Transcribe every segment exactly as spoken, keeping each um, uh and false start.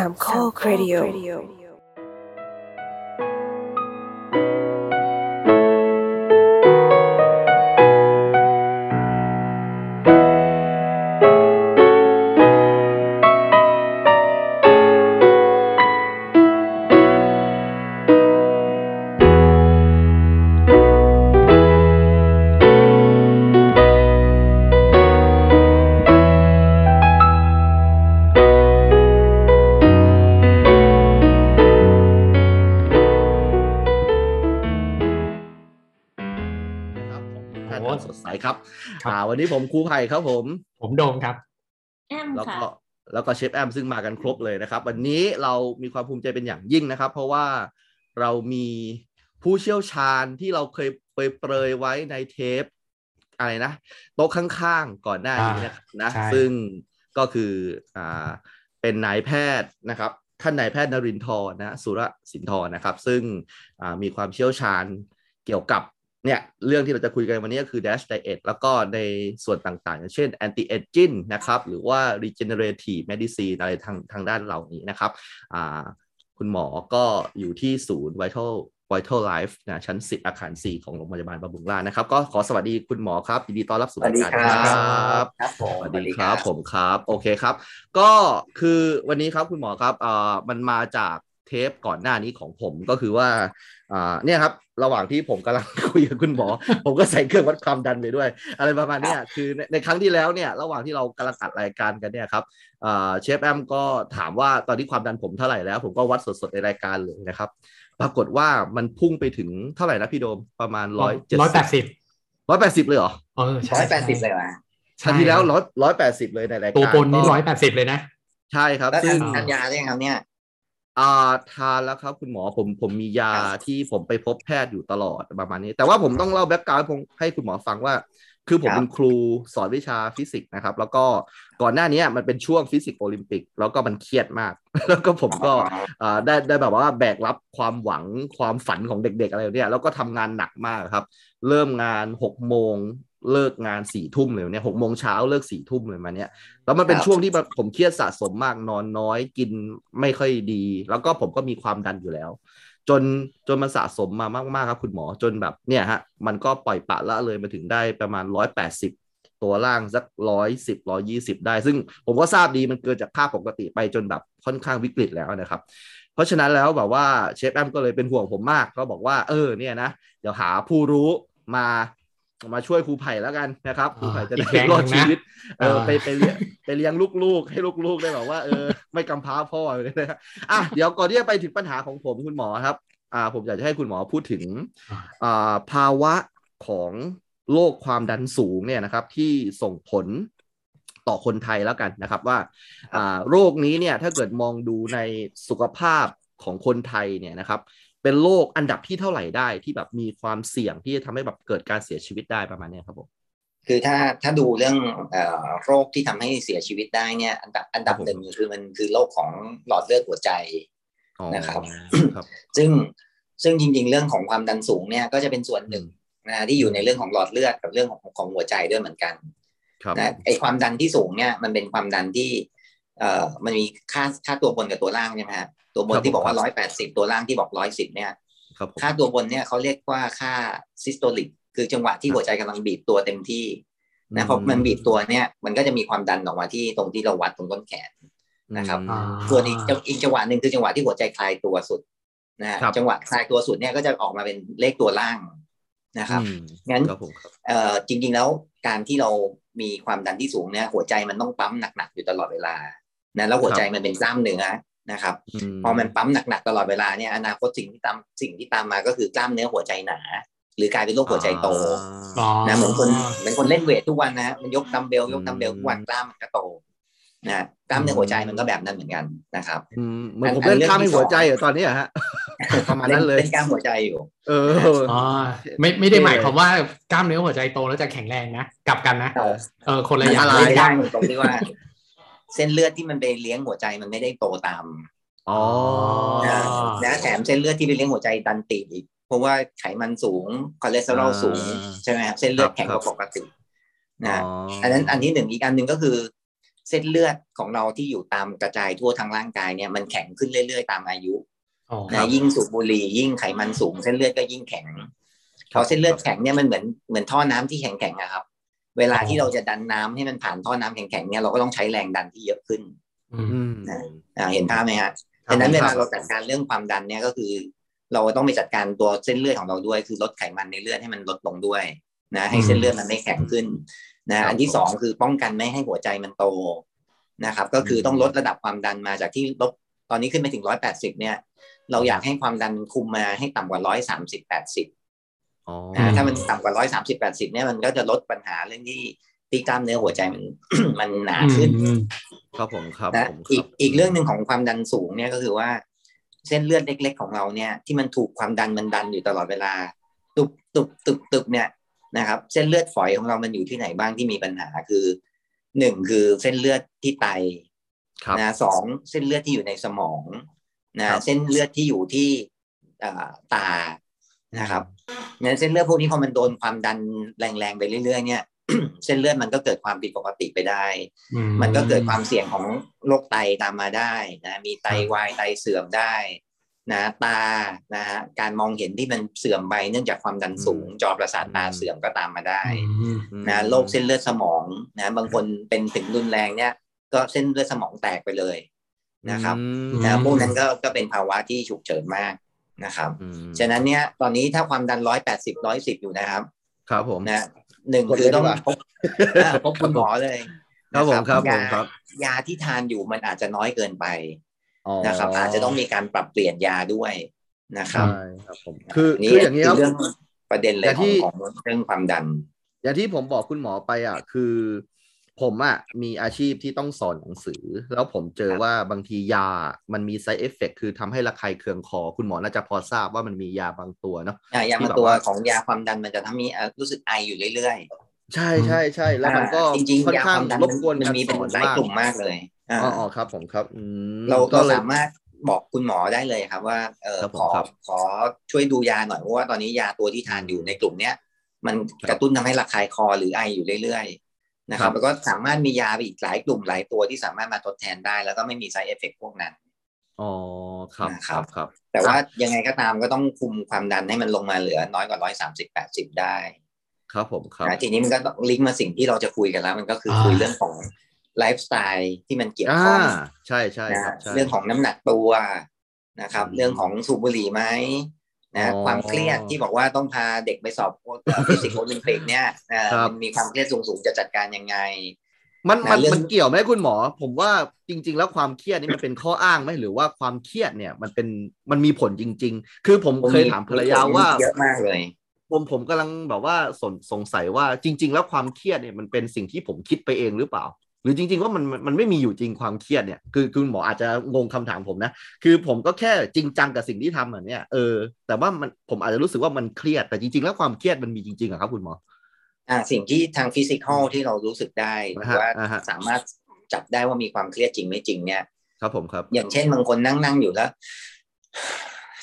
สามข้อครดิโอสดใสครับวันนี้ผมครูไผ่ครับผมผมโดมครับแอมแล้วก็แล้วก็เชฟแอมซึ่งมากันครบเลยนะครับวันนี้เรามีความภูมิใจเป็นอย่างยิ่งนะครับเพราะว่าเรามีผู้เชี่ยวชาญที่เราเคยเปรยเปรยไว้ในเทปอะไรนะโต๊ะข้างๆก่อนหน้านี้นะครับนะซึ่งก็คืออ่าเป็นนายแพทย์นะครับท่านนายแพทย์นรินทร์นะสุรสินทร์นะครับซึ่งอ่ามีความเชี่ยวชาญเกี่ยวกับเนี่ยเรื่องที่เราจะคุยกันวันนี้ก็คือ Dash Diet แล้วก็ในส่วนต่างๆอย่างเช่น Anti-aging นะครับหรือว่า Regenerative Medicine อะไรทางทางด้านเหล่านี้นะครับอ่าคุณหมอก็อยู่ที่ศูนย์ Vital Vital Life นะชั้นสิบอาคารสี่ของโรงพยาบาลบำรุงราษฎร์นะครับก็ขอสวัสดีคุณหมอครับยินดีต้อนรับสู่รายการครับสวัสดีครับผมครับโอเคครับก็คือวันนี้ครับคุณหมอครับอ่ามันมาจากเทปก่อนหน้านี้ของผมก็คือว่าอ่าเนี่ยครับระหว่างที่ผมกำลังคุยกับคุณหมอ ผมก็ใส่เครื่องวัดความดันไปด้วยอะไรประมาณนี้คือใน, ในครั้งที่แล้วเนี่ยระหว่างที่เรากำลังอัดรายการกันเนี่ยครับอ่าเชฟแอมก็ถามว่าตอนนี้ความดันผมเท่าไหร่แล้วผมก็วัดสดๆในรายการเลยนะครับปรากฏว่ามันพุ่งไปถึงเท่าไหร่นะพี่โดมประมาณหนึ่งร้อยเจ็ดสิบ หนึ่งร้อยแปดสิบ หนึ่งร้อยแปดสิบเลยเหรอเออใช่หนึ่งร้อยแปดสิบเลยว่ะครั้งที่แล้วหนึ่งร้อยแปดสิบเลยในรายการตัวบนนี่หนึ่งร้อยแปดสิบเลยนะใช่ครับซึ่งทานยาได้ยังครับเนี่ยอ่าทานแล้วครับคุณหมอผมผมมียาที่ผมไปพบแพทย์อยู่ตลอดประมาณนี้แต่ว่าผมต้องเล่าแบ็คกราวด์ให้คุณหมอฟังว่าคือผมเป็นครูสอนวิชาฟิสิกส์นะครับแล้วก็ก่อนหน้านี้มันเป็นช่วงฟิสิกส์โอลิมปิกแล้วก็มันเครียดมากแล้วก็ผมก็อ่าได้ได้แบบว่าแบกรับความหวังความฝันของเด็กๆอะไรเนี่ยแล้วก็ทำงานหนักมากครับเริ่มงาน หกโมงเลิกงาน สี่ทุ่ม เลยเนี่ย หกโมงเช้าเลิก สี่ทุ่ม เลยมาเนี่ยแล้วมันเป็นช่วงที่ผมเครียดสะสมมากนอนน้อยกินไม่ค่อยดีแล้วก็ผมก็มีความดันอยู่แล้วจนจนมันสะสมมามากๆครับคุณหมอจนแบบเนี่ยฮะมันก็ปล่อยปะละเลยมาถึงได้ประมาณหนึ่งร้อยแปดสิบตัวล่างสักหนึ่งร้อยสิบ หนึ่งร้อยยี่สิบได้ซึ่งผมก็ทราบดีมันเกินจากค่าปกติไปจนแบบค่อนข้างวิกฤตแล้วนะครับเพราะฉะนั้นแล้วแบบว่าเชฟแอมก็เลยเป็นห่วงผมมากก็บอกว่าเออเนี่ยนะเดี๋ยวหาผู้รู้มามาช่วยครูไผ่แล้วกันนะครับครูไผ่จะได้รอดชีวิตเออไปไปเลี้ยงไปเลี้ยงลูกๆให้ลูกๆได้แบบว่าเออไม่กำพร้าพ่อเลยนะครับอ่ะเดี๋ยวก่อนที่จะไปถึงปัญหาของผมคุณหมอครับอ่าผมอยากจะให้คุณหมอพูดถึงอ่าภาวะของโรคความดันสูงเนี่ยนะครับที่ส่งผลต่อคนไทยแล้วกันนะครับว่าอ่าโรคนี้เนี่ยถ้าเกิดมองดูในสุขภาพของคนไทยเนี่ยนะครับเป็นโรคอันดับที่เท่าไหร่ได้ที่แบบมีความเสี่ยงที่จะทำให้แบบเกิดการเสียชีวิตได้ประมาณนี้ครับผมคือถ้าถ้าดูเรื่องเอ่อโรคที่ทำให้เสียชีวิตได้เนี่ยอันดับอันดับหนึ่งคือมันคือโรคของหลอดเลือดหัวใจนะครับ ซึ่งซึ่งจริงๆเรื่องของความดันสูงเนี่ยก็จะเป็นส่วนหนึ่งนะที่อยู่ในเรื่องของหลอดเลือดกับเรื่องของของหัวใจด้วยเหมือนกันนะไอความดันที่สูงเนี่ยมันเป็นความดันที่เอ่อมันมีค่าค่าตัวบนกับตัวล่างใช่ไหมครับตัวบนที่บอกว่าหนึ่งร้อยแปดสิบตัวล่างที่บอกหนึ่งร้อยสิบเนี่ยค่าตัวบนเนี่ยเขาเรียกว่าค่าซิสโตลิกคือจังหวะที่หัวใจกำลังบีบตัวเต็มที่นะพอมันบีบตัวเนี่ยมันก็จะมีความดันออกมาที่ตรงที่เราวัดตรงต้นแขนนะครับส่วนอีกอีกจังหวะนึงคือจังหวะที่หัวใจคลายตัวสุดนะจังหวะคลายตัวสุดเนี่ยก็จะออกมาเป็นเลขตัวล่างนะครับงั้นเอ่อจริงๆแล้วการที่เรามีความดันที่สูงเนี่ยหัวใจมันต้องปั๊มหนักๆอยู่ตลอดเวลานะแล้วหัวใจมันเป็นกล้ามเนื้อนะครับพอมันปั๊มหนักๆตลอดเวลาเนี่ยอนาคตสิ่งที่ตามสิ่งที่ตามมาก็คือกล้ามเนื้อหัวใจหนาหรือกลายเป็นโรคหัวใจโตนะเหมือนคนเหมือนคนเล่นเวททุกวันนะมันยกดัมเบลยกดัมเบลทุกวันกล้ามมันก็โตนะกล้ามเนื้อหัวใจมันก็แบบนั้นเหมือนกันนะครับเหมือนผมเล่นกล้ามหัวใจอยู่ตอนนี้ฮะประมาณนั้นเลยเล่นกล้ามหัวใจอยู่เอออ๋อไม่ไม่ได้หมายความว่ากล้ามเนื้อหัวใจโตแล้วจะแข็งแรงนะกลับกันนะเออคนละอย่างไม่ได้เหมือนตรงที่ว่าเส้นเลือดที่มันไปเลี้ยงหัวใจมันไม่ได้โตตามอ๋อนะแถมเส้นเลือดที่ไปเลี้ยงหัวใจดันตีบอีกเพราะว่าไขมันสูงคอเลสเตอรอลสูงใช่ไหมครับเส้นเลือดแข็งกว่าปกตินะอันนั้นอันที่หนึ่งอีกอันหนึ่งก็คือ เส้นเลือดของเราที่อยู่ตามกระจายทั่วทั้งร่างกายเนี่ยมันแข็งขึ้นเรื่อยๆตามอายุนะยิ่งสูบบุหรี่ยิ่งไขมันสูงเส้นเลือดก็ยิ่งแข็งเพราะเส้นเลือดแข็งเนี่ยมันเหมือนเหมือนท่อน้ำที่แข็งๆนะครับเวลาที่เราจะดันน้ำให้มันผ่านท่อน้ำแข็งๆเนี่ยเราก็ต้องใช้แรงดันที่เยอะขึ้นนะเห็นภาพไหมฮะดังนั้นเวลาเราจัดการเรื่องความดันเนี่ยก็คือเราต้องไปจัดการตัวเส้นเลือดของเราด้วยคือลดไขมันในเลือดให้มันลดลงด้วยนะให้เส้นเลือดมันไม่แข็งขึ้นนะอันที่สองคือป้องกันไม่ให้หัวใจมันโตนะครับก็คือต้องลดระดับความดันมาจากที่ลบตอนนี้ขึ้นไปถึงร้อยแปดสิบเนี่ยเราอยากให้ความดันคุมมาให้ต่ำกว่าร้อยสามสิบแปดสิบนะถ้ามันต่ำกว่าร้อยสามสิบแปดสิบเนี่ยมันก็จะลดปัญหาเรื่องที่ตีกล้ามเนื้อหัวใจมัน มันหนาขึ้นครับผมครับนะอีกอีกเรื่องนึงของความดันสูงเนี่ยก็คือว่าเส้นเลือดเล็กๆของเราเนี่ยที่มันถูกความดันมันดันอยู่ตลอดเวลาตุบตุบตุบตุบเนี่ยนะครับเส้นเลือดฝอยของเรามันอยู่ที่ไหนบ้างที่มีปัญหาคือหนึ่งคือเส้นเลือดที่ไตนะสองเส้นเลือดที่อยู่ในสมองนะเส้นเลือดที่อยู่ที่ตานะครับเนี่ยเส้นเลือดพวกนี้พอมันโดนความดันแรงๆไปเรื่อยๆเนี่ย เส้นเลือดมันก็เกิดความผิดปกติไปได้มันก็เกิดความเสี่ยงของโรคไตตามมาได้นะมีไตวายไตเสื่อมได้นะตานะฮะการมองเห็นที่มันเสื่อมไปเนื่องจากความดันสูงจอประสาทตาเสื่อมก็ตามมาได้นะโรคเส้นเลือดสมองนะบางคนเป็นถึงรุนแรงเนี่ยก็เส้นเลือดสมองแตกไปเลยนะครับนะพวกนั้นก็ก็เป็นภาวะที่ฉุกเฉินมากนะครับฉะนั้นเนี่ยตอนนี้ถ้าความดันหนึ่งร้อยแปดสิบ หนึ่งร้อยสิบอยู่นะครับครับผมนะหนึ่งคือต้องพบพบคุณหมอเลยครับผมครับผมครับยาที่ทานอยู่มันอาจจะน้อยเกินไปนะครับอาจจะต้องมีการปรับเปลี่ยนยาด้วยนะครับครับผมคือคืออย่างนี้ครับประเด็นเลยของของเรื่องความดันอย่างที่ผมบอกคุณหมอไปอ่ะคือผมอ่ะมีอาชีพที่ต้องสอนหนังสือแล้วผมเจอว่าบางทียามันมี side effect คือทำให้ระคายเคืองคอคุณหมอน่าจะพอทราบว่ามันมียาบางตัวเนาะยาบางตัวของยาความดันมันจะทำให้รู้สึกไออยู่เรื่อยๆใช่ใช่ใช่แล้วมันก็จริงๆยาความดันมันมีเป็นหลายกลุ่มมากเลยอ๋อครับผมครับเราก็สามารถบอกคุณหมอได้เลยครับว่าเออขอขอช่วยดูยาหน่อยเพราะว่าตอนนี้ยาตัวที่ทานอยู่ในกลุ่มเนี้ยมันกระตุ้นทำให้ระคายคอหรือไออยู่เรื่อยๆนะครับแล้วก็สามารถมียาไปอีกหลายกลุ่มหลายตัวที่สามารถมาทดแทนได้แล้วก็ไม่มี side effect พวกนั้นอ๋อครับครับครับแต่ว่ายังไงก็ตามก็ต้องคุมความดันให้มันลงมาเหลือน้อยกว่าหนึ่งร้อยสามสิบ แปดสิบได้ครับผมครับทีนี้มันก็ลิงก์มาสิ่งที่เราจะคุยกันแล้วมันก็คือคุยเรื่องของไลฟ์สไตล์ที่มันเกี่ยวข้องใช่ๆครับเรื่องของน้ำหนักตัวนะครับเรื่องของสูบบุหรี่ไหมนะความเครียดที่บอกว่าต้องพาเด็กไปสอบฟิสิกส์โอลิมปิกเนี่ยมันมีความเครียดสูงๆจะจัดการยังไงมันมันมันเกี่ยวไหมคุณหมอผมว่าจริงๆแล้วความเครียดนี่มันเป็นข้ออ้างไหมหรือว่าความเครียดเนี่ยมันเป็นมันมีผลจริงๆคือผมเคยถามภรรยาว่าเยอะมากเลยผมผมกำลังแบบว่าสงสงสัยว่าจริงๆแล้วความเครียดเนี่ยมันเป็นสิ่งที่ผมคิดไปเองหรือเปล่าหรือจริงๆว่ามันมันไม่มีอยู่จริงความเครียดเนี่ยคือคุณหมออาจจะงงคำถามผมนะคือผมก็แค่จริงจังกับสิ่งที่ทำเหมือนเนี่ยเออแต่ว่ามันผมอาจจะรู้สึกว่ามันเครียดแต่จริงๆแล้วความเครียดมันมีจริงๆอ่ะครับคุณหมออ่าสิ่งที่ทางฟิสิกอลที่เรารู้สึกได้ว่าสามารถจับได้ว่ามีความเครียดจริงไม่จริงเนี่ยครับผมครับอย่างเช่นบางคนนั่งๆอยู่แล้ว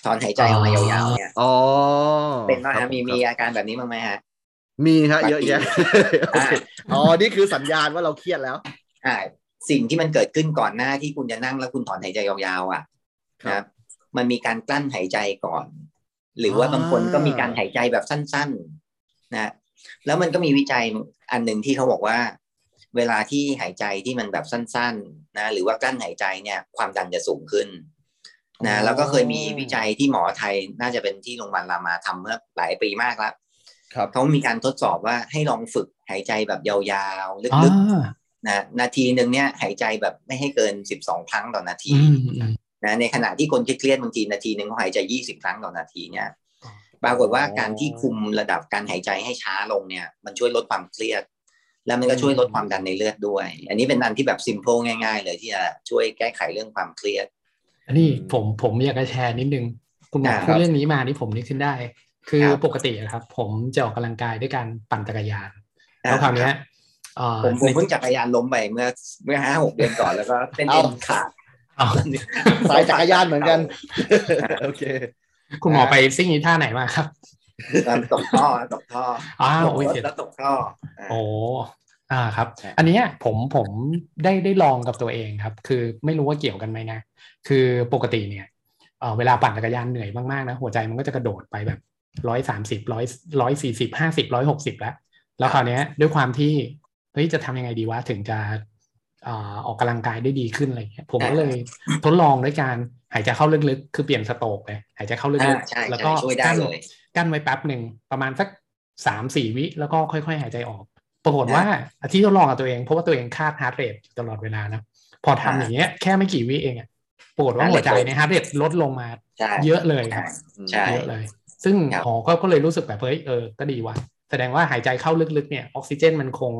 ถอนหายใจออกมายาวๆเนี่ยอ๋อเป็นไหมฮะมีมีอาการแบบนี้บ้างไหมฮะมีฮะเยอะแยะอ๋อนี่คือสัญญาณว่าเราเครียดแล้วอ่าสิ่งที่มันเกิดขึ้นก่อนหน้าที่คุณจะนั่งแล้วคุณถอนหายใจยาวๆอ่ะครับมันมีการกลั้นหายใจก่อนหรือว่าบางคนก็มีการหายใจแบบสั้นๆนะแล้วมันก็มีวิจัยอันนึงที่เขาบอกว่าเวลาที่หายใจที่มันแบบสั้นๆนะหรือว่ากลั้นหายใจเนี่ยความดันจะสูงขึ้นนะแล้วก็เคยมีวิจัยที่หมอไทยน่าจะเป็นที่โรงพยาบาลรามาทำเมื่อหลายปีมากแล้วเขามีการทดสอบว่าให้ลองฝึกหายใจแบบยาวๆลึกๆนะนาทีนึงเนี่ยหายใจแบบไม่ให้เกินสิบสองครั้งต่อนาทีนะในขณะที่คนเครียดบางทีนาทีนึงเขาหายใจยี่สิบครั้งต่อนาทีเนี่ยปรากฏว่าการที่คุมระดับการหายใจให้ช้าลงเนี่ยมันช่วยลดความเครียดแล้วมันก็ช่วยลดความดันในเลือดด้วยอันนี้เป็นอันที่แบบซิมเพิลง่ายๆเลยที่จะช่วยแก้ไขเรื่องความเครียดอันนี้ผมผมอยากจะแชร์นิดนึงคุณหมอพูดเรื่องนี้มานี่ผมนึกขึ้นได้คือปกตินะครับผมจะออกกำลังกายด้วยการปั่นจักรยานแล้วคราวนี้ผมผมเพิ่งจักรยานล้มไปเมื่อเมื่อห้าหกเดือนก่อนแล้วก็เส้นเอ็นขาดสายจักรยานเหมือนกันโอเคคุณหมอไปซิ่งท่าไหนมาครับตกท่อตกท่ออ้าวแล้วตกท่อโอ้ อ่าครับอันนี้ผมผมได้ได้ลองกับตัวเองครับคือไม่รู้ว่าเกี่ยวกันไหมนะคือปกติเนี่ยเอ่อเวลาปั่นจักรยานเหนื่อยมากๆนะหัวใจมันก็จะกระโดดไปแบบหนึ่งร้อยสามสิบ หนึ่งร้อยสี่สิบ ห้าสิบ หนึ่งร้อยหกสิบแล้วแล้วคราวนี้ด้วยความที่เฮ้ยจะทำยังไงดีวะถึงจะเอ่อออกกำลังกายได้ดีขึ้นอะไรอย่างเงี้ยผมก็เลยทดลองด้วยการหายใจเข้าลึกๆคือเปลี่ยนสโตรกเลยหายใจเข้าลึกๆแล้วก็กั้นกั้นไว้แป๊บนึงประมาณสัก สามถึงสี่ วิแล้วก็ค่อยๆหายใจออกปรากฏว่าที่ทดลองกับตัวเองเพราะว่าตัวเองคาดฮาร์ทเรทตลอดเวลานะพอทำอย่างเงี้ยแค่ไม่กี่วิเองอ่ะปรากฏว่าหัวใจเนี่ยฮาร์ทเรทลดลงมาเยอะเลยเยอะเลยซึ่งหมอก็เลยรู้สึกแบบเฮ้ยเออก็ดีว่ะแสดงว่าหายใจเข้าลึกๆเนี่ยออกซิเจนมันคง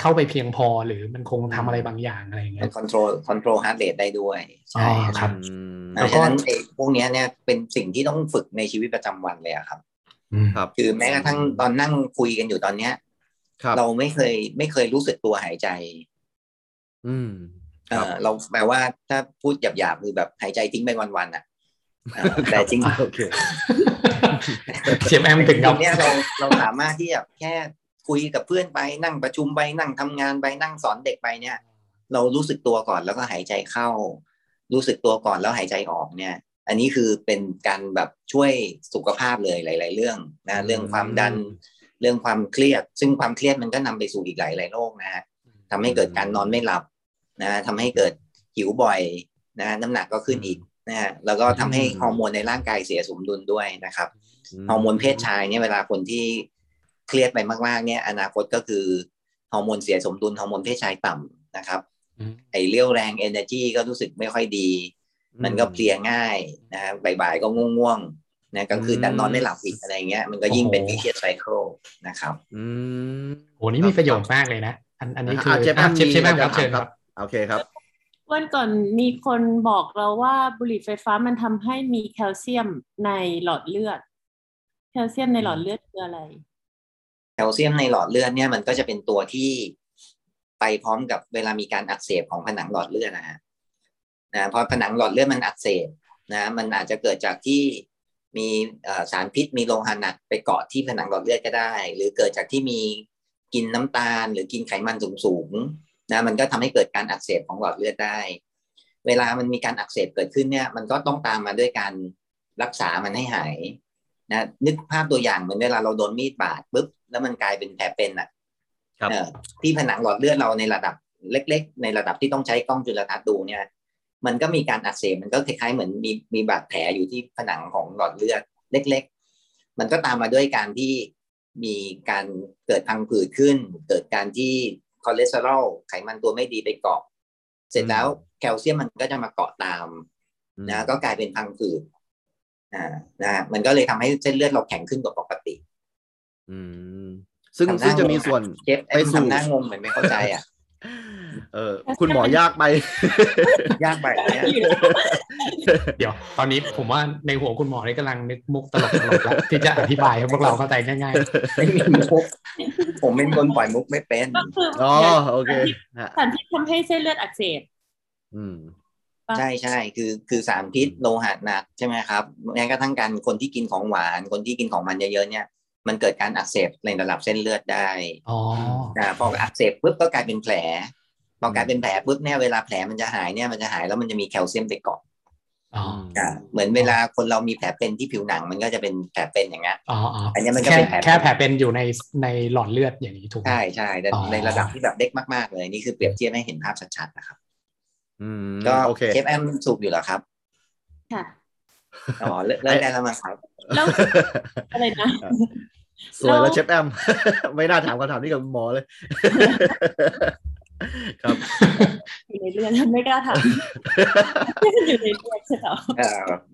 เข้าไปเพียงพอหรือมันคงทำอะไรบางอย่างอะไรอย่างเงี้ยมันคอนโทรลคอนโทรลฮาร์ทเรทได้ด้วยใช่ครับแล้วก็พวกนี้เนี่ยเป็นสิ่งที่ต้องฝึกในชีวิตประจำวันเลยครับครับคือแม้กระทั่งตอนนั่งคุยกันอยู่ตอนเนี้ยเราไม่เคยไม่เคยรู้สึกตัวหายใจอืมเออเราแปลว่าถ้าพูดหยาบๆคือแบบหายใจทิ้งไปวันๆอ่ะแต่จริงโอเคเสียแอมถึงครับเนี่ยเราเราสามารถที่แบบแค่คุยกับเพื่อนไปนั่งประชุมไปนั่งทำงานไปนั่งสอนเด็กไปเนี่ยเรารู้สึกตัวก่อนแล้วก็หายใจเข้ารู้สึกตัวก่อนแล้วหายใจออกเนี่ยอันนี้คือเป็นการแบบช่วยสุขภาพเลยหลายๆเรื่องนะเรื่องความดันเรื่องความเครียดซึ่งความเครียดมันก็นำไปสู่อีกหลายๆโรคนะฮะทำให้เกิดการนอนไม่หลับนะทำให้เกิดหิวบ่อยนะน้ำหนักก็ขึ้นอีกนะฮะแล้วก็ทำให้ฮอร์โมนในร่างกายเสียสมดุลด้วยนะครับฮอร์โมนเพศชายเนี่ยเวลาคนที่เครียดไปมากๆเนี่ยอนาคตก็คือฮอร์โมนเสียสมดุลฮอร์โมนเพศชายต่ำนะครับไอเรี่ยวแรง energy ก็รู้สึกไม่ค่อยดีมันก็เพลียง่ายนะฮะบ่ายๆก็ง่วงๆนะกลางคืนดันนอนไม่หลับอีกอะไรเงี้ยมันก็ยิ่งเป็น vicious cycle นะครับอืมโหนี่มีประโยชน์มากเลยนะอันอันนี้คือเชฟเชฟมากครับเชิญครับโอเคครับวันก่อนมีคนบอกเราว่าบุหรี่ไฟฟ้ามันทำให้มีแคลเซียมในหลอดเลือดแคลเซียมในหลอดเลือดคืออะไรแคลเซียมในหลอดเลือดเนี่ยมันก็จะเป็นตัวที่ไปพร้อมกับเวลามีการอักเสบของผนังหลอดเลือดนะฮะนะพอผนังหลอดเลือดมันอักเสบนะมันอาจจะเกิดจากที่มีสารพิษมีโลหะหนักไปเกาะที่ผนังหลอดเลือดก็ได้หรือเกิดจากที่มีกินน้ำตาลหรือกินไขมันสูงๆนะมันก็ทำให้เกิดการอักเสบของหลอดเลือดได้เวลามันมีการอักเสบเกิดขึ้นเนี่ยมันก็ต้องตามมาด้วยการรักษามันให้หายนะนึกภาพตัวอย่างเหมือนเวลาเราโดนมีดบาดปุ๊บแล้วมันกลายเป็นแผลเป็นอ่ะที่ผนังหลอดเลือดเราในระดับเล็กๆในระดับที่ต้องใช้กล้องจุลทรรศน์ดูเนี่ยมันก็มีการอักเสบมันก็คล้ายๆเหมือนมีมีบาดแผลอยู่ที่ผนังของหลอดเลือดเล็กๆมันก็ตามมาด้วยการที่มีการเกิดพังผืดขึ้นเกิดการที่คอเลสเตอรอลไขมันตัวไม่ดีไปเกาะเสร็จแล้วแคลเซียมมันก็จะมาเกาะตามนะก็กลายเป็นพังผืดอ่านะมันก็เลยทำให้เส้นเลือดเราแข็งขึ้นกว่าปกติอืมซึ่งซึ่งจะมีส่วนไปสู่หน้างงเหมือนไม่เข้าใจอ่ะเออคุณหมอยากไปยากไปเนี่ยเดี๋ยวตอนนี้ผมว่าในหัวคุณหมอนี่กำลังนึกมุกตลกตลกแล้วที่จะอธิบายให้พวกเราเข้าใจง่ายๆไม่มีมุกผมเป็นคนปล่อยมุกไม่เป็นอ๋อโอเคสารพิษทำให้เส้นเลือดอักเสบอืมใช่ใช่คือคือสารพิษโลหะหนักใช่ไหมครับแม้กระทั่งการคนที่กินของหวานคนที่กินของมันเยอะๆเนี่ยมันเกิดการอักเสบในระดับเส้นเลือดได้อ๋อนะพออักเสบปุ๊บก็กลายเป็นแผลพอกลายเป็นแผลปุ๊บเนี่ยเวลาแผลมันจะหายเนี่ยมันจะหายแล้วมันจะมีแคลเซียมไปเกาะอ๋อเหมือนเวลาคนเรามีแผลเป็นที่ผิวหนังมันก็จะเป็นแผลเป็นอย่างเงี้ยอ๋ออันนี้มันก็เป็นแผลแค่แผลเป็นอยู่ในในหลอดเลือดอย่างนี้ถูกใช่ใช่ในระดับที่แบบเล็กมากๆเลยนี่คือเปรียบเทียบให้เห็นภาพชัดๆนะครับก็โอเคเชฟแอมสูบอยู่เหรอครับค่ะอ๋อเลิกได้แล้วมั้งครับแล้วอะไรนะสวยแล้วเชฟแอมไม่น่าถามคำถามนี้กับหมอเลยครับอยู่ในเรื่องไม่กล้าถามอยู่ในเรื่องใช่หรอ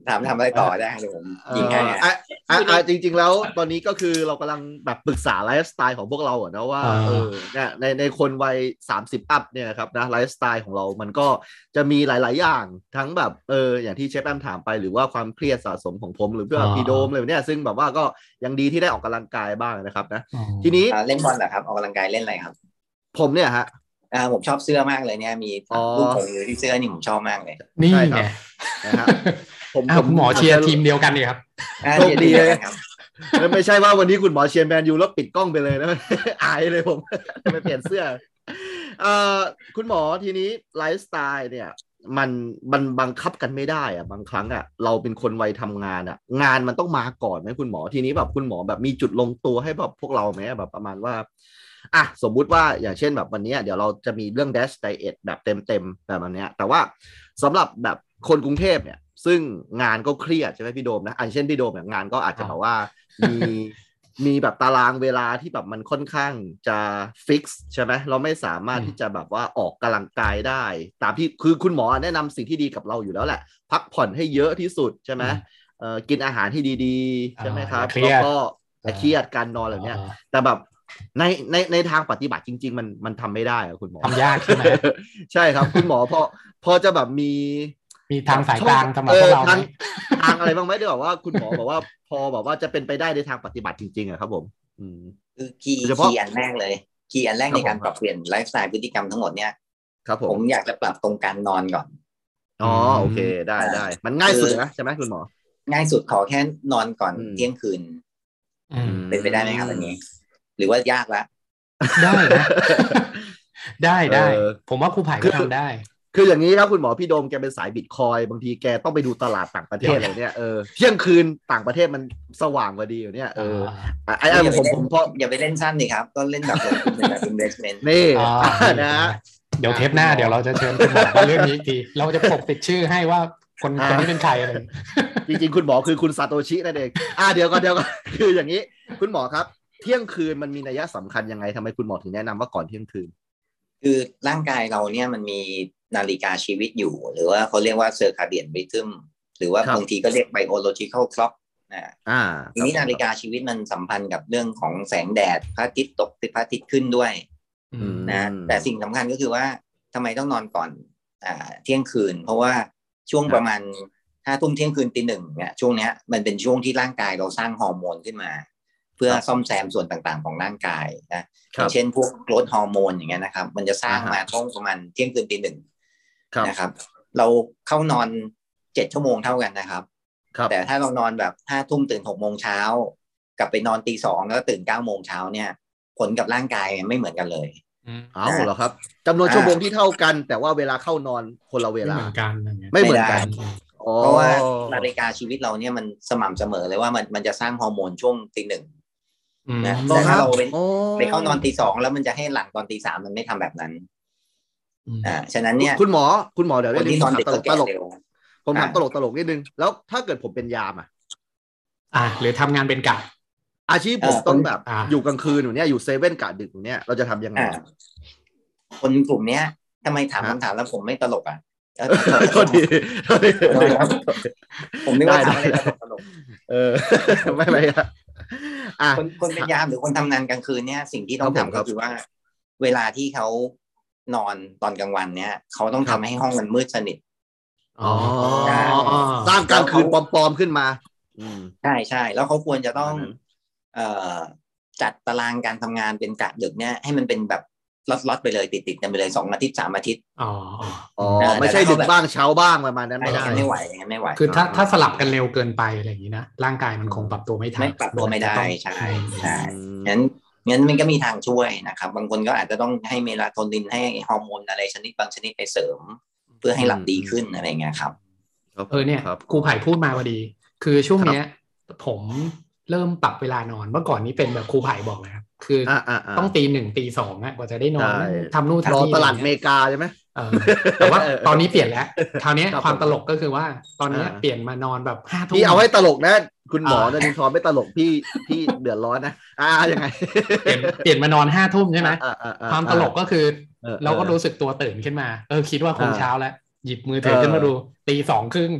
ถามทำอะไรต่อได้เลยผมยิงให้อ่ะอ่ะจริงๆแล้วตอนนี้ก็คือเรากำลังแบบปรึกษาไลฟ์สไตล์ของพวกเราอ่ะนะว่าเออเนี่ยในในคนวัยสามสิบอัพเนี่ยครับนะไลฟ์สไตล์ของเรามันก็จะมีหลายๆอย่างทั้งแบบเอออย่างที่เชฟแอมถามไปหรือว่าความเครียดสะสมของผมหรือเพื่อพีโดมเลยเนี่ยซึ่งแบบว่าก็ยังดีที่ได้ออกกำลังกายบ้างนะครับนะทีนี้เล่นบอลเหรอครับออกกำลังกายเล่นอะไรครับผมเนี่ยฮะอ่าผมชอบเสื้อมากเลยเนี่ยมีรูปผมอยู่ที่เสื้อนี่ผมชอบมากเลยนี่ไงนะครับผมผมหมอเชียร์ทีมเดียวกันเลยครับโชคดีเลย ไม่ใช่ว่าวันนี้คุณหมอเชียร์แมนยูแล้วปิดกล้องไปเลยนะ อายเลยผม ไปเปลี่ยนเสื้อ เอ่อคุณหมอทีนี้ไลฟ์สไตล์เนี่ยมันมันบังคับกันไม่ได้อะบางครั้งอะเราเป็นคนวัยทำงานอะงานมันต้องมาก่อนไหมคุณหมอทีนี้แบบคุณหมอแบบมีจุดลงตัวให้แบบพวกเราไหมแบบประมาณว่าอ่ะสมมุติว่าอย่างเช่นแบบวันนี้เดี๋ยวเราจะมีเรื่อง Dash Diet แบบเต็มๆแบบนี้แต่ว่าสำหรับแบบคนกรุงเทพเนี่ยซึ่งงานก็เครียดใช่ไหมพี่โดมนะอันเช่นพี่โดมเนี่ยงานก็อาจจะแบบว่ามีมีแบบตารางเวลาที่แบบมันค่อนข้างจะฟิกซ์ใช่ไหมเราไม่สามารถที่จะแบบว่าออกกำลังกายได้ตามที่คือคุณหมอแนะนำสิ่งที่ดีกับเราอยู่แล้วแหละพักผ่อนให้เยอะที่สุดใช่ไหมเออกินอาหารที่ดีๆใช่ไหมครับแล้วก็เครียดการนอนอะไรเนี้ยแต่แบบในในในทางปฏิบัติจริงๆมันมันทำไม่ได้อะคุณหมอทำยากใช่ไหม ใช่ครับคุณหมอพอพอจะแบบมีมีทางสายกลางสำหรับพวกเราทางอะไรบ้างไหมที่บอกว่าคุณหมอบอกว่าพอบอกว่าจะเป็นไปได้ในทางปฏิบัติจริงๆอะครับผมคือคีย์คีย์อันแรกเลยคีย์อันแรกในการปรับเปลี่ยนไลฟ์สไตล์พฤติกรรมทั้งหมดเนี่ยครับผมผมอยากจะปรับตรงการนอนก่อนอ๋อโอเคได้ได้มันง่ายสุดนะใช่ไหมคุณหมอง่ายสุดขอแค่นอนก่อนเที่ยงคืนเป็นไปได้ไหมครับอันนี้หรือว่ายากละได้นะได้ได้ผมว่าครูไผ่ก็ทำได้คืออย่างนี้ครับคุณหมอพี่โดมแกเป็นสายบิตคอยบางทีแกต้องไปดูตลาดต่างประเทศอะไรเนี่ยเออเที่ยงคืนต่างประเทศมันสว่างกว่าดีอยู่เนี่ยเออไอ้ไอ้ผมผมพออย่าไปเล่นสั้นดิครับก็เล่นแบบเป็นแบบ investment นี่นะเดี๋ยวเทปหน้าเดี๋ยวเราจะเชิญคุณหมอมาเรื่องนี้อีกทีเราจะปกปิดชื่อให้ว่าคนคนนี้เป็นใครอะไรจริงๆคุณหมอคือคุณซาโตชินั่นเองอ่ะเดี๋ยวก่อนเดี๋ยวก่อนคืออย่างนี้คุณหมอครับเที่ยงคืนมันมีนัยสำคัญยังไงทำไมคุณหมอถึงแนะนำว่าก่อนเที่ยงคืนคือร่างกายเราเนี่ยมันมีนาฬิกาชีวิตอยู่หรือว่าเขาเรียกว่าเซอร์คาเดียนริทึมหรือว่าบางทีก็เรียกไบโอโลจิคอลคล็อกนะทีนี้นาฬิกาชีวิตมันสัมพันธ์กับเรื่องของแสงแดดพระอาทิตย์ตกพระอาทิตย์ขึ้นด้วยนะแต่สิ่งสำคัญก็คือว่าทำไมต้องนอนก่อนเที่ยงคืนเพราะว่าช่วงประมาณห้าทุ่มเที่ยงคืนตีหนึ่งเนี่ยช่วงเนี้ยมันเป็นช่วงที่ร่างกายเราสร้างฮอร์โมนขึ้นมาเพื่อซ่อมแซมส่วนต่างๆของร่างกายนะเช่นพวกโกรทฮอร์โมนอย่างเงี้ยนะครับมันจะสร้างมาช่วงประมาณเที่ยงคืนตีหนึ่งนะครับเราเข้านอนเจ็ดชั่วโมงเท่ากันนะครับแต่ถ้าเรานอนแบบห้าทุ่มตื่นหกโมงเช้ากลับไปนอนตีสองแล้วตื่นเก้าโมงเช้าเนี่ยผลกับร่างกายไม่เหมือนกันเลยอ้าวเหรอครับจำนวนชั่วโมงที่เท่ากันแต่ว่าเวลาเข้านอนคนละเวลาไม่เหมือนกันเพราะว่านาฬิกาชีวิตเราเนี่ยมันสม่ำเสมอเลยว่ามันมันจะสร้างฮอร์โมนช่วงตีหนึ่งนะแต่ถ้าเราไปเข้านอนตีสองแล้วมันจะให้หลังตอนตีสามมันไม่ทำแบบนั้นอ่าฉะนั้นเนี่ยคุณหมอคุณหมอเดี๋ยวเรื่องนี้ผมถามตลกตลกผมถามตลกตลกนิดนึงแล้วถ้าเกิดผมเป็นยามอ่ะอ่าหรือทำงานเป็นกะอาชีพผมต้องแบบอยู่กลางคืนอยู่เนี้ยอยู่เซเว่นกะดึกอยู่เนี้ยเราจะทำยังไงคนกลุ่มเนี้ยทำไมถามคำถามแล้วผมไม่ตลกอ่ะโทษทีผมไม่ว่าถามอะไรตลกเออไม่ไม่ละคนคนเป็นยามหรือคนทำงานกลางคืนเนี่ยสิ่งที่ต้องทำก็คือว่าเวลาที่เขานอนตอนกลางวันเนี่ยเขาต้องทำให้ห้องมันมืดสนิทอ๋อสร้างกลางคืนปลอมๆขึ้นมาใช่ใช่แล้วเขาควรจะต้องเอ่อจัดตารางการทำงานเป็นกะดึกเนี่ยให้มันเป็นแบบล็อตๆไปเลยติดๆกันไปเลยสองอาทิตย์สามอาทิตย์อ๋ออ๋อไม่ใช่ดึกบ้างเช้าบ้างประมาณนั้นไม่ได้ไม่ไหวไม่ไหวคือถ้าถ้าสลับกันเร็วเกินไปอะไรอย่างนี้นะร่างกายมันคงปรับตัวไม่ทันไม่ปรับตัวไม่ได้ใช่ใช่งั้นงั้นมันก็มีทางช่วยนะครับบางคนก็อาจจะต้องให้เมลาโทนินให้ฮอร์โมนอะไรชนิดบางชนิดไปเสริมเพื่อให้หลับดีขึ้นอะไรเงี้ยครับเออเนี่ยครูไผ่พูดมาพอดีคือช่วงเนี้ยผมเริ่มปรับเวลานอนเมื่อก่อนนี้เป็นแบบครูไผ่บอกนะครับคือต้องตีหนึ่งตีสองกว่าจะได้นอนทำนู่นทำนี่ตลาดอเมริกาใช่ไหมแต่ว่าตอนนี้เปลี่ยนแล้วคราวนี้ความตลกก็คือว่าตอนนี้เปลี่ยนมานอนแบบห้าทุ่มพี่เอาให้ตลกนะคุณหมอนะคุณทอมไม่ตลกพี่พี่เดือดร้อนนะอ่ายังไงเปลี่ยนเปลี่ยนมานอนห้าทุ่มใช่ไหมความตลกก็คือเราก็รู้สึกตัวตื่นขึ้นมาเออคิดว่าคงเช้าแล้วหยิบมือถือขึ้นมาดูตีสองครึ่ง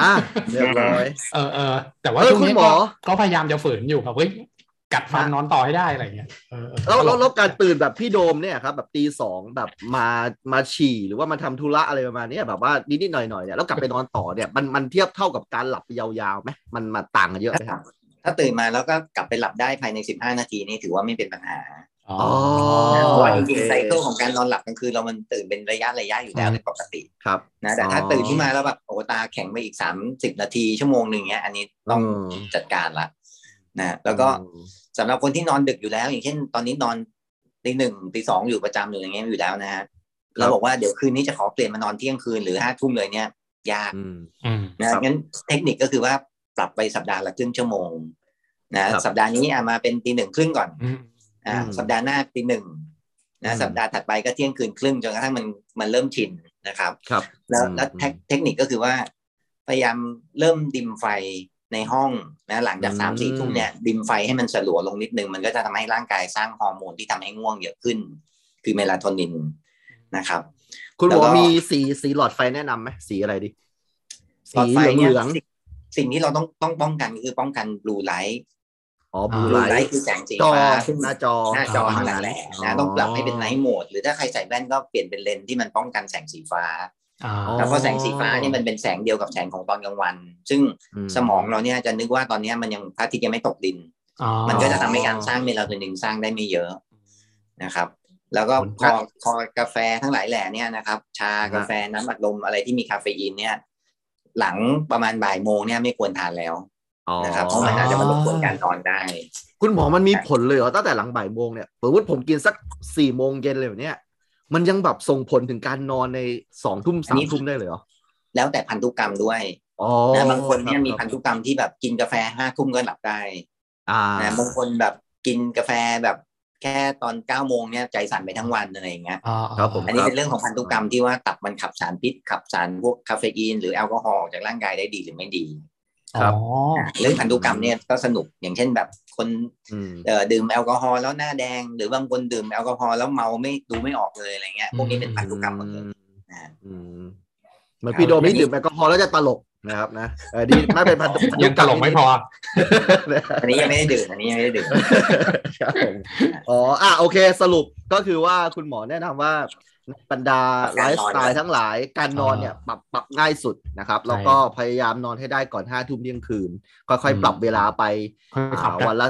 อ่าเรียบร้อยเออเออแต่ว่าคุณหมอก็พยายามจะฝืนอยู่แบบเฮ้ยกัดฟันนอนต่อให้ได้อะไรเงี้ยแล้วแล้วการตื่นแบบพี่โดมเนี่ยครับแบบตีสองแบบมามาฉี่หรือว่ามาทำธุระอะไรประมาณนี้แบบว่านิดๆหน่อยๆเนี่ยแล้วกลับไปนอนต่อเนี่ยมันมันเทียบเท่ากับการหลับยาวๆไหมมันมันต่างกันเยอะไหมครับถ้าตื่นมาแล้วก็กลับไปหลับได้ภายในสิบห้านาทีนี่ถือว่าไม่เป็นปัญหาอ๋อเพราะว่าจริงๆไซเคิลของการนอนหลับกลางคืนเรามันตื่นเป็นระยะระยะอยู่แล้วเป็นปกติครับนะแต่ถ้าตื่นขึ้นมาแล้วแบบโอ้ตาแข็งไปอีกสามสิบนาทีชั่วโมงหนึ่งเงี้ยอันนี้ต้องจัดการละ นะแล้วก็สำหรับคนที่นอนดึกอยู่แล้วอย่างเช่นตอนนี้นอนตีหนึ่งตีสองอยู่ประจำอยู่อย่างเงี้ยอยู่แล้วนะฮะเราบอกว่าเดี๋ยวคืนนี้จะขอเปลี่ยนมานอนเที่ยงคืนหรือห้าทุ่มเลยเนี่ยยากนะงั้นเทคนิคก็คือว่าปรับไปสัปดาห์ละครึ่งชั่วโมงนะสัปดาห์นี้มาเป็นตีหนึ่งครึ่งก่อนอ่าสัปดาห์หน้าตีหนึ่งนะสัปดาห์ถัดไปก็เที่ยงคืนครึ่งจนกระทั่งมันมันเริ่มชินนะครับครับแล้วแล้วเทคนิคก็คือว่าพยายามเริ่มดิมไฟในห้องนะหลังจาก สามถึงสี่ ทุ่มเนี่ยดิมไฟให้มันสลัวลงนิดนึงมันก็จะทำให้ร่างกายสร้างฮอร์โมนที่ทำให้ง่วงเยอะขึ้นคือเมลาโทนินนะครับคุณหมอมีสีสีหลอดไฟแนะนำไหมสีอะไรดิสีเหลืองสิ่งที่เราต้องต้องป้องกันคือป้องกันบลูไลท์อ๋อบลูไลท์คือแสงสีฟ้าขึ้นหน้าจอหน้าจอทั้งหลายแหละนะต้องปรับให้เป็นไนท์โหมดหรือถ้าใครใส่แว่นก็เปลี่ยนเป็นเลนส์ที่มันป้องกันแสงสีฟ้าแล้วก็แสงสีฟ้านี่มันเป็นแสงเดียวกับแสงของตอนกลางวันซึ่งสมองเราเนี่ยจะนึกว่าตอนนี้มันยังพระอาทิตย์ยังไม่ตกดินมันก็จะทำให้การสร้างเมลาโทนินสร้างได้ไม่เยอะนะครับแล้วก็พอพอกาแฟทั้งหลายแหล่เนี่ยนะครับชากาแฟน้ำอัดลมอะไรที่มีคาเฟอีนเนี่ยหลังประมาณบ่ายโมงเนี่ยไม่ควรทานแล้วนะครับเพราะมันอาจจะมารบกวนการนอนได้คุณหมอมันมีผลเลยเหรอตั้งแต่หลังบ่ายโมงเนี่ยสมมติผมกินสักสี่โมงเย็นเลยเนี่ยมันยังแบบส่งผลถึงการนอนในสองทุ่มสามทุ่มได้เลยเหรอแล้วแต่พันธุกรรมด้วยนะบางคนเนี่ยมีพันธุกรรมที่แบบกินกาแฟห้าทุ่มก็หลับได้นะบางคนแบบกินกาแฟแบบแค่ตอนเก้าโมงเนี่ยใจสั่นไปทั้งวันอะไรอย่างเงี้ยครับผมอันนี้เป็นเรื่องของพันธุกรรมที่ว่าตับมันขับสารพิษขับสารพวกคาเฟอีนหรือแอลกอฮอล์ออกจากร่างกายได้ดีหรือไม่ดีครับเรื่องพันธุกรรมเนี่ยก็สนุกอย่างเช่นแบบคนเอ่อดื่มแอลกอฮอล์แล้วหน้าแดงหรือบางคนดื่มแอลกอฮอล์แล้วเมาไม่ดูไม่ออกเลยอะไรเงี้ยพวกนี้เป็นพันธุกรรมหมดเลยนะอืมเหมือนพี่โดมนี่ดื่มแอลกอฮอล์แล้วจะตลกนะครับนะเออดีไม่เป็นพันธุกรรมยังตลกไม่พออันนี้ยังไม่ได้ดื่มอันนี้ยังไม่ได้ดื่มครับผมอ๋ออ่ะโอเคสรุปก็คือว่าคุณหมอแนะนำว่าบรรดาไลฟ์สไตล์ทั้งหลายการนอนเนี่ยปรับปรับง่ายสุดนะครับแล้วก็พยายามนอนให้ได้ก่อนห้าทุ่มเที่ยงคืนค่อยๆปรับเวลาไปวันละ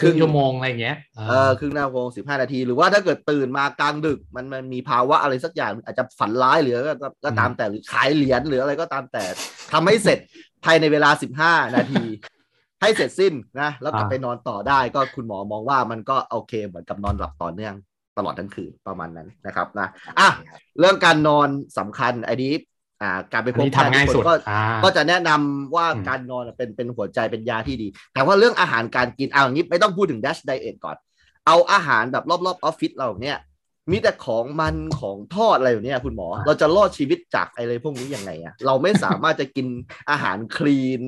ครึ่งชั่วโมงอะไรอย่างเงี้ยเออครึ่งชั่วโมงสิบห้านาทีหรือว่าถ้าเกิดตื่นมากลางดึกมันมันมีภาวะอะไรสักอย่างอาจจะฝันร้ายหรือก็ตามแต่หรือขายเหรียญหรืออะไรก็ตามแต่ทำให้เสร็จภายในเวลาสิบห้านาทีให้เสร็จสิ้นนะแล้วกลับไปนอนต่อได้ก็คุณหมอมองว่ามันก็โอเคเหมือนกับนอนหลับต่อเนื่องตลอดทั้งคืนประมาณนั้นนะครับนะอ่ะเรื่องการนอนสำคัญไอ้นี้อ่าการไปพบแพทย์คนก็ก็จะแนะนำว่าการนอนเป็นเป็นหัวใจเป็นยาที่ดีแต่ว่าเรื่องอาหารการกินเอาอย่างนี้ไม่ต้องพูดถึง Dash Diet ก่อนเอาอาหารแบบรอบๆออฟฟิศเราเนี่ยมีแต่ของมันของทอดอะไรอยู่เนี่ยคุณหมอเราจะรอดชีวิตจากอะไรพวกนี้ยังไงอ่ะเราไม่สามารถจะกินอาหารคลีน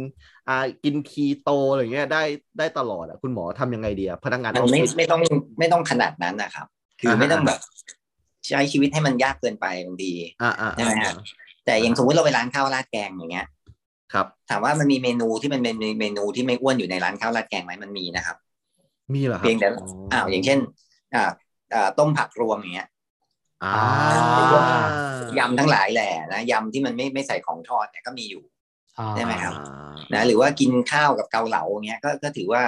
อ่ากินคีโตอะไรเงี้ยได้ได้ตลอดอ่ะคุณหมอทำยังไงดีพนักงานไม่ไม่ต้องไม่ต้องขนาดนั้นนะครับคือไม่ต้องแบบใช้ชีวิตให้มันยากเกินไปบางทีใช่ไหมครับแต่อย่างสมมติเราไปร้านข้าวราดแกงอย่างเงี้ยครับถามว่ามันมีเมนูที่มันเป็นเมนูที่ไม่อ้วนอยู่ในร้านข้าวราดแกงไหมมันมีนะครับมีเหรอครับเพียงแต่อ้าวอย่างเช่นอ่าอ่าต้มผักรวมอย่างเงี้ยอ่ายำทั้งหลายแหละนะยำที่มันไม่ไม่ใส่ของทอดเนี่ยก็มีอยู่ใช่ไหมครับนะหรือว่ากินข้าวกับเกาเหลาอย่างเงี้ยก็ก็ถือว่า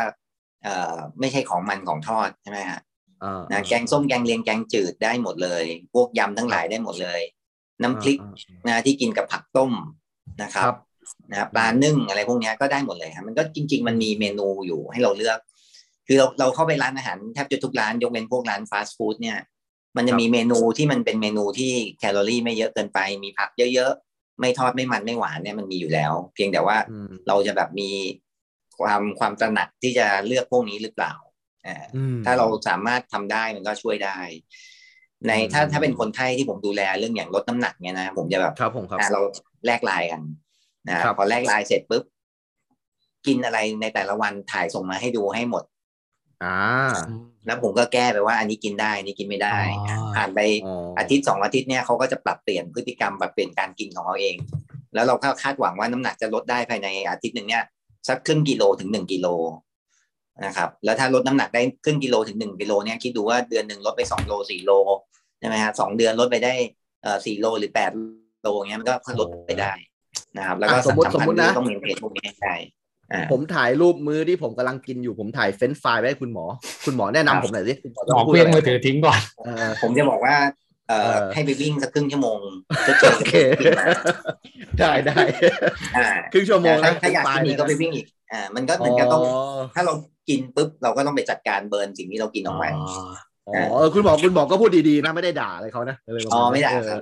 เอ่อไม่ใช่ของมันของทอดใช่ไหมครับนะแกงส้มแกงเลียงแกงจืดได้หมดเลยพวกยำทั้งหลายได้หมดเลยน้ำพริกนะที่กินกับผักต้มนะครับนะปลานึ่งอะไรพวกนี้ก็ได้หมดเลยครับมันก็จริงๆมันมีเมนูอยู่ให้เราเลือกคือเราเราเข้าไปร้านอาหารแทบจะทุกร้านยกเว้นพวกร้านฟาสต์ฟู้ดเนี่ยมันจะมีเมนูที่มันเป็นเมนูที่แคลอรี่ไม่เยอะเกินไปมีผักเยอะๆไม่ทอดไม่มันไม่หวานเนี่ยมันมีอยู่แล้วเพียงแต่ว่าเราจะแบบมีความความตระหนักที่จะเลือกพวกนี้หรือเปล่าถ้าเราสามารถทำได้มันก็ช่วยได้ในถ้าถ้าเป็นคนไข้ที่ผมดูแลเรื่องอย่างลดน้ำหนักเนี่ยนะผมจะแบบเราแลกไลน์กันนะพอแลกไลน์เสร็จปุ๊บกินอะไรในแต่ละวันถ่ายส่งมาให้ดูให้หมดแล้วผมก็แก้ไปว่าอันนี้กินได้อันนี้กินไม่ได้ผ่านไปอาทิตย์สองอาทิตย์เนี่ยเขาก็จะปรับเปลี่ยนพฤติกรรมปรับเปลี่ยนการกินของเขาเองแล้วเราคาดหวังว่าน้ำหนักจะลดได้ภายในอาทิตย์นึงเนี่ยสักครึ่งกิโลถึงหนึ่งกิโลนะครับแล้วถ้าลดน้ำหนักได้ครึ่งกิโลถึงหนึ่งกิโลเนี่ยคิดดูว่าเดือนหนึ่งลดไปสองโลสี่โลใช่ไหมฮะสองเดือนลดไปได้เอ่อสี่โลหรือแปดโลเงี้ยมันก็ลดไปได้นะครับแล้วก็สำคัญนะต้องมีเพจพวกนี้ได้ผมถ่ายรูปมือที่ผมกำลังกินอยู่ผมถ่ายเฟรนช์ฟรายไว้ให้คุณหมอคุณหมอแนะนำผมหน่อยสิคุณหมอต้องพูดมือถือทิ้งก่อนเออผมจะบอกว่าเอ่อให้ไปวิ่งสักครึ่งชั่วโมงจะเจอได้ได้ครึ่งชั่วโมงถ้าอยากกินอีกก็ไปวิ่งอีกอ่ามันก็เหมือนกันต้องถ้าเรา กินปุ๊บเราก็ต้องไปจัดการเบิร์นสิ่งที่เรากินออกไปอ๋อเออคุณหมอคุณหมอก็พูดดีๆนะไม่ได้ด่าอะไรเขานะอ๋อไม่ด่าครับ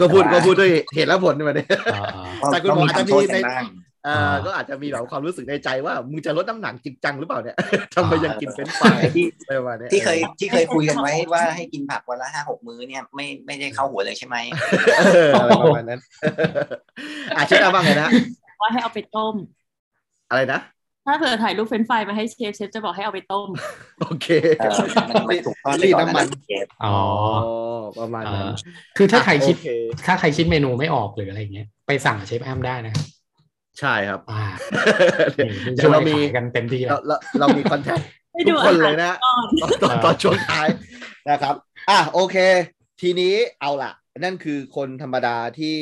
ก็พูดก็พูดด้วยเหตุและผลมาเนี่ยแต่คุณหมออาจจะมีในเออก็อาจจะมีแบบความรู้สึกในใจว่ามึงจะลดน้ำหนักจริงจังหรือเปล่าเนี่ยทำไมยังกินเป็นฝ่ายที่ที่เคยที่เคยคุยกันไว้ว่าให้กินผักวันละห้าหกมื้อเนี่ยไม่ไม่ได้เข้าหัวเลยใช่ไหมอะไรประมาณนั้นอาจจะเอาบ้างไงนะว่าให้เอาไปต้มอะไรนะถ้าเผื่อถ่ายรูปเฟรนช์ฟรายมาให้เชฟเชฟจะบอกให้เอาไปต้มโอเครีดรีดน้ำมันอ๋อประมาณนั้นคือถ้าใครคิดถ้าใครคิดเมนูไม่ออกหรืออะไรอย่างเงี้ยไปสั่งเชฟแอมได้นะใช่ครับอ่าเดี๋ยวเรามีกันเต็มที่แล้วเรามีคอนแทคทุกคนเลยนะตอนช่วงท้ายนะครับอ่ะโอเคทีนี้เอาล่ะนั่นคือคนธรรมดาที่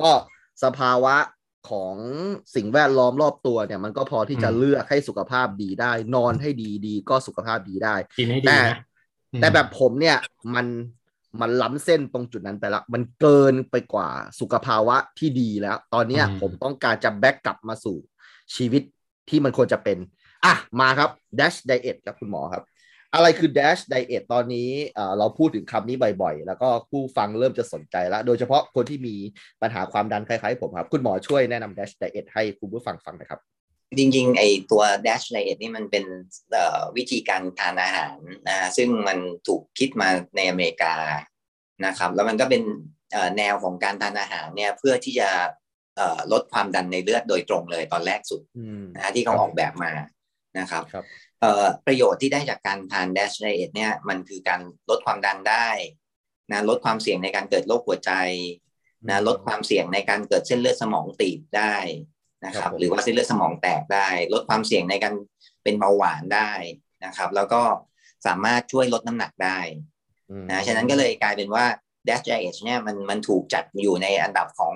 ก็สภาวะของสิ่งแวดล้อมรอบตัวเนี่ยมันก็พอที่จะเลือกให้สุขภาพดีได้นอนให้ดีดีก็สุขภาพดีได้แต่แต่แบบผมเนี่ยมันมันล้ำเส้นตรงจุดนั้นไปละมันเกินไปกว่าสุขภาวะที่ดีแล้วตอนนี้ผมต้องการจะแบ็กกลับมาสู่ชีวิตที่มันควรจะเป็นอ่ะมาครับ Dash Diet ครับคุณหมอครับอะไรคือ Dash Diet ตอนนี้เราพูดถึงคำนี้บ่อยๆแล้วก็ผู้ฟังเริ่มจะสนใจแล้วโดยเฉพาะคนที่มีปัญหาความดันคล้ายๆผมครับคุณหมอช่วยแนะนำ Dash Diet ให้คุณผู้ฟังฟังหน่อยครับจริงๆไอตัว Dash Diet นี่มันเป็นวิธีการทานอาหารนะซึ่งมันถูกคิดมาในอเมริกานะครับแล้วมันก็เป็นแนวของการทานอาหารเนี่ยเพื่อที่จะลดความดันในเลือดโดยตรงเลยตอนแรกสุดนะที่เขาออกแบบมานะครับประโยชน์ที่ได้จากการทาน Dash Diet เนี่ยมันคือการลดความดันได้นะลดความเสี่ยงในการเกิดโรคหัวใจนะลดความเสี่ยงในการเกิดเส้นเลือดสมองตีบได้นะครับหรือว่าเส้นเลือดสมองแตกได้ลดความเสี่ยงในการเป็นเบาหวานได้นะครับแล้วก็สามารถช่วยลดน้ำหนักได้นะฉะนั้นก็เลยกลายเป็นว่า Dash Diet เนี่ยมันมันถูกจัดอยู่ในอันดับของ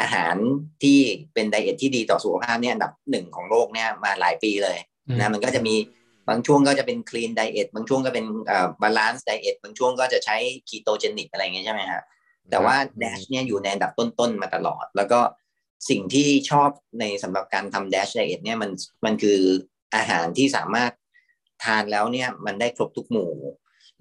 อาหารที่เป็นไดเอทที่ดีต่อสุขภาพเนี่ยอันดับหนึ่งของโลกเนี่ยมาหลายปีเลยนะมันก็จะมีบางช่วงก็จะเป็น Clean Diet บางช่วงก็เป็นเอ่อ Balance Diet บางช่วงก็จะใช้ Ketogenic อะไรเงี้ยใช่ไหมฮะแต่ว่า Dash เนี่ยอยู่ในอันดับต้นๆมาตลอดแล้วก็สิ่งที่ชอบในสำหรับการทำ Dash Diet เนี่ยมันมันคืออาหารที่สามารถทานแล้วเนี่ยมันได้ครบทุกหมู่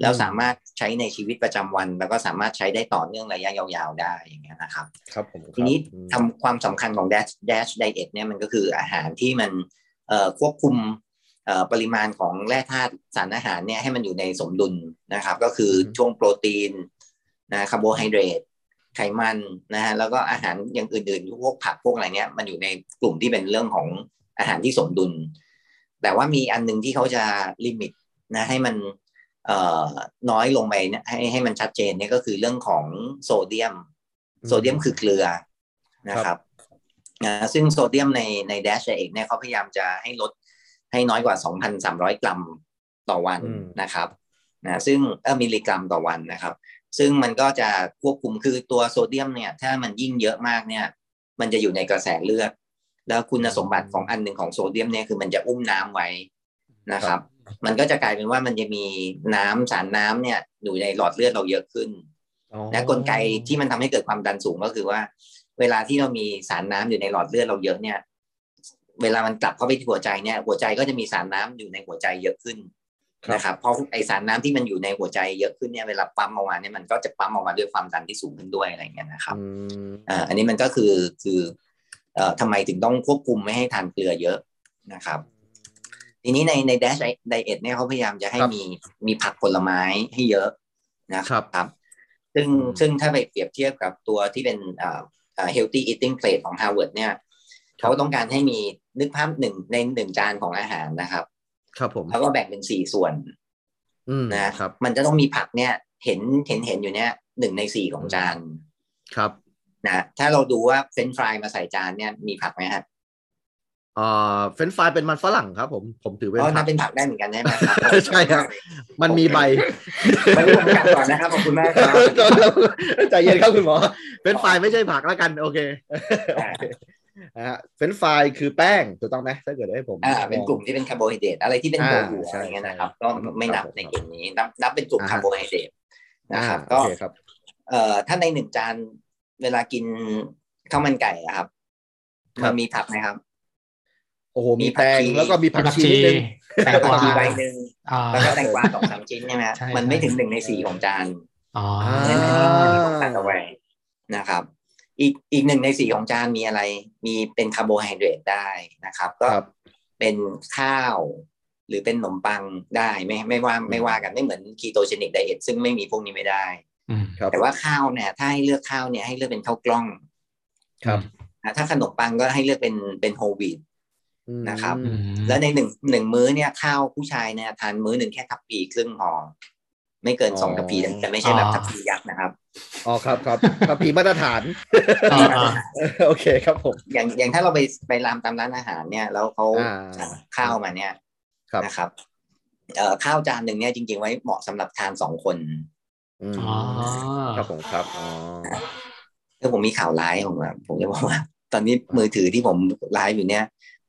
แล้วสามารถใช้ในชีวิตประจำวันแล้วก็สามารถใช้ได้ต่อเนื่องระยะยาวๆได้อย่างเงี้ยนะครับครับผมทีนี้ทำความสำคัญของ Dash Dash Diet เนี่ยมันก็คืออาหารที่มันเอ่อควบคุมเอ่อปริมาณของแร่ธาตุสารอาหารเนี่ยให้มันอยู่ในสมดุลนะครับก็คือช่วงโปรตีนนะคาร์โบไฮเดรตไขมันนะฮะแล้วก็อาหารอย่างอื่นๆพวกผักพวกอะไรเนี้ยมันอยู่ในกลุ่มที่เป็นเรื่องของอาหารที่สมดุลแต่ว่ามีอันนึงที่เขาจะลิมิตนะให้มันเอ่อน้อยลงไปนะให้ให้มันชัดเจนเนี่ยก็คือเรื่องของโซเดียมโซเดียมคือเกลือนะครับนะซึ่งโซเดียมในใน Dash Diet เนี่ยเขาพยายามจะให้ลดให้น้อยกว่า สองพันสามร้อย กรัมต่อวันนะครับนะซึ่งเอ่อมิลลิกรัมต่อวันนะครับซึ่งมันก็จะควบคุมคือตัวโซเดียมเนี่ยถ้ามันยิ่งเยอะมากเนี่ยมันจะอยู่ในกระแสเลือดแล้วคุณสมบัติของอันหนึ่งของโซเดียมเนี่ยคือมันจะอุ้มน้ำไว้นะครับมันก็จะกลายเป็นว่ามันจะมีน้ำสารน้ำเนี่ยอยู่ในหลอดเลือดเราเยอะขึ้นและกลไกที่มันทำให้เกิดความดันสูงก็คือว่าเวลาที่เรามีสารน้ำอยู่ในหลอดเลือดเราเยอะเนี่ยเวลามันกลับเข้าไปที่หัวใจเนี่ยหัวใจก็จะมีสารน้ำอยู่ในหัวใจเยอะขึ้นนะครับเพราะไอสารน้ำที่มันอยู่ในหัวใจเยอะขึ้นเนี่ยเวลาปั๊มออกมาเนี่ยมันก็จะปั๊มออกมาด้วยความดันที่สูงขึ้นด้วยอะไรเงี้ยนะครับอ่าอันนี้มันก็คือคือเอ่อทำไมถึงต้องควบคุมไม่ให้ทานเกลือเยอะนะครับทีนี้ในใน Dash Diet เนี่ยเขาพยายามจะให้มีมีผักผลไม้ให้เยอะนะครับครับซึ่งซึ่งถ้าไปเปรียบเทียบกับตัวที่เป็นอ่าอ่า healthy eating plate ของ Harvard เนี่ยเขาต้องการให้มีนึกภาพหนึ่งในหนึ่งจานของอาหารนะครับครับผมแล้วก็แบ่งเป็นสี่ส่วนนะครับมันจะต้องมีผักเนี่ยเห็นเห็นเห็นอยู่เนี่ยหนึ่งในสี่ของจานครับนะถ้าเราดูว่าเฟรนช์ฟรายมาใส่จานเนี่ยมีผักไหมฮะอ่าเฟรนช์ฟรายเป็นมันฝรั่งครับผมผมถือเป็นอ๋อถ้าเป็นผักได้เหมือนกันใช่ไหมครับใช่ครับมันมีใบมันมีผักก่อนนะครับขอบคุณมากครับใจเย็นครับคุณหมอเฟรนช์ฟรายไม่ใช่ผักแล้วกันโอเคนะฮะเฟรนช์ฟรายคือแป้งถูกต้องไหมถ้าเกิดให้ผมอ่าเป็นกลุ่มที่เป็นคาร์โบไฮเดรตอะไรที่เป็นโปรตีนอะไรเงี้ยนะครับก็ไม่นับในกลุ่มนี้นับนับเป็นกลุ่มคาร์โบไฮเดรตนะครับก็เอ่อถ้าในหนึ่งจานเวลากินข้าวมันไก่อะครับมันมีผักไหมครับ โอ้โหมีแตงแล้วก็มีผักชีนิดนึงแตงกวาใบนึงแล้วก็แตงกวา สองถึงสาม ชิ้นใช่มั้ยมันไม่ถึงหนึ่งในสี่ของจานอ๋อนั่นคือของตัดเอาไว้นะครับอีกอีกหนึ่งในสี่ของจานมีอะไรมีเป็นคาร์โบไฮเดรตได้นะครับก็เป็นข้าวหรือเป็นขนมปังได้ไม่ไม่ว่าไม่ว่ากันไม่เหมือนคีโตเจนิกไดเอทซึ่งไม่มีพวกนี้ไม่ได้แต่ว่าข้าวเนี่ยถ้าให้เลือกข้าวเนี่ยให้เลือกเป็นข้าวกล้องครับถ้าขนมปังก็ให้เลือกเป็นเป็นโฮลวีตนะครับแล้วในหนึ่ง หนึ่งมื้อเนี่ยข้าวผู้ชายเนี่ยทานมื้อนึงแค่ทัพพีครึ่งห่อไม่เกินสองทัพพีแต่ไม่ใช่แบบทัพพียักษ์นะครับอ๋อครับครับทัพพีมาตรฐานโอเคครับผมอย่างอย่างถ้าเราไปไปตามตามร้านอาหารเนี่ยแล้วเขาข้าวมาเนี่ยนะครับเอ่อข้าวจานนึงเนี่ยจริงๆไว้เหมาะสำหรับทานสองคนอ๋อครับผมครับอ๋อแล้วผมมีข่าวร้ายของผมผมจะบอกว่าตอนนี้มือถือที่ผมไลฟ์อยู่เนี่ย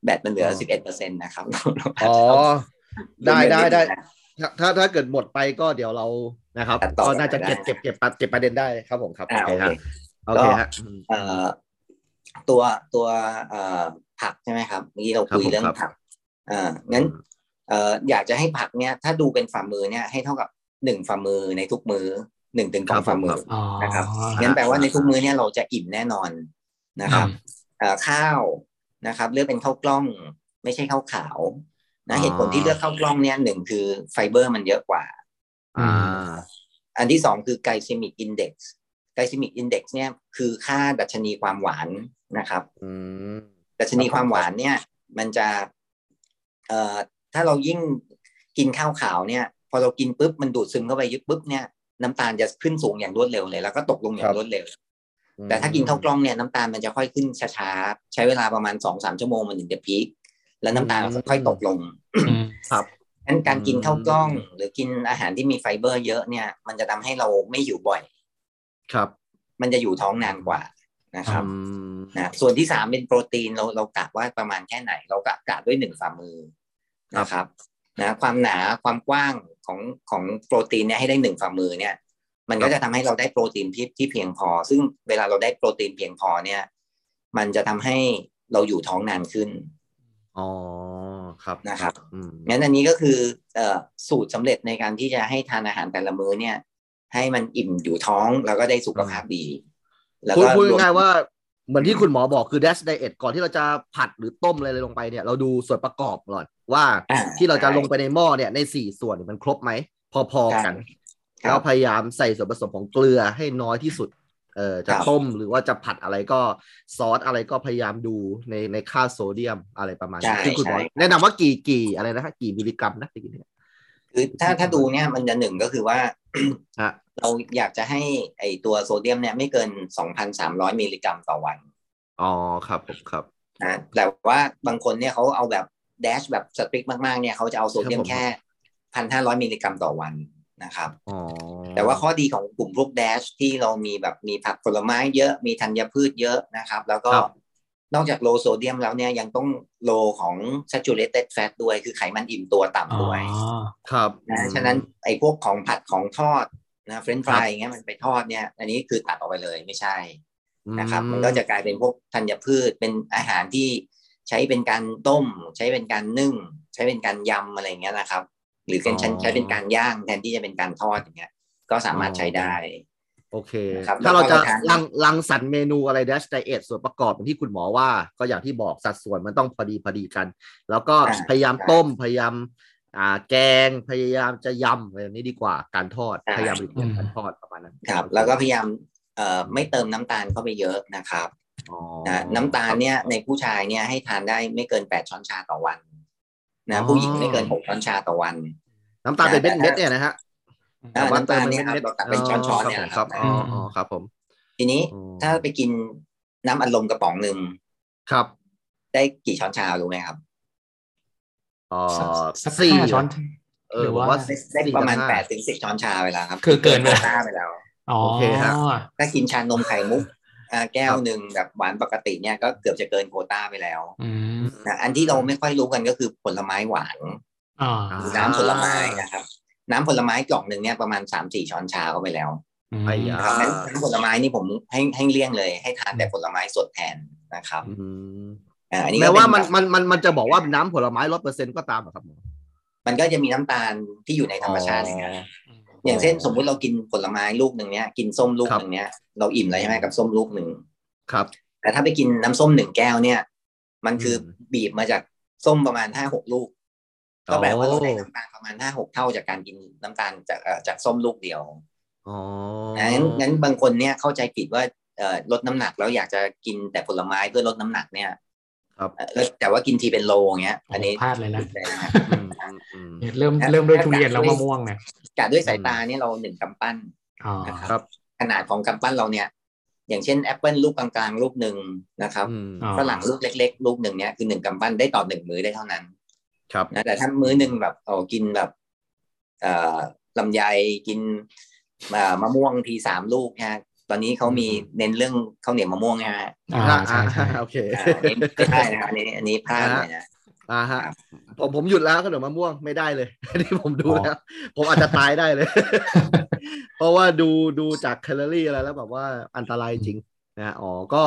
แบตมันเหลือ สิบเอ็ดเปอร์เซ็นต์ นะครับอ๋อได้ได้ถ้าถ้าเกิดหมดไปก็เดี๋ยวเรานะครับก็น่าจะเก็บเก็บเก็บปัดเก็บประเด็นได้ครับผมครับโอเคครับโอเคฮะเอ่อตัวตัวเอ่อผักใช่ไหมครับเมื่อกี้เราคุยเรื่องผักอ่างั้นเอ่ออยากจะให้ผักเนี่ยถ้าดูเป็นฝ่ามือเนี่ยให้เท่ากับหนึ่งฝ่ามือในทุกมือหนึ่งถึงสองฝ่ามือนะครับงั้นแปลว่าในทุกมื้อเนี่ยเราจะอิ่มแน่นอนนะครับเอ่อข้าวนะครับเลือกเป็นข้าวกล้องไม่ใช่ข้าวขาวนะเหตุผลที่เลือกข้าวกล้องเนี่ยหนึ่งคือไฟเบอร์มันเยอะกว่าอ่าอันที่สองคือไกลเซมิกอินเด็กซ์ไกลเซมิกอินเด็กซ์เนี่ยคือค่าดัชนีความหวานนะครับอืมดัชนีความหวานเนี่ยมันจะเอ่อถ้าเรายิ่งกินข้าวขาวเนี่ยพอเรากินปุ๊บมันดูดซึมเข้าไปยึดปุ๊บเนี่ยน้ำตาลจะขึ้นสูงอย่างรวดเร็วเลยแล้วก็ตกลงอย่างรวดเร็วแต่ถ้ากินข้าวกล้องเนี่ยน้ำตาลมันจะค่อยขึ้นช้าๆใช้เวลาประมาณ สองถึงสาม ชั่วโมงมันถึงจะพีคแล้วน้ำตาลค่อยๆตกลงครับงั้นการกินข้าวกล้องหรือกินอาหารที่มีไฟเบอร์เยอะเนี่ยมันจะทำให้เราไม่อยู่บ่อยครับมันจะอยู่ท้องนานกว่านะครับนะส่วนที่สามเป็นโปรตีนเราเรากะว่าประมาณแค่ไหนเรากะกะด้วยหนึ่งฝ่ามือนะครับนะความหนาความกว้างของของโปรตีนเนี่ยให้ได้หนึ่งฝ่ามือเนี่ยมันก็จะทำให้เราได้โปรตีนที่ที่เพียงพอซึ่งเวลาเราได้โปรตีนเพียงพอเนี่ยมันจะทำให้เราอยู่ท้องนานขึ้นอ๋อครับนะครับงั้นอันนี้ก็คือเอ่อสูตรสำเร็จในการที่จะให้ทานอาหารแต่ละมื้อเนี่ยให้มันอิ่มอยู่ท้องแล้วก็ได้สุขภาพดีแล้วก็พูดง่ายๆว่าเหมือนที่คุณหมอบอกคือ Dash Diet ก่อนที่เราจะผัดหรือต้มอะไรลงไปเนี่ยเราดูส่วนประกอบก่อนว่าที่เราจะลงไปในหม้อเนี่ยในสี่ส่วนมันครบไหมพอๆกันแล้วพยายามใส่ส่วนผสมของเกลือให้น้อยที่สุดเอ่อจะต้มหรือว่าจะผัดอะไรก็ซอสอะไรก็พยายามดูในในค่าโซเดียมอะไรประมาณนี้ที่คุณหมอแนะนำว่ากี่กี่อะไรนะฮะกี่มิลลิกรัมนะที่กินเนี่ยคือถ้าถ้าดูเนี่ยมันจะหนึ่งก็คือว่าเราอยากจะให้ไอตัวโซเดียมเนี่ยไม่เกิน สองพันสามร้อย มิลลิกรัมต่อวันอ๋อครับผมครับนะแต่ว่าบางคนเนี่ยเขาเอาแบบแดชแบบสตริกมากๆเนี่ยเขาจะเอาโซเดียมแค่ หนึ่งพันห้าร้อย มิลลิกรัมต่อวันนะครับแต่ว่าข้อดีของกลุ่มพวกแดชที่เรามีแบบมีผักผลไม้เยอะมีธัญพืชเยอะนะครับแล้วก็นอกจากโลโซเดียมแล้วเนี่ยยังต้องโลของ saturated fat ด้วยคือไขมันอิ่มตัวต่ำด้วยครับนะฉะนั้นไอ้พวกของผัดของทอดนะเฟรนช์ฟรายอย่างเงี้ยมันไปทอดเนี่ยอันนี้คือตัดออกไปเลยไม่ใช่นะครับมันก็จะกลายเป็นพวกธัญพืชเป็นอาหารที่ใช้เป็นการต้มใช้เป็นการนึ่งใช้เป็นการยำอะไรเงี้ยนะครับหรือเป็นใช้เป็นการย่างแทนที่จะเป็นการทอดอย่างเงี้ยก็สามารถใช้ได้โอเคครับถ้าเราจะรังรังสรรค์เมนูอะไร Dash Diet ส่วนประกอบอย่างที่คุณหมอว่าก็อย่างที่บอกสัดส่วนมันต้องพอดีพอดีกันแล้วก็พยายามต้มพยายามอ่าแกงพยายามจะยำอะไรแบบนี้ดีกว่าการทอดพยายามหลีกเลี่ยงการทอดประมาณนั้นครับแล้วก็พยายามเอ่อไม่เติมน้ำตาลเข้าไปเยอะนะครับนะน้ำตาลเนี่ยในผู้ชายเนี่ยให้ทานได้ไม่เกินแปดช้อนชาต่อวันนะผู้หญิงไม่เกินหกช้อนชาต่อวันน้ำตาลเป็นเม็ดเม็ดเนี่ยนะฮะน้ำตาลเนี่ยครับเราตัดเป็นช้อนช้อนเนี่ยครับอ๋อครับผมทีนี้ถ้าไปกินน้ำอัดลมกระป๋องนึงครับได้กี่ช้อนชารู้ไหมครับอ๋อสี่ช้อนเออว่าได้ประมาณแปดถึงสิบช้อนชาไปแล้วครับคือเกินไปแล้วโอเคครับถ้ากินชานมไข่มุกแก้วนึงแบบหวานปกติเนี่ยก็เกือบจะเกินโควต้าไปแล้วอันที่เราไม่ค่อยรู้กันก็คือผลไม้หวานน้ำผลไม้นะครับน้ำผลไม้กล่องนึงเนี่ยประมาณ สามถึงสี่ ช้อนชาเข้าไปแล้วครับน้ำผลไม้นี่ผมให้ให้เลี่ยงเลยให้ทานแต่ผลไม้สดแทนนะครับ อ่าอันนี้แม้ว่ามันมันมันมันจะบอกว่าน้ำผลไม้ลดเปอร์เซ็นต์ก็ตามครับมันก็จะมีน้ำตาลที่อยู่ในธรรมชาติอย่างเงี้ยอย่างเช่นสมมุติเรากินผลไม้ลูกหนึ่งเนี้ยกินส้มลูกหนึ่งเนี้ยเราอิ่มแล้วใช่ไหมกับส้มลูกหนึ่งครับแต่ถ้าไปกินน้ำส้มหนึ่งแก้วเนี้ยมันคือบีบมาจากส้มประมาณห้าหกลูกก็แปลว่าเราได้น้ำตาลประมาณห้าหกเท่าจากการกินน้ำตาลจากจากส้มลูกเดียวอ๋องั้นงั้นบางคนเนี้ยเข้าใจผิดว่าลดน้ำหนักแล้วอยากจะกินแต่ผลไม้เพื่อลดน้ำหนักเนี้ยครับแต่ว่ากินทีเป็นโลอย่างเงี้ยอันนี้พลาดเลยนะเริ่มเริ่มด้วยทุเรียนแล้วมะม่วงเนี่ยกะด้วยสายตาเนี่ยเราหนึ่งกำปั้นนะครับขนาดของกำปั้นเราเนี่ยอย่างเช่นแอปเปิลลูกกลางๆลูกหนึ่งนะครับฝรั่งลูกเล็กๆลูกหนึ่งเนี่ยคือหนึ่งกำปั้นได้ต่อหนึ่งมื้อได้เท่านั้นครับนะแต่ถ้ามื้อหนึ่งแบบเอากินแบบเอ่อลำไยกินมะม่วงทีสามลูกนะตอนนี้เขามีเน้นเรื่องข้าวเหนียวมะม่วงนะฮะใช่ใช่โอเคใช่นะอันนี้อันนี้พลาดเลยนะอ่าฮะผมผมหยุดแล้วขนมมะม่วงไม่ได้เลยนี่ผมดูแล้วผมอาจจะตายได้เลยเพราะว่าดูดูจากแคลอรี่อะไรแล้วแบบว่าอันตรายจริงนะอ๋อก็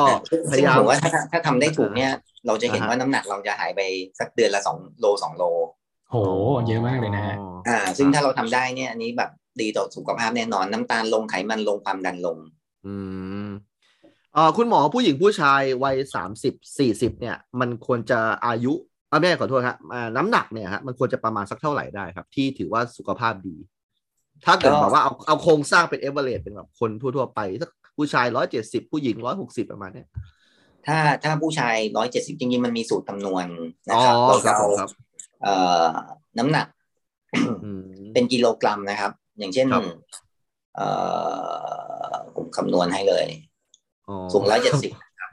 พยายามว่าถ้าถ้าทำได้ถูกเนี่ยเราจะเห็นว่าน้ำหนักเราจะหายไปสักเดือนละสองโลสองโลโหเยอะมากเลยนะอ่าซึ่งถ้าเราทำได้เนี่ยอันนี้แบบดีต่อสุขภาพแน่นอนน้ำตาลลงไขมันลงความดันลงอืมอ่าคุณหมอผู้หญิงผู้ชายวัยสามสิบสี่สิบเนี่ยมันควรจะอายุอ่ะแม่ขอโทษครับน้ำหนักเนี่ยฮะมันควรจะประมาณสักเท่าไหร่ได้ครับที่ถือว่าสุขภาพดีถ้าเกิดแบบว่าเอาเอาโครงสร้างเป็นเอเวอเรจเป็นแบบคนทั่วๆไปสักผู้ชายหนึ่งร้อยเจ็ดสิบผู้หญิงหนึ่งร้อยหกสิบประมาณเนี้ยถ้าถ้าผู้ชายหนึ่งร้อยเจ็ดสิบจริงๆมันมีสูตรคำนวณนะครับเราเอาเอ่อน้ำหนัก เป็นกิโลกรัมนะครับอย่างเช่นเอ่อผมคำนวณให้เลยอ๋อสองร้อยเจ็ดสิบครับ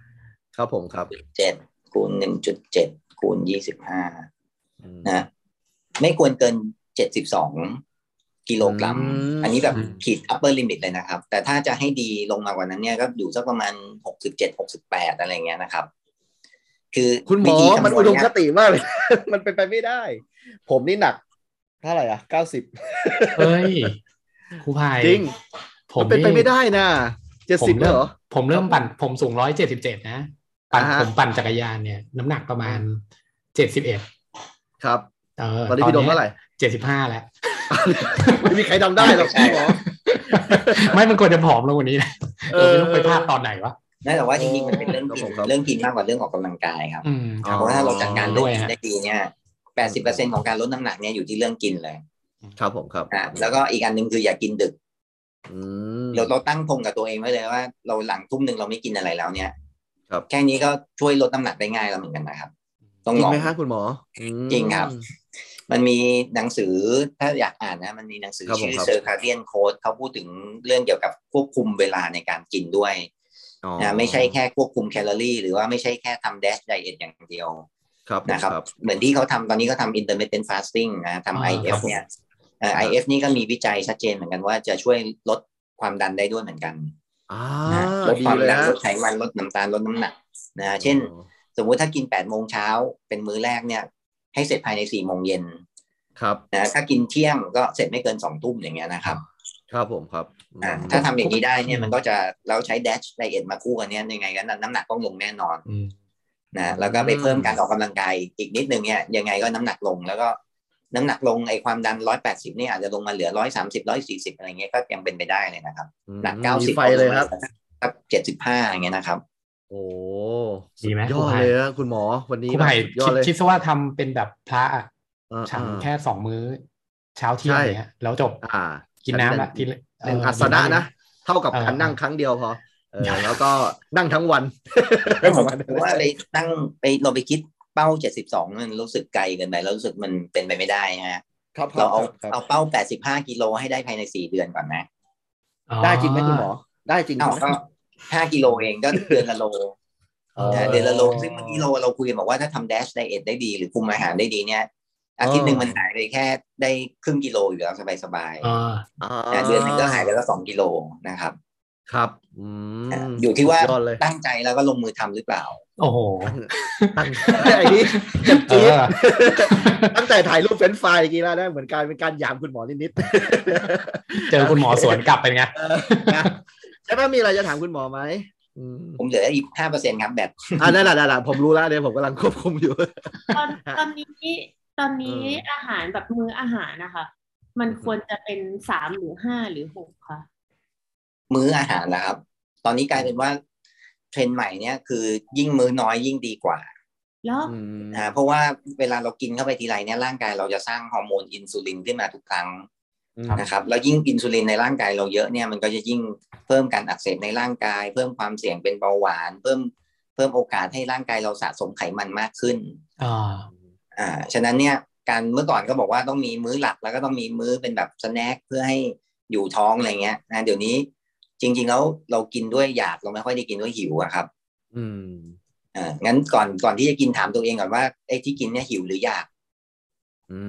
ครับผมครับเจ็ดคูณ หนึ่งจุดเจ็ดคูณยี่สิบห้านะไม่ควรเกินเจ็ดสิบสองกิโลกรัมอันนี้แบบขีด upper limit เลยนะครับแต่ถ้าจะให้ดีลงมากว่านั้นเนี่ยก็อยู่สักประมาณหกสิบเจ็ดหกสิบแปดอะไรเงี้ยนะครับคือคุณหมอมันอุดมคติมากเลยมันเป็นไปไม่ได้ผมนี่หนักเท่าไหร่อ่ะเก้าสิบเฮ้ยครูพายจริงผมเป็นไปไม่ได้นะเจ็ดสิบเหรอผมเริ่มปั่นผมสูงร้อยเจ็ดสิบเจ็ดนะปั่นผมปั่นจักรยานเนี่ยน้ำหนักประมาณเจ็ดสิบเอ็ดครับเออตอนนี้พี่โดมเท่าไหร่เจ็ดสิบห้าแล้วไม่มีใครทำได้หรอกพี่หมอไม่มันควรจะผอมลงกว่านี้นะเออไม่ต้องไปพลาดตอนไหนวะนั่นแต่ว่าจริงๆมันเป็นเรื่องกินเรื่องกินมากกว่าเรื่องออกกำลังกายครับเพราะถ้าเราจัดการเรื่องกินได้ดีเนี่ยแปดสิบเปอร์เซ็นต์ของการลดน้ำหนักเนี่ยอยู่ที่เรื่องกินเลยครับผมครับอ่าแล้วก็อีกอันหนึ่งคืออย่ากินดึกเราเราตั้งธงกับตัวเองไว้เลยว่าเราหลังทุ่มหนึ่งเราไม่กินอะไรแล้วเนี่ยแค่นี้ก็ช่วยลดน้ำหนักได้ง่ายแล้วเหมือนกันนะครับต้องลองจริงไหมคะคุณหมอจริงครับมันมีหนังสือถ้าอยากอ่านนะมันมีหนังสือชื่อ Circadian Code เขาพูดถึงเรื่องเกี่ยวกับควบคุมเวลาในการกินด้วยนะไม่ใช่แค่ควบคุมแคลอรี่หรือว่าไม่ใช่แค่ทำ Dash Diet อย่างเดียวนะครับเหมือนที่เขาทำตอนนี้เขาทำ Intermittent Fasting นะทำ ไอ เอฟ เนี่ยเอ่อ ไอ เอฟ นี่ก็มีวิจัยชัดเจนเหมือนกันว่าจะช่วยลดความดันได้ด้วยเหมือนกันลดความดันลดไขมันลดน้ำตาลลดน้ำหนักนะเช่นสมมุติถ้ากินแปดโมงเช้าเป็นมื้อแรกเนี่ยให้เสร็จภายในสี่โมงเย็นครับนะถ้ากินเที่ยงก็เสร็จไม่เกินสองทุ่มอย่างเงี้ยนะครับครับผมครับอ่าถ้าทำอย่างนี้ได้เนี่ยมันก็จะเราใช้ Dash Diet มาคู่กันเนี่ยยังไงก็น้ำหนักต้องลงแน่นอนนะแล้วก็ไปเพิ่มการออกกำลังกายอีกนิดนึงเนี่ยยังไงก็น้ำหนักลงแล้วก็น้ำหนักลงไอ้ความดันหนึ่งร้อยแปดสิบนี่อาจจะลงมาเหลือหนึ่งร้อยสามสิบ หนึ่งร้อยสี่สิบอะไรเงี้ยก็ยังเป็นไปได้เลยนะครับหนักเก้าสิบไปเลยครับครับเจ็ดสิบห้าอย่างเงี้ยนะครับโอ้ดีมั้ยยอดเลยคุณหมอวันนี้แบบยอดเลยคิดซะว่าทำเป็นแบบพระอ่ะฉันแค่สองมื้อเช้าเที่ยงอย่างเงี้ยแล้วจบอ่ากินน้ำละทีนึงอาสนะนะเท่ากับการนั่งครั้งเดียวพอเออแล้วก็นั่งทั้งวันผมว่าไปตั้งไปเราไปคิดเป้าเจ็ดสิบสองมันรู้สึกไกลเกินไปแล้วรู้สึกมันเป็นไปไม่ได้ฮะเราเอาเอาเป้าแปดสิบห้ากิโลให้ได้ภายในสี่เดือนก่อนนะได้จริงไหมคุณหมอได้จริงไหมก็ห้ากิโลเองก็เดือนละโลเดือนละโลซึ่งเมื่อกี้โลเราคุยกันบอกว่าถ้าทำ Dash Diet ได้ดีหรือคุมอาหารได้ดีเนี่ยอาทิตย์หนึ่งมันหายไปแค่ได้ครึ่งกิโลอยู่แล้วสบายๆเดือนหนึ่งก็หายไปแล้วสองกิโลนะครับครับอยู่ที่ว่าตั้งใจแล้วก็ลงมือทำหรือเปล่าโอ้โหไอ้นี่จริงตั้งแต่ถ่ายรูปเฟรนช์ฟรายกี่แล้วได้เหมือนการเป็นการหยามคุณหมอนิดๆเจอคุณหมอสวนกลับไปไงใช่ป่ะมีอะไรจะถามคุณหมอไหม ผมเหลืออีก ห้าเปอร์เซ็นต์ ครับแบตอ่านั่นๆๆผมรู้แล้วเนี่ยผมกำลังควบคุมอยู่ตอนตอนนี้ตอนนี้อาหารแบบมื้ออาหารนะคะมันควรจะเป็นสามหรือห้าหรือหกคะมื้ออาหารนะครับตอนนี้กลายเป็นว่าเทรนด์ใหม่เนี่ยคือยิ่งมื้อน้อยยิ่งดีกว่าแล้วอ่าเพราะว่าเวลาเรากินเข้าไปทีไรเนี่ยร่างกายเราจะสร้างฮอร์โมนอินซูลินขึ้นมาทุกครั้งนะครับแล้วยิ่งอินซูลินในร่างกายเราเยอะเนี่ยมันก็จะยิ่งเพิ่มการอักเสบในร่างกายเพิ่มความเสี่ยงเป็นเบาหวานเพิ่มเพิ่มโอกาสให้ร่างกายเราสะสมไขมันมากขึ้นอ่าอ่าฉะนั้นเนี่ยการเมื่อก่อนก็บอกว่าต้องมีมื้อหลักแล้วก็ต้องมีมื้อเป็นแบบสแน็คเพื่อให้อยู่ท้องอะไรเงี้ยนะเดี๋ยวนี้จริงๆแล้วเรากินด้วยอยากเราไม่ค่อยได้กินด้วยหิวอะครับอืมอ่างั้นก่อนก่อนที่จะกินถามตัวเองก่อนว่าไอ้ที่กินเนี่ยหิวหรืออยากอื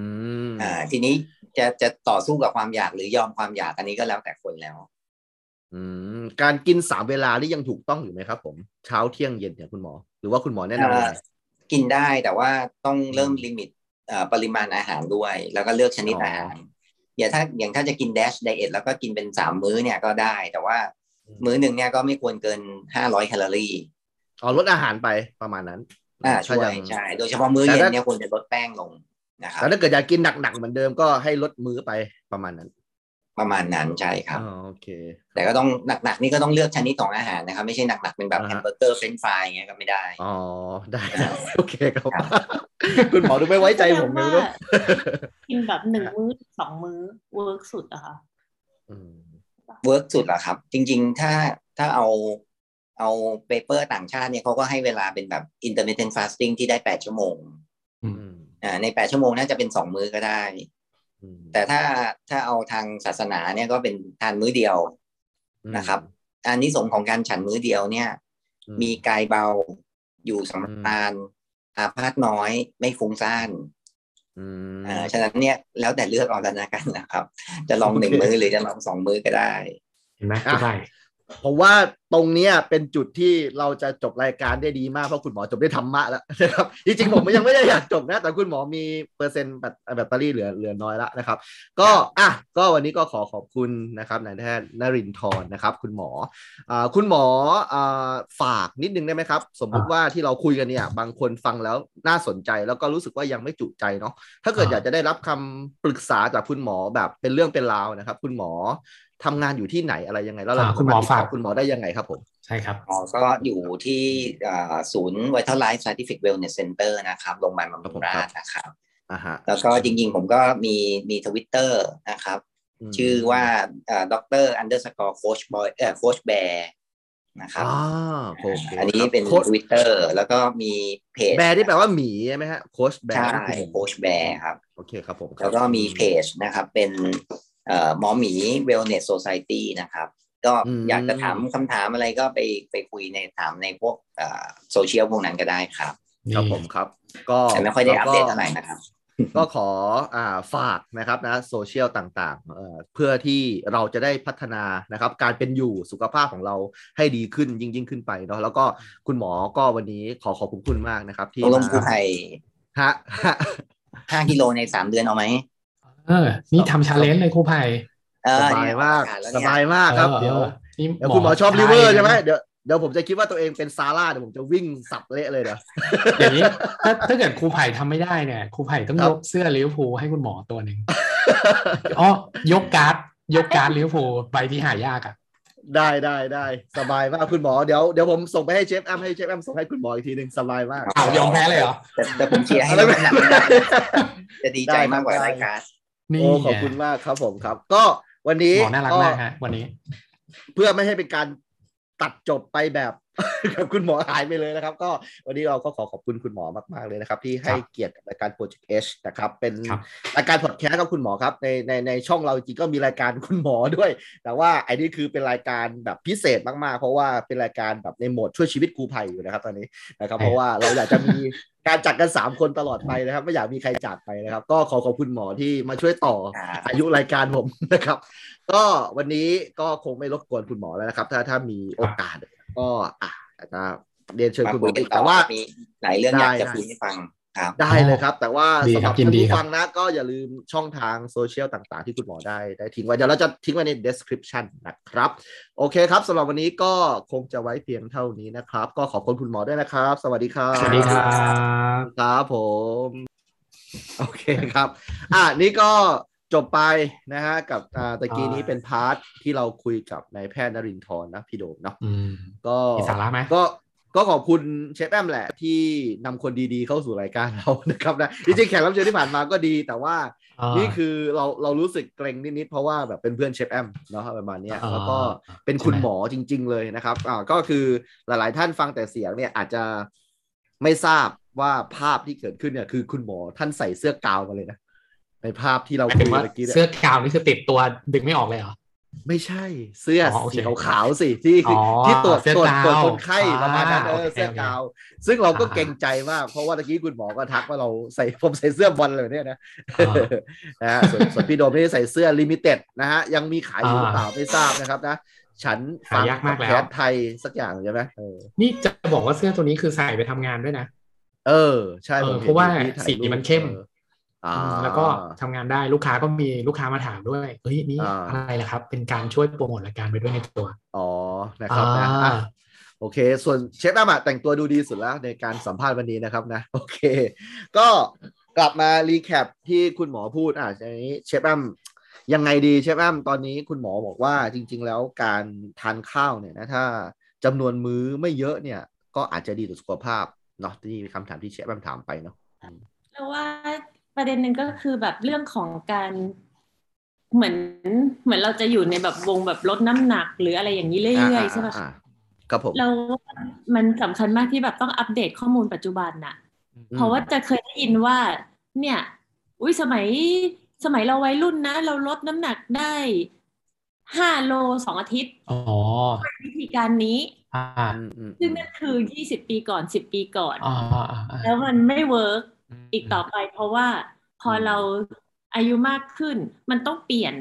มอ่าทีนี้จะจะต่อสู้กับความอยากหรือยอมความอยากอันนี้ก็แล้วแต่คนแล้วอืมการกินสามเวลานี่ยังถูกต้องอยู่ไหมครับผมเช้าเที่ยงเย็นเนี่ยคุณหมอหรือว่าคุณหมอแนะนำอะไรกินได้แต่ว่าต้องเริ่มลิมิตปริมาณอาหารด้วยแล้วก็เลือกชนิดอาหารอย่างถ้าอย่างถ้าจะกิน Dash Diet แล้วก็กินเป็นสามมื้อเนี่ยก็ได้แต่ว่ามื้อหนึ่งเนี่ยก็ไม่ควรเกินห้าร้อยแคลอรี่อ๋อลดอาหารไปประมาณนั้นอ่าช่วยใช่โดยเฉพาะมื้อเย็นเนี่ยควรจะลดแป้งลงนะครับแล้วถ้าเกิดอยากกินหนักๆเหมือนเดิมก็ให้ลดมื้อไปประมาณนั้นประมาณนั้นใช่ครับโอเคแต่ก็ต้องหนักๆนี่ก็ต้องเลือกชนิดของอาหารนะครับไม่ใช่หนักๆเป็นแบบแฮมเบอร์เกอร์เฟรนช์ฟรายอย่างเงี้ยก็ไม่ได้อ๋อได้โอเคครับคุณหมอดูไม่ไว้ใจผมเลยว่ากินแบบหนึ่งมื้อสองมื้อเวิร์กสุดอะค่ะเวิร์กสุดเหรอครับจริงๆถ้าถ้าเอาเอาเปเปอร์ต่างชาติเนี่ยเขาก็ให้เวลาเป็นแบบ intermittent fasting ที่ได้แปดชั่วโมงอ่าในแปดชั่วโมงน่าจะเป็นสองมื้อก็ได้แต่ถ้าถ้าเอาทางศาสนาเนี่ยก็เป็นทานมื้อเดียวนะครับอานิสงส์ของการฉันมื้อเดียวเนี่ยมีกายเบาอยู่สำราญอาพาธน้อยไม่ฟุ้งซ่านอ่าฉะนั้นเนี่ยแล้วแต่เลือกเอาแล้วกันนะครับจะลองหนึ่งมื้อหรือจะลองสองมื้อก็ได้เห็นไหมก็ได้เพราะว่าตรงนี้เป็นจุดที่เราจะจบรายการได้ดีมากเพราะคุณหมอจบได้ธรรมะแล้วนะครับจริงๆผมยังไม่ได้อยากจบนะแต่คุณหมอมีเปอร์เซ็นต์แบตแบตเตอรี่เหลือเหลือน้อยละนะครับก็อ่ะก็วันนี้ก็ขอขอบคุณนะครับนายแพทย์นรินทร์นะครับคุณหมออ่าคุณหมออ่าฝากนิดนึงได้ไหมครับสมมุติว่าที่เราคุยกันเนี่ยบางคนฟังแล้วน่าสนใจแล้วก็รู้สึกว่ายังไม่จุใจเนาะถ้าเกิดอยากจะได้รับคำปรึกษาจากคุณหมอแบบเป็นเรื่องเป็นราวนะครับคุณหมอทำงานอยู่ที่ไหนอะไรยังไงแล้วเราคุณหมอฝากคุณหมอได้ยังไงครับผมใช่ครับอ๋อก็อยู่ที่ศูนย์ Vital Life Scientific Wellness Center นะครับโรงพยาบาลบำรุงราษฎร์นะครับอ่าฮะแล้วก็จริงๆผมก็มีมี Twitter นะครับชื่อว่าเอ่อ Dr. Underscore Coach Boy เอ่อ Coach Bear นะครับอ๋อโอเคอันนี้เป็น Twitter แล้วก็มีเพจ Bear ที่แปลว่าหมีใช่มั้ยฮะ Coach Bear ใช่ Coach Bear ครับโอเคครับผมแล้วก็มีเพจนะครับเป็นเอ่อหมอหมี Wellness Society นะครับก็อยากจะถามคำถามอะไรก็ไปไปคุยในถามในพวกเอ่อโซเชียลพวกนั้นก็ได้ครับครับผมครับก็ไม่ค่อยได้อัปเดตอะไรนะครับก็ขออ่าฝากนะครับนะโซเชียลต่างๆเอ่อเพื่อที่เราจะได้พัฒนานะครับการเป็นอยู่สุขภาพของเราให้ดีขึ้นยิ่งๆขึ้นไปเนาะแล้วก็คุณหมอก็วันนี้ขอขอบคุณมากนะครับที่ลงภูไทยฮะห้ากิโลในสามเดือนเอามั้ยเออนี่ทำชาเลนจ์เลยครูไผ่สบายมากสบายมากครับเดี๋ยวคุณหมอชอบลิเวอร์ใช่ไหมเดี๋ยวเดี๋ยวผมจะคิดว่าตัวเองเป็นซาร่าเดี๋ยวผมจะวิ่งสับเละเลยเดี๋ยวอย่างนี้ถ้าถ้าเกิดครูไผ่ทำไม่ได้เนี่ยครูไผ่ต้องยกเสื้อลิเวอร์พูลให้คุณหมอตัวหนึ่งอ๋อยกการ์ดยกการ์ดลิเวอร์พูลใบที่หายากอ่ะได้ได้ได้สบายมากคุณหมอเดี๋ยวเดี๋ยวผมส่งไปให้เชฟแอมให้เชฟแอมส่งให้คุณหมออีกทีนึงสบายมากอ้าวยอมแพ้เลยเหรอแต่แต่ผมเชียร์ให้จะดีใจมากกว่าได้การ์ดโอ้ขอบคุณมากครับผมครับก็วันนี้น่ารักมากฮะวันนี้เพื่อไม่ให้เป็นการตัดจบไปแบบกับคุณหมอหายไปเลยนะครับก็วันนี้เราก็ขอขอบคุณคุณหมอมากๆเลยนะครับที่ให้เกียรติกับรายการ Project H นะครับเป็นรายการพอดแคสต์กับคุณหมอครับในในในช่องเราจริงก็มีรายการคุณหมอด้วยแต่ว่าไอ้นี่คือเป็นรายการแบบพิเศษมากๆเพราะว่าเป็นรายการแบบในโหมดช่วยชีวิตกู้ภัยอยู่นะครับตอนนี้นะครับเพราะว่าเราอยากจะมีการจัดกันสามคนตลอดไปนะครับไม่อยากมีใครจากไปนะครับก็ขอขอบคุณหมอที่มาช่วยต่ออายุรายการผมนะครับก็วันนี้ก็คงไม่รบกวนคุณหมอแล้วนะครับถ้าถ้ามีโอกาสก็อาจจะเรียนเชิญคุณหมอแต่ว่ามีหลายเรื่องอยากจะคุยให้ฟัง ได้เลยครับแต่ว่าสำหรับท่านผู้ฟังนะก็อย่าลืมช่องทางโซเชียลต่างๆที่คุณหมอได้ได้ทิ้งไว้เดี๋ยวเราจะทิ้งไว้ใน description นะครับโอเคครับสำหรับวันนี้ก็คงจะไว้เพียงเท่านี้นะครับก็ขอบคุณคุณหมอด้วยนะครับสวัสดีครับสวัสดีครับครับผมโอเคครับอ่ะนี่ก็จบไปนะฮะกับตะกี้นี้เป็นพาร์ทที่เราคุยกับนายแพทย์นรินทร์นะพี่โดมเนาะก็มีสาระไหมก็ก็ขอบคุณเชฟแอมแหละที่นำคนดีๆเข้าสู่รายการเรานะครับนะจริงๆแขกรับเชิญที่ผ่านมาก็ดีแต่ว่านี่คือเราเรารู้สึกเกรงนิดๆเพราะว่าแบบเป็นเพื่อนเชฟแอมเนาะประมาณนี้แล้วก็เป็นคุณหมอจริงๆเลยนะครับอ่าก็คือหลายๆท่านฟังแต่เสียงเนี่ยอาจจะไม่ทราบว่าภาพที่เกิดขึ้นเนี่ยคือคุณหมอท่านใส่เสื้อกาวมาเลยนะในภาพที่เราคุยเมื่อกี้เสื้อกาวนี่คือติดตัวดึงไม่ออกเลยเหรอไม่ใช่เสื้อสีขาวๆสิที่ที่ตรวจตรวจคนไข้ประมาณนั้นเออเสื้อกาวซึ่งเราก็เกรงใจมากเพราะว่าเมื่อกี้คุณหมอก็ทักว่าเราใส่ผมใส่เสื้อบอลเลยเนี่ยนะนะฮะส่วนพี่โดมนี่ใส่เสื้อลิมิเต็ดนะฮะยังมีขายอยู่หรือเปล่าไม่ทราบนะครับนะฉันฟังแคสไทยสักอย่างใช่ไหมนี่จะบอกว่าเสื้อตัวนี้คือใส่ไปทำงานด้วยนะเออใช่เพราะว่าสีมันเข้มแล้วก็ทำงานได้ลูกค้าก็มีลูกค้ามาถามด้วยเฮ้ยนี่อะไรล่ะครับเป็นการช่วยโปรโมทรายการไปด้วยในตัวอ๋อนะครับนะโอเคส่วนเชฟแอมอ่ะแต่งตัวดูดีสุดแล้วในการสัมภาษณ์วันนี้นะครับนะโอเคก็กลับมารีแคปที่คุณหมอพูดอ่ะทีนี้เชฟแอมยังไงดีเชฟแอมตอนนี้คุณหมอบอกว่าจริงๆแล้วการทานข้าวเนี่ยนะถ้าจำนวนมื้อไม่เยอะเนี่ยก็อาจจะดีต่อสุขภาพเนาะที่คำถามที่เชฟแอมถามไปเนาะแล้วว่าประเด็นหนึ่งก็คือแบบเรื่องของการเหมือนเหมือนเราจะอยู่ในแบบวงแบบลดน้ำหนักหรืออะไรอย่างนี้เรื่อยๆใช่ไหมคะครับผมเรามันสำคัญมากที่แบบต้องอัปเดตข้อมูลปัจจุบันน่ะเพราะว่าจะเคยได้ยินว่าเนี่ยอุ้ยสมัยสมัยเราวัยรุ่นนะเราลดน้ำหนักได้ห้าโลสองอาทิตย์อ๋อวิธีการนี้ซึ่งนั่นคือยี่สิบปีก่อนสิบปีก่อนแล้วมันไม่เวิร์กอีกต่อไปเพราะว่าพอเราอายุมากขึ้นมันต้องเปลี่ยน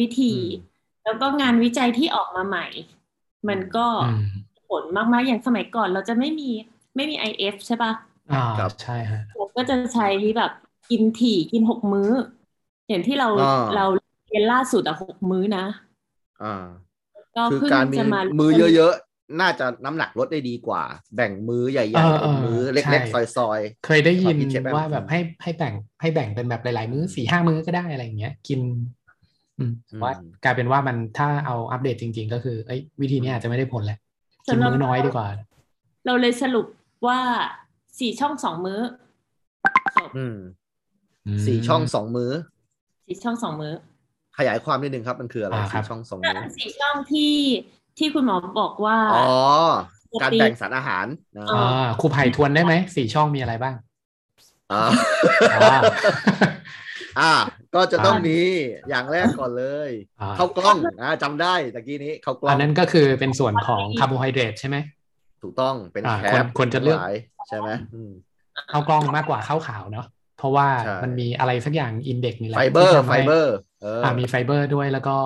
วิธีแล้วก็งานวิจัยที่ออกมาใหม่มันก็ผลมากๆอย่างสมัยก่อนเราจะไม่มีไม่มี ไอ เอฟ ใช่ป่ะอ่าครับใช่ฮะผมก็จะใช้แบบกินถี่กินหกมื้ออย่างที่เราเราเรียนล่าสุดอ่ะหกมื้อนะอ่าก็คือการมีมื้อเยอะน่าจะน้ำหนักลดได้ดีกว่าแบ่งมื้อใหญ่ๆเป็นมื้อเล็กๆซอยๆเคยได้ยินว่าแบบให้ให้แบ่งให้แบ่งเป็นแบบหลายๆมื้อ สี่ห้า มื้อก็ได้อะไรอย่างเงี้ยกินอืมว่ากลายเป็นว่ามันถ้าเอาอัปเดตจริงๆก็คือเอ้ยวิธีนี้อาจจะไม่ได้ผลแหละกินมื้อน้อยดีกว่าเราเลยสรุปว่าสี่ช่องสองมื้อจบอืมสี่ช่องสองมื้อสี่ช่องสองมื้อขยายความนิดนึงครับมันคืออะไรสี่ช่องสองมื้อสี่ช่องที่ที่คุณหมอบอกว่าอ๋อการแบ่งสารอาหารอ่าครูไผ่ทวนได้ไหมสี่ช่องมีอะไรบ้างอ่า อ่าก็จะต้องมีอย่างแรกก่อนเลยข้าวกล้องอ่าจำได้ตะกี้นี้ข้าวกล้องอันนั้นก็คือเป็นส่วนของคาร์โบไฮเดรตใช่ไหมถูกต้องเป็นแคลควรจะเลือกใช่ไหมข้าวกล้องมากกว่าข้าวขาวเนาะเพราะว่ามันมีอะไรสักอย่างอินเด็กซ์นี่แหละไฟเบอร์ไฟเบอร์อ่ามีไฟเบอร์ด้วยแล้วก็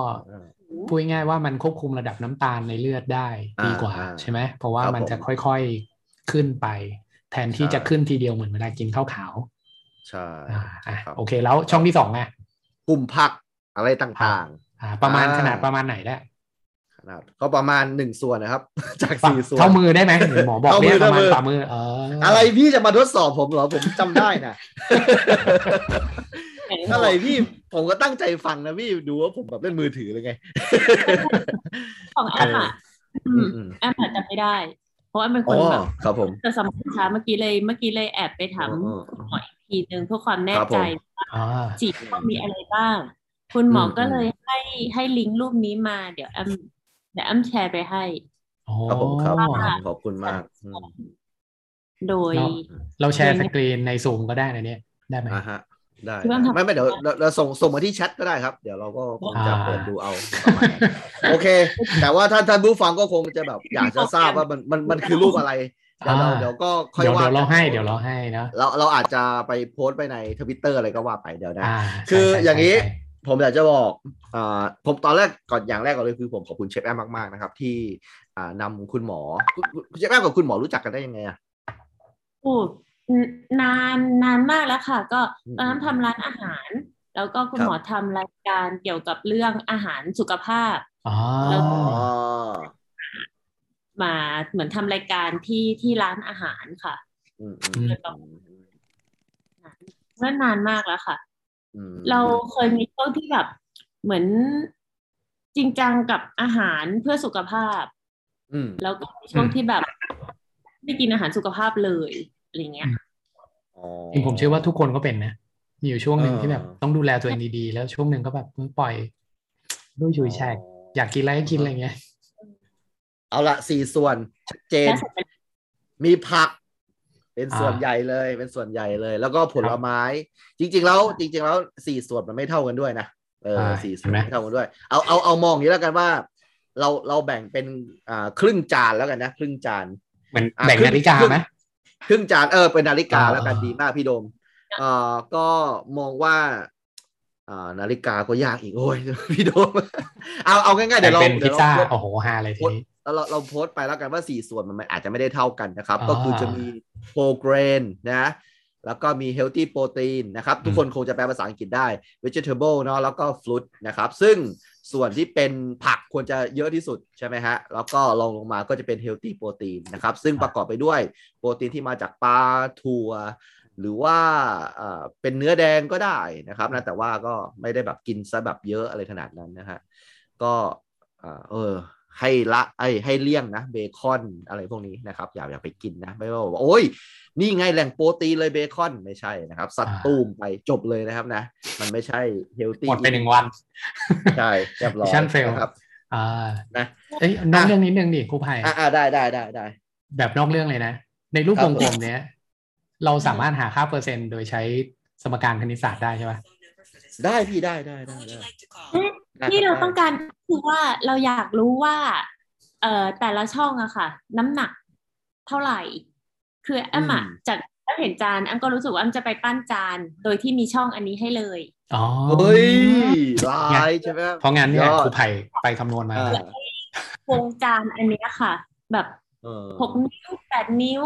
พูดง่ายว่ามันควบคุมระดับน้ำตาลในเลือดได้ดีกว่าใช่ไหมเพราะว่ามันจะค่อยๆขึ้นไปแทนที่จะขึ้นทีเดียวเหมือนเวลากินข้าวขาวใช่อ่าโอเคแล้วช่องที่สองอ่ะกลุ่มผักอะไรต่างๆอ่าประมาณขนาดประมาณไหนแหละขนาดก็ประมาณหนึ่งส่วนนะครับจากสี่ส่วนเท่ามือได้ไหมหมอบอกเนี่ยประมาณฝ่ามือเอออะไรพี่จะมาทดสอบผมเหรอผมจำได้นะอะไรพี่ผมก็ตั้งใจฟังนะพี่ดูว่าผมแบบเล่นมือถือเลยไงของแอมอ่ะแอมอาจจะไม่ได้เพราะแอมเป็นคนแบบจะสำคัญช้าเมื่อกี้เลยเมื่อกี้เลยแอบไปถามคุณหมออีกทีนึงเพื่อความแน่ใจว่าจีบต้องมีอะไรบ้างคุณหมอก็เลยให้ให้ลิงก์รูปนี้มาเดี๋ยวแอมเดี๋ยวแอมแชร์ไปให้ครับผมครับขอบคุณมากโดยเราแชร์สกรีนในซูมก็ได้นะเนี่ยได้ไหมได้ไม่ไม่เดี๋ยวเราส่งส่งมาที่แชทก็ได้ครับเดี๋ยวเราก็คงจะเปิดดูเอาโอเคแต่ว่าท่านท่านผู้ฟังก็คงจะแบบอยากจะทราบว่ามันมันมันคือรูปอะไรเดี๋ยวเราเดี๋ยวก็ค่อยว่าเดี๋ยวเราให้เดี๋ยวเราให้นะเราเราอาจจะไปโพสต์ไปใน Twitter อะไรก็ว่าไปเดี๋ยวนะคืออย่างนี้ผมอยากจะบอกอ่าผมตอนแรกก่อนอย่างแรกก่อนเลยคือผมขอบคุณเชฟแอมมากๆนะครับที่อ่านำคุณหมอเชฟแอมกับคุณหมอรู้จักกันได้ยังไงอ่ะโอ้ นานนานมากแล้วค่ะก็ตอนนั้นทำร้านอาหารแล้วก็คุณหมอทำรายการเกี่ยวกับเรื่องอาหารสุขภาพแล้วมาเหมือนทำรายการที่ที่ร้านอาหารค่ะเมื่อนานมากแล้วค่ะเราเคยมีช่วงที่แบบเหมือนจริงจังกับอาหารเพื่อสุขภาพแล้วก็มีช่วงที่แบบไม่กินอาหารสุขภาพเลยอะไรเงี้ยจริงผมเชื่อว่าทุกคนก็เป็นนะมีอยู่ช่วงหนึ่งที่แบบต้องดูแลตัวเองดีๆแล้วช่วงหนึ่งก็แบบปล่อยด้วยชุยแฉกอยากกินอะไรก็กินอะไรเงี้ยเอาละสี่ส่วนชัดเจนมีผักเป็นส่วนใหญ่เลยเป็นส่วนใหญ่เลยแล้วก็ผลไม้จริงๆแล้วจริงๆแล้วสี่ส่วนมันไม่เท่ากันด้วยนะเออสี่ส่วนไม่เท่ากันด้วยเอาเอาเอามองอย่างนี้แล้วกันว่าเราเราแบ่งเป็นอ่าครึ่งจานแล้วกันนะครึ่งจานเหมือนแบ่งนาฬิกาไหมครึ่งจานเออเป็นนาฬิกาแล้วกันดีมากพี่โดมเอ่อก็มองว่าอ่านาฬิกาก็ยากอีกโอ้ยพี่โดมเอาเอาง่ายๆเดี๋ยวเราเป็นพิซซ่าโอ้โหฮาอะไรทีนี้เราเราโพสต์ไปแล้วกันว่าสี่ส่วนมันอาจจะไม่ได้เท่ากันนะครับก็คือจะมีโปรเกรนนะแล้วก็มี healthy protein นะครับทุกคนคงจะแปลภาษาอังกฤษได้ vegetable เนาะแล้วก็ fruit นะครับซึ่งส่วนที่เป็นผักควรจะเยอะที่สุดใช่ไหมฮะแล้วก็ลองลงมาก็จะเป็น healthy protein นะครับซึ่งประกอบไปด้วยโปรตีนที่มาจากปลาถั่วหรือว่าเป็นเนื้อแดงก็ได้นะครับนะแต่ว่าก็ไม่ได้แบบกินซะแบบเยอะอะไรขนาดนั้นนะฮะก็เออให้ละไอ้ให้เลี่ยงนะเบคอนอะไรพวกนี้นะครับอย่าอย่าไปกินนะไม่ว่าโอ้ยนี่ไงแหล่งโปรตีนเลยเบคอนไม่ใช่นะครับสัตว์ตูมไปจบเลยนะครับนะมันไม่ใช่เฮลตี้หมดไปหนึ่งวันใช่เรียบร้อยนะครับอ่านะเอ้ยนอกเรื่องนิดนึงดิครูภัยอ่าได้ได้ได้ได้แบบนอกเรื่องเลยนะในรูปวงกลมเนี้ยเราสามารถหาค่าเปอร์เซ็นต์โดยใช้สมการคณิตศาสตร์ได้ใช่ป่ะได้พี่ได้ได้ได้ที่เราต้องการคือว่าเราอยากรู้ว่าเอ่อแต่ละช่องอะค่ะน้ำหนักเท่าไหร่คือแอมอะจากแอมเห็นจานแอมก็รู้สึกว่าแอมจะไปปั้นจานโดยที่มีช่องอันนี้ให้เลยอ๋อเฮ้ยลายใช่ไหมเพราะงั้นเนี่ยครูไผ่ไปคำนวณมาวงจานอันนี้ค่ะแบบหกนิ้วแปดนิ้ว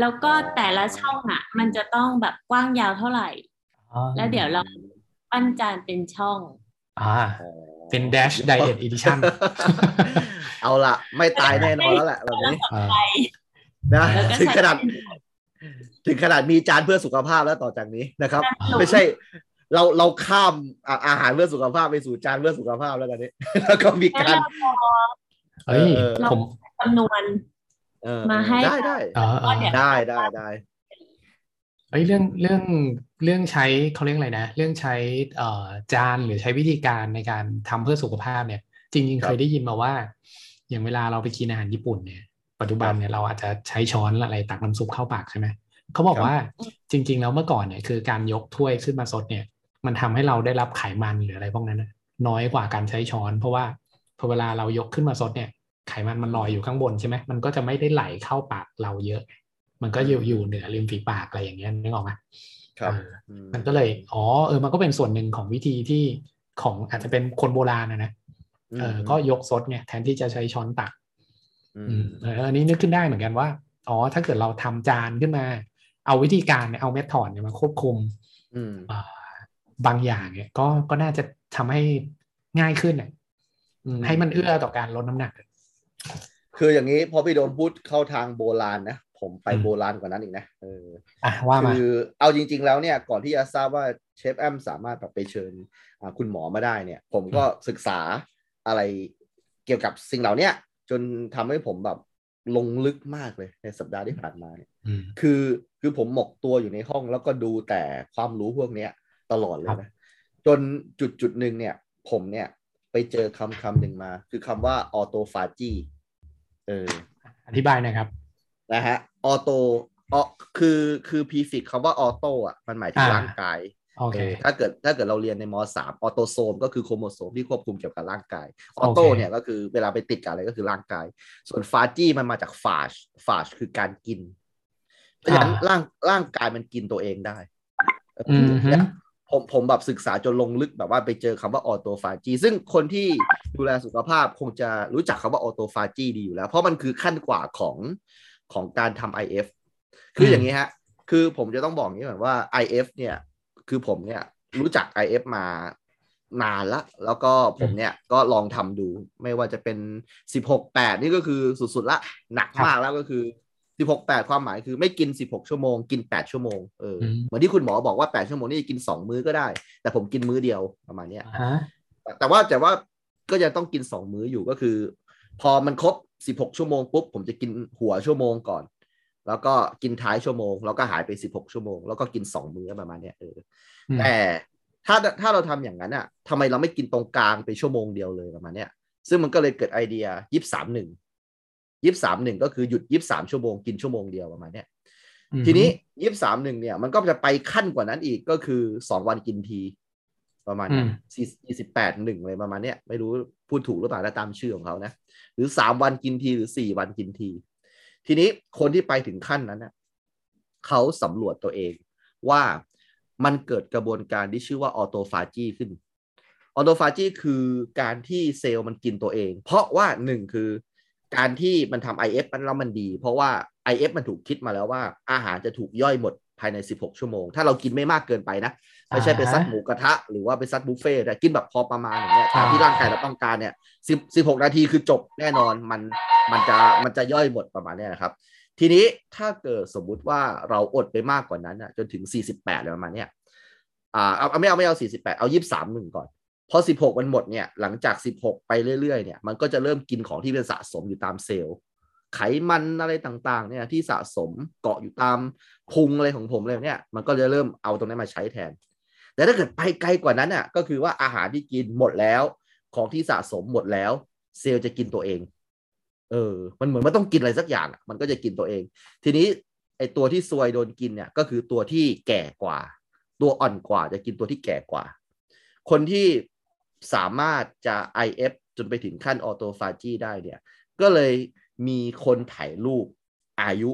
แล้วก็แต่ละช่องอะมันจะต้องแบบกว้างยาวเท่าไหร่แล้วเดี๋ยวเราปั้นจานเป็นช่องอ่าเป็น Dash Diet Edition เอาละไม่ตายแน่นอนแล้วแหละแบบนี้นะถึงขนาดถึงขนาดมีจานเพื่อสุขภาพแล้วต่อจากนี้นะครับไม่ใช่เราเราข้ามอาหารเพื่อสุขภาพไปสู่จานเพื่อสุขภาพแล้วกันนี้แล้วก็มีการเฮ้ยผมคำนวณมาให้ได้ได้ได้ได้ไอ้เรื่องเรื่องเรื่องใช้เขาเรียกอะไรนะเรื่องใช้จานหรือใช้วิธีการในการทำเพื่อสุขภาพเนี่ยจริงๆเคยได้ยินมาว่าอย่างเวลาเราไปกินอาหารญี่ปุ่นเนี่ยปัจจุบันเนี่ยเราอาจจะใช้ช้อนอะไรตักน้ำซุปเข้าปากใช่ไหมเขาบอกว่าจริงๆแล้วเมื่อก่อนเนี่ยคือการยกถ้วยขึ้นมาซดเนี่ยมันทำให้เราได้รับไขมันหรืออะไรพวกนั้นน้อยกว่าการใช้ช้อนเพราะว่าพอเวลาเรายกขึ้นมาซดเนี่ยไขมันมันลอยอยู่ข้างบนใช่ไหมมันก็จะไม่ได้ไหลเข้าปากเราเยอะมันก็อยู่อยู่เหนือริมฝีปากอะไรอย่างเงี้ยนึกออกไหมครับมันก็เลยอ๋อเออมันก็เป็นส่วนหนึ่งของวิธีที่ของอาจจะเป็นคนโบราณนะนะเออก็ยกซดเนี่ยแทนที่จะใช้ช้อนตักเอออันนี้นึกขึ้นได้เหมือนกันว่าอ๋อถ้าเกิดเราทำจานขึ้นมาเอาวิธีการเนี่ยเอาเมธอดเนี่ยมาควบคุมบางอย่างเนี่ยก็ก็น่าจะทำให้ง่ายขึ้นเนี่ยให้มันเอื้อต่อการลดน้ำหนักคืออย่างนี้พอพี่โดมพูดเข้าทางโบราณนะผมไปโบราณกว่านั้นอีกนะเออว่ามาคือเอาจริงๆแล้วเนี่ยก่อนที่จะทราบว่าเชฟแอมสามารถไปเชิญคุณหมอมาได้เนี่ยผมก็ศึกษาอะไรเกี่ยวกับสิ่งเหล่านี้จนทำให้ผมแบบลงลึกมากเลยในสัปดาห์ที่ผ่านมาเนี่ยคือคือผมหมกตัวอยู่ในห้องแล้วก็ดูแต่ความรู้พวกนี้ตลอดเลยนะจนจุดจุดหนึ่งเนี่ยผมเนี่ยไปเจอคำคำหนึ่งมาคือคำว่าออโตฟาจีเอออธิบายนะครับนะฮะออโต้อคือคือ prefix คำว่าออโต้อ่ะมันหมายถึงร่างกายโอเคถ้าเกิดถ้าเกิดเราเรียนในม.สาม ออโตโซมก็คือโครโมโซมที่ควบคุมเกี่ยวกับร่างกายออโต้เนี่ยก็คือเวลาไปติดกับอะไรก็คือร่างกายส่วนฟาจี้มันมาจากฟาชฟาชคือการกินเพราะฉะนั้นร่างร่างกายมันกินตัวเองได้ผมผมแบบศึกษาจนลงลึกแบบว่าไปเจอคำว่าออโตฟาจีซึ่งคนที่ดูแลสุขภาพคงจะรู้จักคำว่าออโตฟาจีดีอยู่แล้วเพราะมันคือขั้นกว่าของของการทำ ไอ เอฟ คืออย่างนี้ฮะ คือผมจะต้องบอกอย่างนี้แบบว่า ไอ เอฟ เนี่ยคือผมเนี่ยรู้จัก ไอ เอฟ มานานละแล้วก็ผมเนี่ยก็ลองทำดูไม่ว่าจะเป็นสิบหกแปดนี่ก็คือสุดๆละหนักมากแล้วก็คือสิบหกแปดความหมายคือไม่กินสิบหกชั่วโมงกินแปดชั่วโมงเออเหมือนที่คุณหมอบอกว่าแปดชั่วโมงนี่กินสองมื้อก็ได้แต่ผมกินมื้อเดียวประมาณเนี้ยแต่ว่าแต่ว่าก็ยังต้องกินสองมื้ออยู่ก็คือพอมันครบสิบหกชั่วโมงปุ๊บผมจะกินหัวชั่วโมงก่อนแล้วก็กินท้ายชั่วโมงแล้วก็หายไปสิบหกชั่วโมงแล้วก็กินสองมื้อประมาณเนี้ยเออแต่ถ้าถ้าเราทำอย่างนั้นอ่ะทำไมเราไม่กินตรงกลางไปชั่วโมงเดียวเลยประมาณเนี้ยซึ่งมันก็เลยเกิดไอเดียยี่สิบสามหนึ่ง ยี่สิบสามหนึ่งก็คือหยุดยี่สิบสามชั่วโมงกินชั่วโมงเดียวประมาณเนี้ยทีนี้ยี่สิบสามหนึ่งเนี่ยมันก็จะไปขั้นกว่านั้นอีกก็คือสองวันกินทีประมาณสี่สิบแปดหนึ่งเลยประมาณเนี้ยไม่รู้พูดถูกหรือเปล่าตามชื่อของเขานะหรือสามวันกินทีหรือสี่วันกินทีทีนี้คนที่ไปถึงขั้นนั้นนะเขาสำรวจตัวเองว่ามันเกิดกระบวนการที่ชื่อว่าออโตฟาจีขึ้นออโตฟาจีคือการที่เซลล์มันกินตัวเองเพราะว่าหนึ่งคือการที่มันทำ ไอ เอฟ มันแล้วมันดีเพราะว่า ไอ เอฟ มันถูกคิดมาแล้วว่าอาหารจะถูกย่อยหมดภายในสิบหกชั่วโมงถ้าเรากินไม่มากเกินไปนะไม่ใช่ไปซัดหมูกระทะหรือว่าไปซัดบุฟเฟ่ต์แต่กินแบบพอประมาณอย่างเงี้ยตามที่ร่างกายเราต้องการเนี่ยสิบ สิบหกนาทีคือจบแน่นอนมันมันจะมันจะย่อยหมดประมาณเนี้ยนะครับทีนี้ถ้าเกิดสมมุติว่าเราอดไปมากกว่านั้นนะจนถึงสี่สิบแปดเลยประมาณเนี้ยอ่าเอาไม่เอาไม่เอาสี่สิบแปดเอายี่สิบสาม หนึ่งก่อนพอสิบหกมันหมดเนี่ยหลังจากสิบหกไปเรื่อยๆเนี่ยมันก็จะเริ่มกินของที่เป็นสะสมอยู่ตามเซลล์ไขมันอะไรต่างๆเนี่ยที่สะสมเกาะอยู่ตามพุงอะไรของผมเลยเนี่ยมันก็จะเริ่มเอาตรงนั้นมาใช้แทนแต่ถ้าเกิดไปไกลกว่านั้นน่ะก็คือว่าอาหารที่กินหมดแล้วของที่สะสมหมดแล้วเซลล์จะกินตัวเองเออมันเหมือนมันต้องกินอะไรสักอย่างอ่ะมันก็จะกินตัวเองทีนี้ไอ้ตัวที่ซวยโดนกินเนี่ยก็คือตัวที่แก่กว่าตัวอ่อนกว่าจะกินตัวที่แก่กว่าคนที่สามารถจะ ไอ เอฟ จนไปถึงขั้นออโตฟาจีได้เนี่ยก็เลยมีคนถ่ายรูปอายุ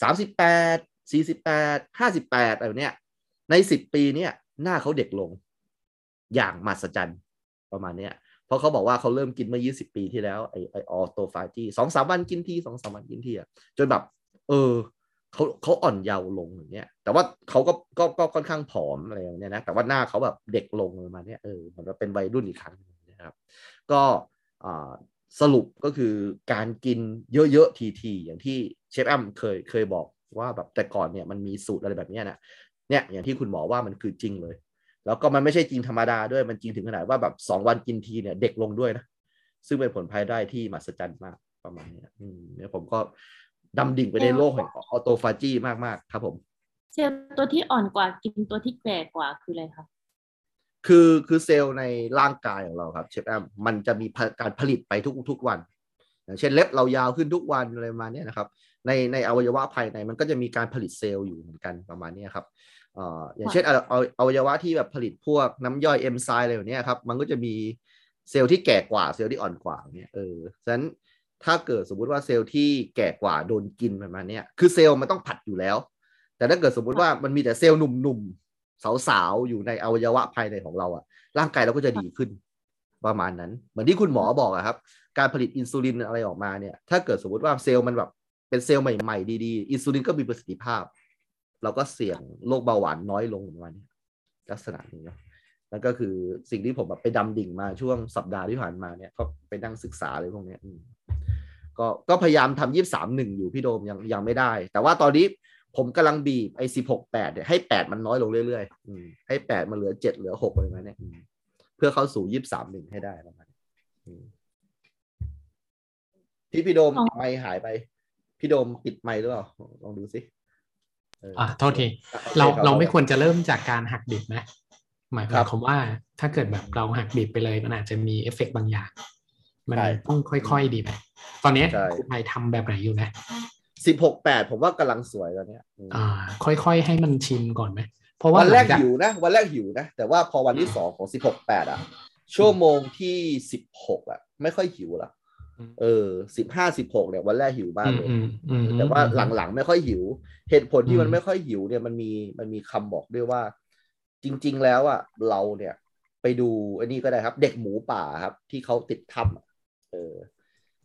สามสิบแปด สี่สิบแปด ห้าสิบแปดอะไรเนี่ยในสิบปีเนี่ยหน้าเขาเด็กลงอย่างมหัศจรรย์ประมาณเนี้ยเพราะเขาบอกว่าเขาเริ่มกินเมื่อยี่สิบปีที่แล้วไอ้ไอ้ออโตฟาจี สองสาม วันกินที สองสาม วันกินทีอ่ะจนแบบเออเขาเขาอ่อนเยาว์ลงอย่างเงี้ยแต่ว่าเขาก็ก็ก็ค่อนข้างผอมอะไรอย่างเงี้ยนะแต่ว่าหน้าเขาแบบเด็กลงประมาณเนี้ยเออเหมือนว่าเป็นวัยรุ่นอีกครั้งนะครับก็อ่าสรุปก็คือการกินเยอะๆทีๆอย่างที่เชฟแอมเคยเคยบอกว่าแบบแต่ก่อนเนี่ยมันมีสูตรอะไรแบบเนี้ยนะเนี่ยอย่างที่คุณหมอว่ามันคือจริงเลยแล้วก็มันไม่ใช่จริงธรรมดาด้วยมันจริงถึงขนาดว่าแบบสองวันกินทีเนี่ยเด็กลงด้วยนะซึ่งเป็นผลภายได้ที่มหัศจรรย์มากประมาณนี้อืมเนี่ยผมก็ดำดิ่งไปในโลกของออโตฟาจีมากๆครับผมเซลล์ตัวที่อ่อนกว่ากินตัวที่แก่กว่าคืออะไรคะคือคือเซลล์ในร่างกายของเราครับเชฟแอมมันจะมีการผลิตไปทุกทุกวันอย่างเช่นเล็บเรายาวขึ้นทุกวันอะไรประมาณนี้นะครับในในอวัยวะภายในมันก็จะมีการผลิตเซลล์อยู่เหมือนกันประมาณนี้ครับเอ่ออย่างเช่นอวัยวะที่แบบผลิตพวกน้ำย่อยเอนไซม์อะไรอย่างเงี้ยครับมันก็จะมีเซลล์ที่แก่กว่าเซลล์ที่อ่อนกว่าเนี่ยเออฉะนั้นถ้าเกิดสมมุติว่าเซลล์ที่แก่กว่าโดนกินประมาณนี้คือเซลล์มันต้องผัดอยู่แล้วแต่ถ้าเกิดสมมุติว่ามันมีแต่เซลล์หนุ่มๆสาวๆอยู่ในอวัยวะภายในของเราอะร่างกายเราก็จะดีขึ้นประมาณนั้นเหมือนที่คุณหมอบอกอะครับการผลิตอินซูลินอะไรออกมาเนี่ยถ้าเกิดสมมุติว่าเซลล์มันแบบเป็นเซลล์ใหม่ๆดีๆอินซูลินก็มีประสิทธิภาพเราก็เสี่ยงโรคเบาหวานน้อยลงประมาณนี้ลักษณะนี้นะนั่นก็คือสิ่งที่ผมแบบไปดำดิ่งมาช่วงสัปดาห์ที่ผ่านมาเนี่ยก็ไปนั่งศึกษาเลยพวกนี้ก็ก็พยายามทำยี่สิบสามหนึ่งอยู่พี่โดมยังยังไม่ได้แต่ว่าตอนนี้ผมกำลังบีบไอ้สิบหกแปดเนี่ยให้แปดมันน้อยลงเรื่อยๆให้แปดมันเหลือเจ็ดเหลือหกอะไรมาเนี่ยเพื่อเข้าสู่ยี่สิบสามหนึ่งให้ได้ประมาณที่พี่โดมไมค์หายไปพี่โดมปิดไมค์หรือเปล่าลองดูสิอ่ะโทษทีเราเราไม่ควรจะเริ่มจากการหักดิบนะหมายความว่าถ้าเกิดแบบเราหักดิบไปเลยมันอาจจะมีเอฟเฟกต์บางอย่างมันต้องค่อยๆดีไปตอนนี้คุณไมค์ทำแบบไหนอยู่นะสิบหกแปดผมว่ากำลังสวยตอนนี้อ่าค่อยๆให้มันชิมก่อนไหมเพราะว่าวันแรกหิวนะวันแรกหิวนะแต่ว่าพอวันที่สองของสิบหกแปดอ่ะชั่วโมงที่สิบหกอ่ะไม่ค่อยหิวละเออสิบห้าสิบหกเนี่ยวันแรกหิวมากเลยแต่ว่าหลังๆไม่ค่อยหิวเหตุผลที่มันไม่ค่อยหิวเนี่ยมันมีมันมีคำบอกด้วยว่าจริงๆแล้วอ่ะเราเนี่ยไปดูอันนี้ก็ได้ครับเด็กหมูป่าครับที่เขาติดถ้ำเออ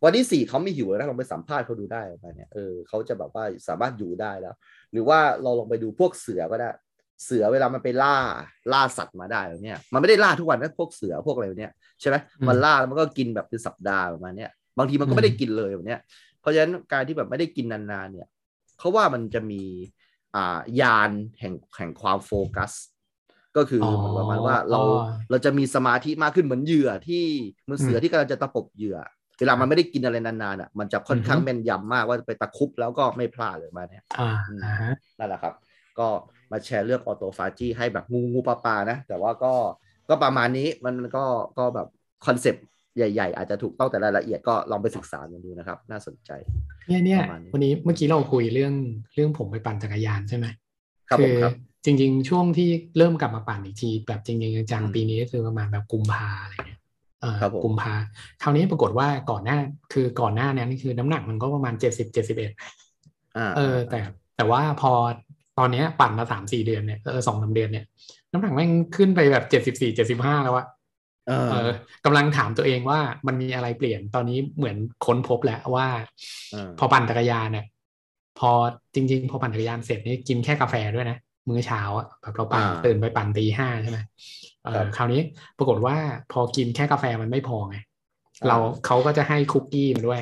วันที่สี่เขาไม่หิวแล้วนะลองไปสัมภาษณ์เขาดูได้ไปเนี่ยเออเขาจะแบบว่าสามารถอยู่ได้แล้วหรือว่าเราลองไปดูพวกเสือก็ได้เสือเวลามันไปล่าล่าสัตว์มาได้เนี่ยมันไม่ได้ล่าทุกวันนะพวกเสือพวกอะไรเนี่ยใช่ไหมมันล่าแล้วมันก็กินแบบเป็นสัปดาห์ประมาณเนี้ยบางทีมันก็ไม่ได้กินเลยแบบเนี้ยเพราะฉะนั้นการที่แบบไม่ได้กินนานๆเนี่ยเขาว่ามันจะมีอ่ายานแห่งแห่งความโฟกัสก็คือประมาณว่าเราเราจะมีสมาธิมากขึ้นเหมือนเหยื่อที่เหมือนเสือที่กำลังจะตะปบเหยื่อเวลามันไม่ได้กินอะไรนานๆอ่ะมันจะค่อนข้างแม่นยำมากว่าไปตะคุบแล้วก็ไม่พลาดเลยมาเนี่ยนั่นแหละครับก็มาแชร์เรื่องออโตฟาจีให้แบบงูงูปลาปลานะแต่ว่าก็ก็ประมาณนี้มันก็ก็แบบคอนเซปต์ใหญ่ๆอาจจะถูกต้องแต่รายละเอียดก็ลองไปศึกษากันดูนะครับน่าสนใจเนี่ยเนี่ยวันนี้เมื่อกี้เราคุยเรื่องเรื่องผมไปปั่นจักรยานใช่ไหมครับผมครับจริงๆช่วงที่เริ่มกลับมาปั่นอีกทีแบบจริงๆจังๆปีนี้ก็คือประมาณแบบกุมภาอะไรเงี้ยเอ่อกุมภาคราวนี้ปรากฏว่าก่อนหน้าคือก่อนหน้านั้นคือน้ำหนักมันก็ประมาณเจ็ดสิบ เจ็ดสิบเอ็ดอ่าเออแต่แต่ว่าพอตอนนี้ปั่นมา สามถึงสี่ เดือนเนี่ยเออ สองถึงสาม เดือนเนี่ยน้ำหนักแม่งขึ้นไปแบบเจ็ดสิบสี่ เจ็ดสิบห้าแล้วอะเออกำลังถามตัวเองว่ามันมีอะไรเปลี่ยนตอนนี้เหมือนค้นพบแล้วว่าพอปั่นจักรยานเนี่ยพอจริงๆพอปั่นจักรยานเสร็จนี่กินแค่กาแฟด้วยนะมื้อเช้าอะแบบเราปั่นตื่นไปปั่นตีห้าใช่ไหมเออคราวนี้ปรากฏว่าพอกินแค่กาแฟมันไม่พอไงเราเขาก็จะให้คุกกี้มาด้วย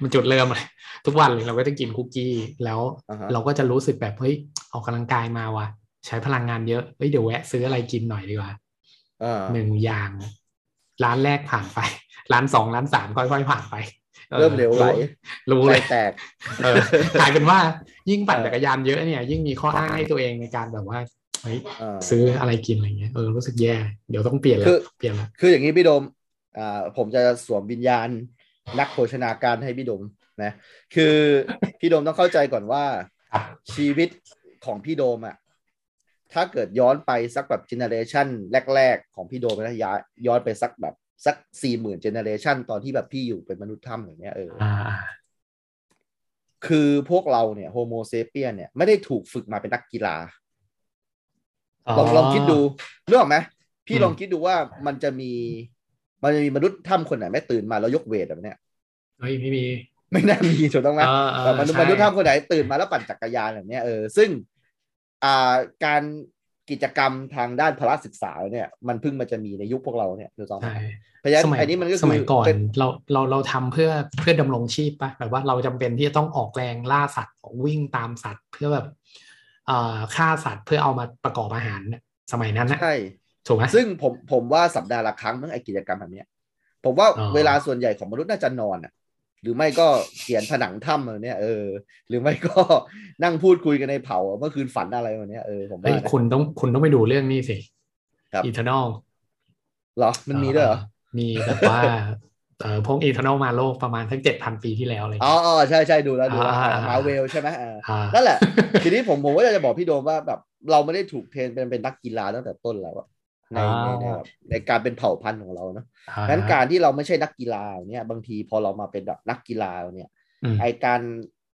มันจุดเริ่มเลยทุกวันเลยเราก็จะกินคุกกี้แล้วเราก็จะรู้สึกแบบเฮ้ยออกกำลังกายมาว่ะใช้พลังงานเยอะเฮ้ยเดี๋ยวแวะซื้ออะไรกินหน่อยดีกว่าหนึ่งอย่างร้านแรกผ่านไปร้านสองร้านสามค่อยๆผ่านไปเริ่มเร็วไหลรู้เลยแตกกลายเป็นว่ายิ่งปั่นจักรยานเยอะเนี่ยยิ่งมีข้ออ้างให้ตัวเองในการแบบว่าเฮ้ยซื้ออะไรกินอะไรเงี้ยเออรู้สึกแย่เดี๋ยวต้องเปลี่ยนแล้วเปลี่ยนแล้วคืออย่างนี้พี่โดมอ่าผมจะสวมวิญญาณนักโภชนาการให้พี่โดมนะคือพี่โดมต้องเข้าใจก่อนว่าชีวิตของพี่โดมอะถ้าเกิดย้อนไปสักแบบเจเนเรชันแรกๆของพี่โดมนะย้อนไปสักแบบสัก สี่หมื่น เจเนเรชันตอนที่แบบพี่อยู่เป็นมนุษย์ถ้ำอย่างเงี้ยเออคือพวกเราเนี่ยโฮโมเซเปียนเนี่ยไม่ได้ถูกฝึกมาเป็นนักกีฬาลองลองคิดดูนึกออกไหมพี่ลองคิดดูว่ามันจะมีมันจะมีมนุษย์ถ้ำคนไหนไม่ตื่นมาแล้วยกเวทแบบเนี้ยเฮ้ยไม่มีไม่น่ามีถูกต้องไหมแต่มนุษย์ถ้ำคนไหนตื่นมาแล้วปั่นจักรยานแบบเนี้ยเออซึ่งอ่าการกิจกรรมทางด้านพละศึกษาเนี่ยมันเพิ่งมันจะมีในยุคพวกเราเนี่ยถูกต้องไหมเพราะฉะนั้นอันนี้มันก็คือสมัยก่อนเราเราเราทำเพื่อเพื่อดำรงชีพป่ะแบบว่าเราจำเป็นที่จะต้องออกแรงล่าสัตว์วิ่งตามสัตว์เพื่อแบบอ่าฆ่าสัตว์เพื่อเอามาประกอบอาหารสมัยนั้นนะใช่ถูกไหมซึ่งผมผมว่าสัปดาห์ละครั้งเรื่องไอ้กิจกรรมแบบนี้ผมว่าเวลาส่วนใหญ่ของมนุษย์น่าจะนอนอ่ะหรือไม่ก็เขียนผนังถ้ำอะไรเนี่ยเออหรือไม่ก็นั่งพูดคุยกันในเผาเมื่อคืนฝันอะไรแบบนี้เออผมว่าคุณต้องคุณต้องไปดูเรื่องนี้สิครับ Eternal เหรอมันมีด้วยเหรอมีแต่ว่าเอ่อพวก Eternal มาโลกประมาณสัก เจ็ดพัน ปีที่แล้วเลยอ๋อๆใช่ๆดูแล้วดูมาเวลใช่ไหมนั่นแหละทีนี้ผมผมก็จะบอกพี่โดมว่าแบบเราไม่ได้ถูกเทรนเป็นเป็นนักกีฬาตั้งแต่ต้นแล้วในในในการเป็นเผ่าพันธุ์ของเราเนาะดังนั้นการที่เราไม่ใช่นักกีฬาเนี่ยบางทีพอเรามาเป็นแบบนักกีฬาเนี่ยไอการ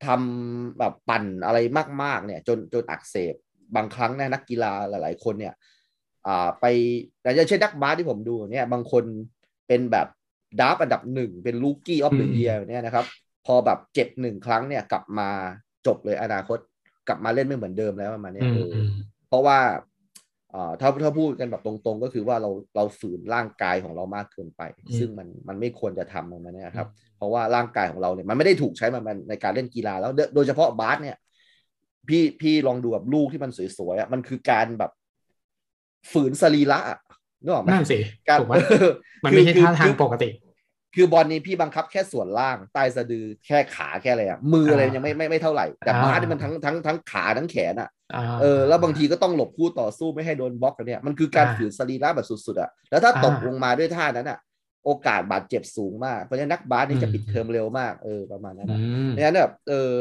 ทำแบบปั่นอะไรมากๆเนี่ยจนจนอักเสบบางครั้งเนี่ยนักกีฬาหลายๆคนเนี่ยอ่าไปอย่างเช่นนักบาสที่ผมดูเนี่ยบางคนเป็นแบบดราฟอันดับหนึ่งเป็นลูกี้ออฟเดอะเยียร์เนี่ยนะครับพอแบบเจ็บหนึ่งครั้งเนี่ยกลับมาจบเลยอนาคตกลับมาเล่นไม่เหมือนเดิมแล้วประมาณนี้เออเพราะว่าถ้าถ้าพูดกันแบบตรงๆก็คือว่าเราเราฝืนร่างกายของเรามากเกินไปซึ่งมันมันไม่ควรจะทำมันนะครับเพราะว่าร่างกายของเราเนี่ยมันไม่ได้ถูกใช้มันในการเล่นกีฬาแล้วโดยเฉพาะบาสเนี่ยพี่พี่ลองดูแบบลูกที่มันสวยๆอ่ะมันคือการแบบฝืนสรีระนึกออกไหมนั่นสิถูกไหมมันไม่ใช่ท่าทางปกติคือบอลนี้พี่บังคับแค่ส่วนล่างใต้สะดือแค่ขาแค่อะไรอ่ะมืออะไรยังไม่ไม่ไม่เท่าไหร่แต่บาสนี่มันทั้งทั้งทั้งขาทั้งแขนอ่ะเออแล้วบางทีก็ต้องหลบคู่ต่อสู้ไม่ให้โดนบล็อกกันเนี่ยมันคือการฝืนสรีระแบบสุดๆอ่ะแล้วถ้าตกลงมาด้วยท่านั้นอ่ะโอกาสบาดเจ็บสูงมากเพราะฉะนั้นนักบาสนี่จะปิดเทอมเร็วมากเออประมาณนั้นนะดังนั้นแบบเออ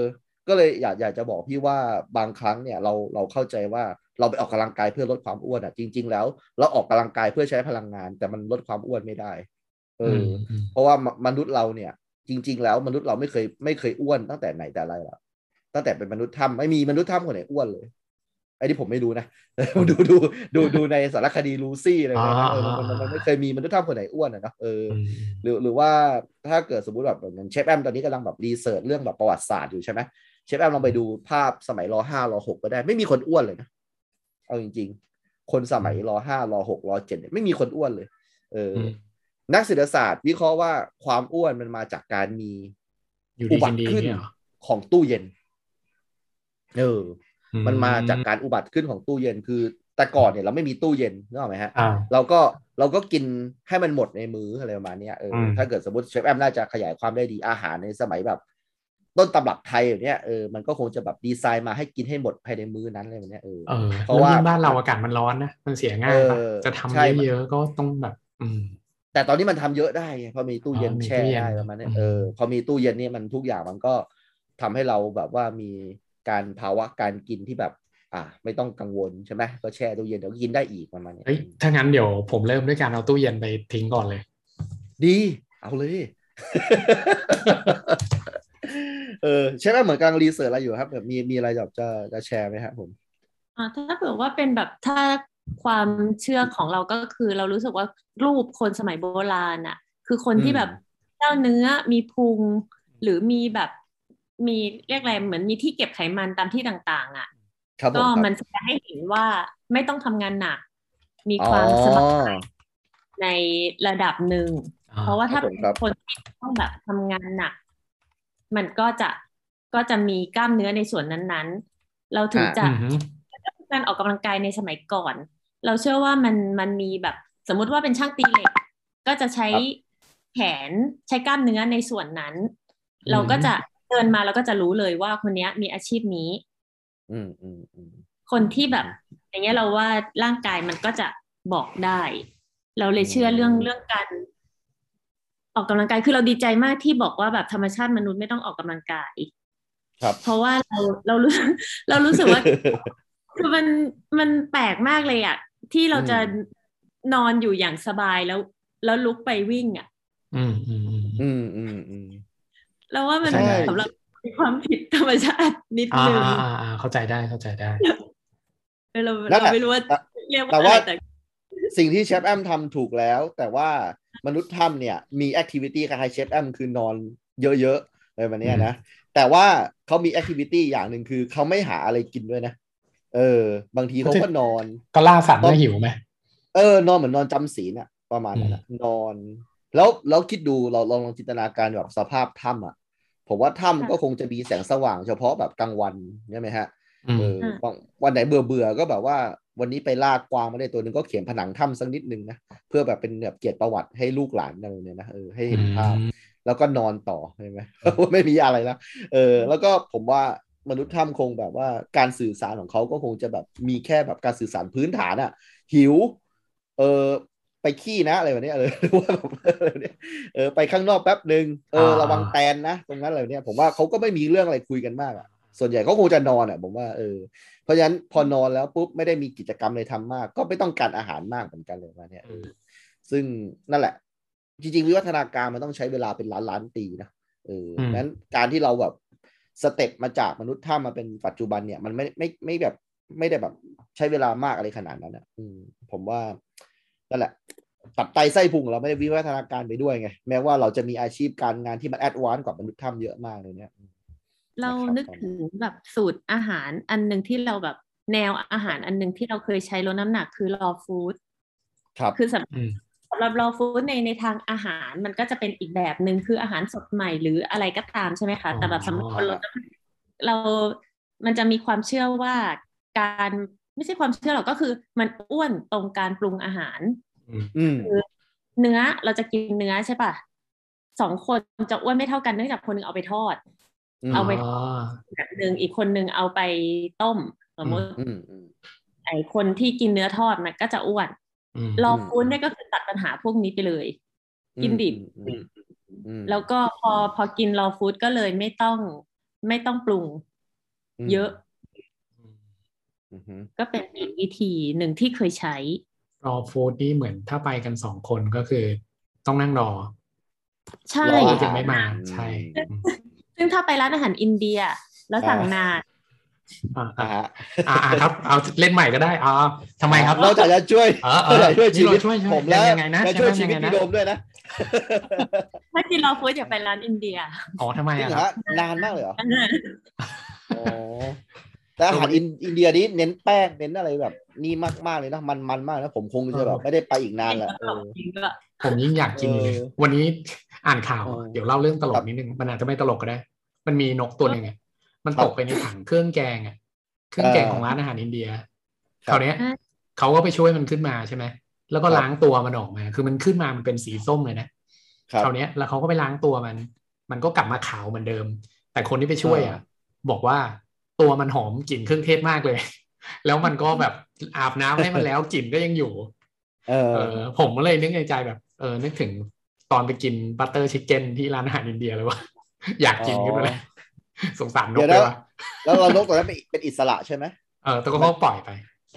ก็เลยอยากอยากจะบอกพี่ว่าบางครั้งเนี่ยเราเราเข้าใจว่าเราไปออกกำลังกายเพื่อลดความอ้วนอ่ะจริงๆแล้วเราออกกำลังกายเพื่อใช้พลังงานแต่มันลดความอ้วนไม่ได้เออเพราะว่ามนุษย์เราเนี่ยจริงๆแล้วมนุษย์เราไม่เคยไม่เคยอ้วนตั้งแต่ไหนแต่ไรแล้วตั้งแต่เป็นมนุษย์ถ้ำไม่มีมนุษย์ถ้ำคนไหนอ้วนเลย อันนี้ผมไม่รู้นะดูดูดูดูในสารคดีลูซี่อะไรแบบนี้มันไม่เคยมีมันต้องทำคนไหนอ้วนอ่ะเนาะเออหรือหรือว่าถ้าเกิดสมมติแบบเหมือนเชฟแอมตอนนี้กำลังแบบรีเสิร์ชเรื่องแบบประวัติศาสตร์อยู่ใช่ไหมเชฟแอมลองไปดูภาพสมัยร.ห้าร.หกก็ได้ไม่มีคนอ้วนเลยนะเอาจริงๆคนสมัยร.ห้าร.หกร.เจ็ดเนี่ยไม่มีคนอ้วนเลยเออนักเศรษฐศาสตร์วิเคราะห์ว่าความอ้วนมันมาจากการมีอุบัติขึ้นของตู้เย็นเออมันมาจากการอุบัติขึ้นของตู้เย็นคือแต่ก่อนเนี่ยเราไม่มีตู้เย็นนึกออกไหมฮะเราก็เราก็กินให้มันหมดในมื้ออะไรประมาณนี้เออถ้าเกิดสมมติเชฟแอมน่าจะขยายความได้ดีอาหารในสมัยแบบต้นตำรับไทยอย่างเนี้ยเออมันก็คงจะแบบดีไซน์มาให้กินให้หมดภายในมื้อนั้นอะไรแบบเนี้ยเออเพราะว่าบ้านเราอากาศมันร้อนนะมันเสียง่ายจะทำเยอะๆก็ต้องแบบแต่ตอนนี้มันทำเยอะได้พอมีตู้เย็นแช่ได้ประมาณนี้เออพอมีตู้เย็นนี่มันทุกอย่างมันก็ทำให้เราแบบว่ามีการภาวะการกินที่แบบอ่าไม่ต้องกังวลใช่ไหมก็แช่ตู้เย็นเดี๋ยวกินได้อีกประมาณนี้เฮ้ยถ้างั้นเดี๋ยวผมเริ่มด้วยการเอาตู้เย็นไปทิ้งก่อนเลยดีเอาเลย เออเชฟเหมือนกำลังรีเสิร์ชอะไรอยู่ครับแบบมีมีอะไรแบบจะจะแชร์ไหมครับผมอ่าถ้าเกิดว่าเป็นแบบถ้าความเชื่อของเราก็คือเรารู้สึกว่ารูปคนสมัยโบราณอ่ะคือคนที่แบบเจ้าเนื้อมีพุงหรือมีแบบมีเรียกอะไรเหมือนมีที่เก็บไขมันตามที่ต่างๆอ่ะก็มันจะให้เห็นว่าไม่ต้องทำงานหนักมีความสบายในระดับหนึ่งเพราะว่าถ้าเป็นคนที่ต้องแบบทำงานหนักมันก็จะก็จะมีกล้ามเนื้อในส่วนนั้นๆเราถึงจะการออกกำลังกายในสมัยก่อนเราเชื่อว่ามันมันมีแบบสมมติว่าเป็นช่างตีเหล็กก็จะใช้แขนใช้กล้ามเนื้อในส่วนนั้นเราก็จะเดินมาเราก็จะรู้เลยว่าคนนี้มีอาชีพนี้คนที่แบบอย่างเงี้ยเราว่าร่างกายมันก็จะบอกได้เราเลยเชื่อเรื่องเรื่องการออกกำลังกายคือเราดีใจมากที่บอกว่าแบบธรรมชาติมนุษย์ไม่ต้องออกกำลังกายเพราะว่าเราเรารู้เรารู้สึกว่าคือมันมันแปลกมากเลยอ่ะที่เราจะนอนอยู่อย่างสบายแล้วแล้วลุกไปวิ่งอ่ะอืมอืมอืมอืมอืมแล้วว่ามันสำหรับความผิดธรรมชาตินิดนึงอ่าอ่าอ่าเข้าใจได้เข้าใจได้เราเราไม่รู้ว่าเรียกว่าอะไรแต่สิ่งที่เชฟแอมทำถูกแล้วแต่ว่ามนุษย์ทำเนี่ยมีแอคทิวิตี้คล้ายๆเชฟแอมคือนอนเยอะๆเลยวันนี้นะแต่ว่าเขามีแอคทิวิตี้อย่างหนึ่งคือเขาไม่หาอะไรกินด้วยนะเออบางทีเขาก็นอนก็ล่าสัตว์ไม่หิวไหมเออนอนเหมือนนอนจำศีลน่ะประมาณนั้นนอนแล้วแล้วคิดดูเราลองลองจินตนาการแบบสภาพถ้ำอ่ะผมว่าถ้ำก็คงจะมีแสงสว่างเฉพาะแบบกลางวันใช่ไหมฮะเออวันไหนเบื่อเบื่อก็แบบว่าวันนี้ไปลากกวางมาได้ตัวนึงก็เขียนผนังถ้ำสักนิดนึงนะเพื่อแบบเป็นแบบเกียรติประวัติให้ลูกหลานอะไรเนี่ยนะเออให้เห็นภาพแล้วก็นอนต่อใช่ไหมไม่มีอะไรแล้วเออแล้วก็ผมว่ามนุษย์ถ้ำคงแบบว่าการสื่อสารของเขาก็คงจะแบบมีแค่แบบการสื่อสารพื้นฐานอะหิวเออไปขี้นะอะไรแบบนี้เลยหรือว่าแบบอะไรเนี่ยเออไปข้างนอกแป๊บนึงเออระวังแตนนะตรงนั้นอะไรเนี่ยผมว่าเขาก็ไม่มีเรื่องอะไรคุยกันมากอะส่วนใหญ่เขาคงจะนอนอะผมว่าเออเพราะฉะนั้นพอนอนแล้วปุ๊บไม่ได้มีกิจกรรมอะไรทำมากก็ไม่ต้องการอาหารมากเหมือนกันเลยมาเนี่ยซึ่งนั่นแหละจริงๆวิวัฒนาการมันต้องใช้เวลาเป็นล้านล้านปีนะเอองั้นการที่เราแบบสเต็ปมาจากมนุษย์ถ้ามาเป็นปัจจุบันเนี่ยมันไม่ไม่ไม่แบบไม่ได้แบบใช้เวลามากอะไรขนาดนั้นนะอืมผมว่านั่นแหละตับไตไส้พุงเราไม่ได้วิวัฒนาการไปด้วยไงแม้ว่าเราจะมีอาชีพการงานที่มันแอดวานซ์กว่ามนุษย์ถ้ำเยอะมากเลยเนี่ยเรานึกถึงแบบสูตรอาหารอันนึงที่เราแบบแนวอาหารอันนึงที่เราเคยใช้ลดน้ำหนักคือ raw food ครับคือสำหรับ raw food ในในทางอาหารมันก็จะเป็นอีกแบบนึงคืออาหารสดใหม่หรืออะไรก็ตามใช่ไหมคะแต่แบบสำหรับคนลดน้ำหนักเรามันจะมีความเชื่อว่าการไม่ใช่ความเชื่อหรอกก็คือมันอ้วนตรงการปรุงอาหารคือเนื้อเราจะกินเนื้อใช่ป่ะสองคนจะอ้วนไม่เท่ากันเนื่องจากคนนึงเอาไปทอดเอาไปทอดแบบนึงอีกคนนึงเอาไปต้มสมมติไอคนที่กินเนื้อทอดมันก็จะอ้วนลองฟู้ดเนี่ยก็คือตัดปัญหาพวกนี้ไปเลยกินดิบแล้วก็พอพอกินลองฟู้ดก็เลยไม่ต้องไม่ต้องปรุงเยอะก็เป็นอีกวิธีหนึ่งที่เคยใช้รอฟู้ดนี่เหมือนถ้าไปกันสองคนก็คือต้องนั่งรอใช่รอถึงไม่มาใช่ซึ่งถ้าไปร้านอาหารอินเดียแล้วสั่งนาน อ่าอ่าครับเอาเล่นใหม่ก็ได้อ่าทำไมครับนอกจากจะช่วยช่วยชีวิตผมแล้วจะช่วยชีวิตพี่โดมด้วยนะเมื่อกี้เราพูดอยากไปร้านอินเดียอ๋อทำไมครับนานมากเลยเหรออ๋อแต่อาหารอินเดียนี้เน้นแป้งเน้นอะไรแบบนี่มากๆเลยนะมันๆมากนะผมคงจะแบบไม่ได้ไปอีกนานละผมยิ่งอยากกินเลยวันนี้อ่านข่าวเดี๋ยวเล่าเรื่องตลกนิดนึงมันอาจจะไม่ตลกก็ได้มันมีนกตัวนึงมันตกไปในถังเครื่องแกงอ่ะเครื่องแกงของร้านอาหารอินเดียคราวนี้เขาก็ไปช่วยมันขึ้นมาใช่ไหมแล้วก็ล้างตัวมันออกมาคือมันขึ้นมามันเป็นสีส้มเลยนะคราวนี้แล้วเขาก็ไปล้างตัวมันมันก็กลับมาขาวเหมือนเดิมแต่คนที่ไปช่วยอ่ะบอกว่าตัวมันหอมกลิ่นเครื่องเทศมากเลยแล้วมันก็แบบอาบน้ำให้มันแล้วกลิ่นก็ยังอยู่เออผมก็เลยนึกในใจแบบเออนึกถึงตอนไปกินบัตเตอร์ชิคเก้นที่ร้านอาหารอินเดียเลยว่าอยากกินขึ้นมาเลยสงสารนกเลยว่ะแล้วเรานกตัวนั้นเป็นอิสระใช่ไหมเออแต่ก็ปล่อยไป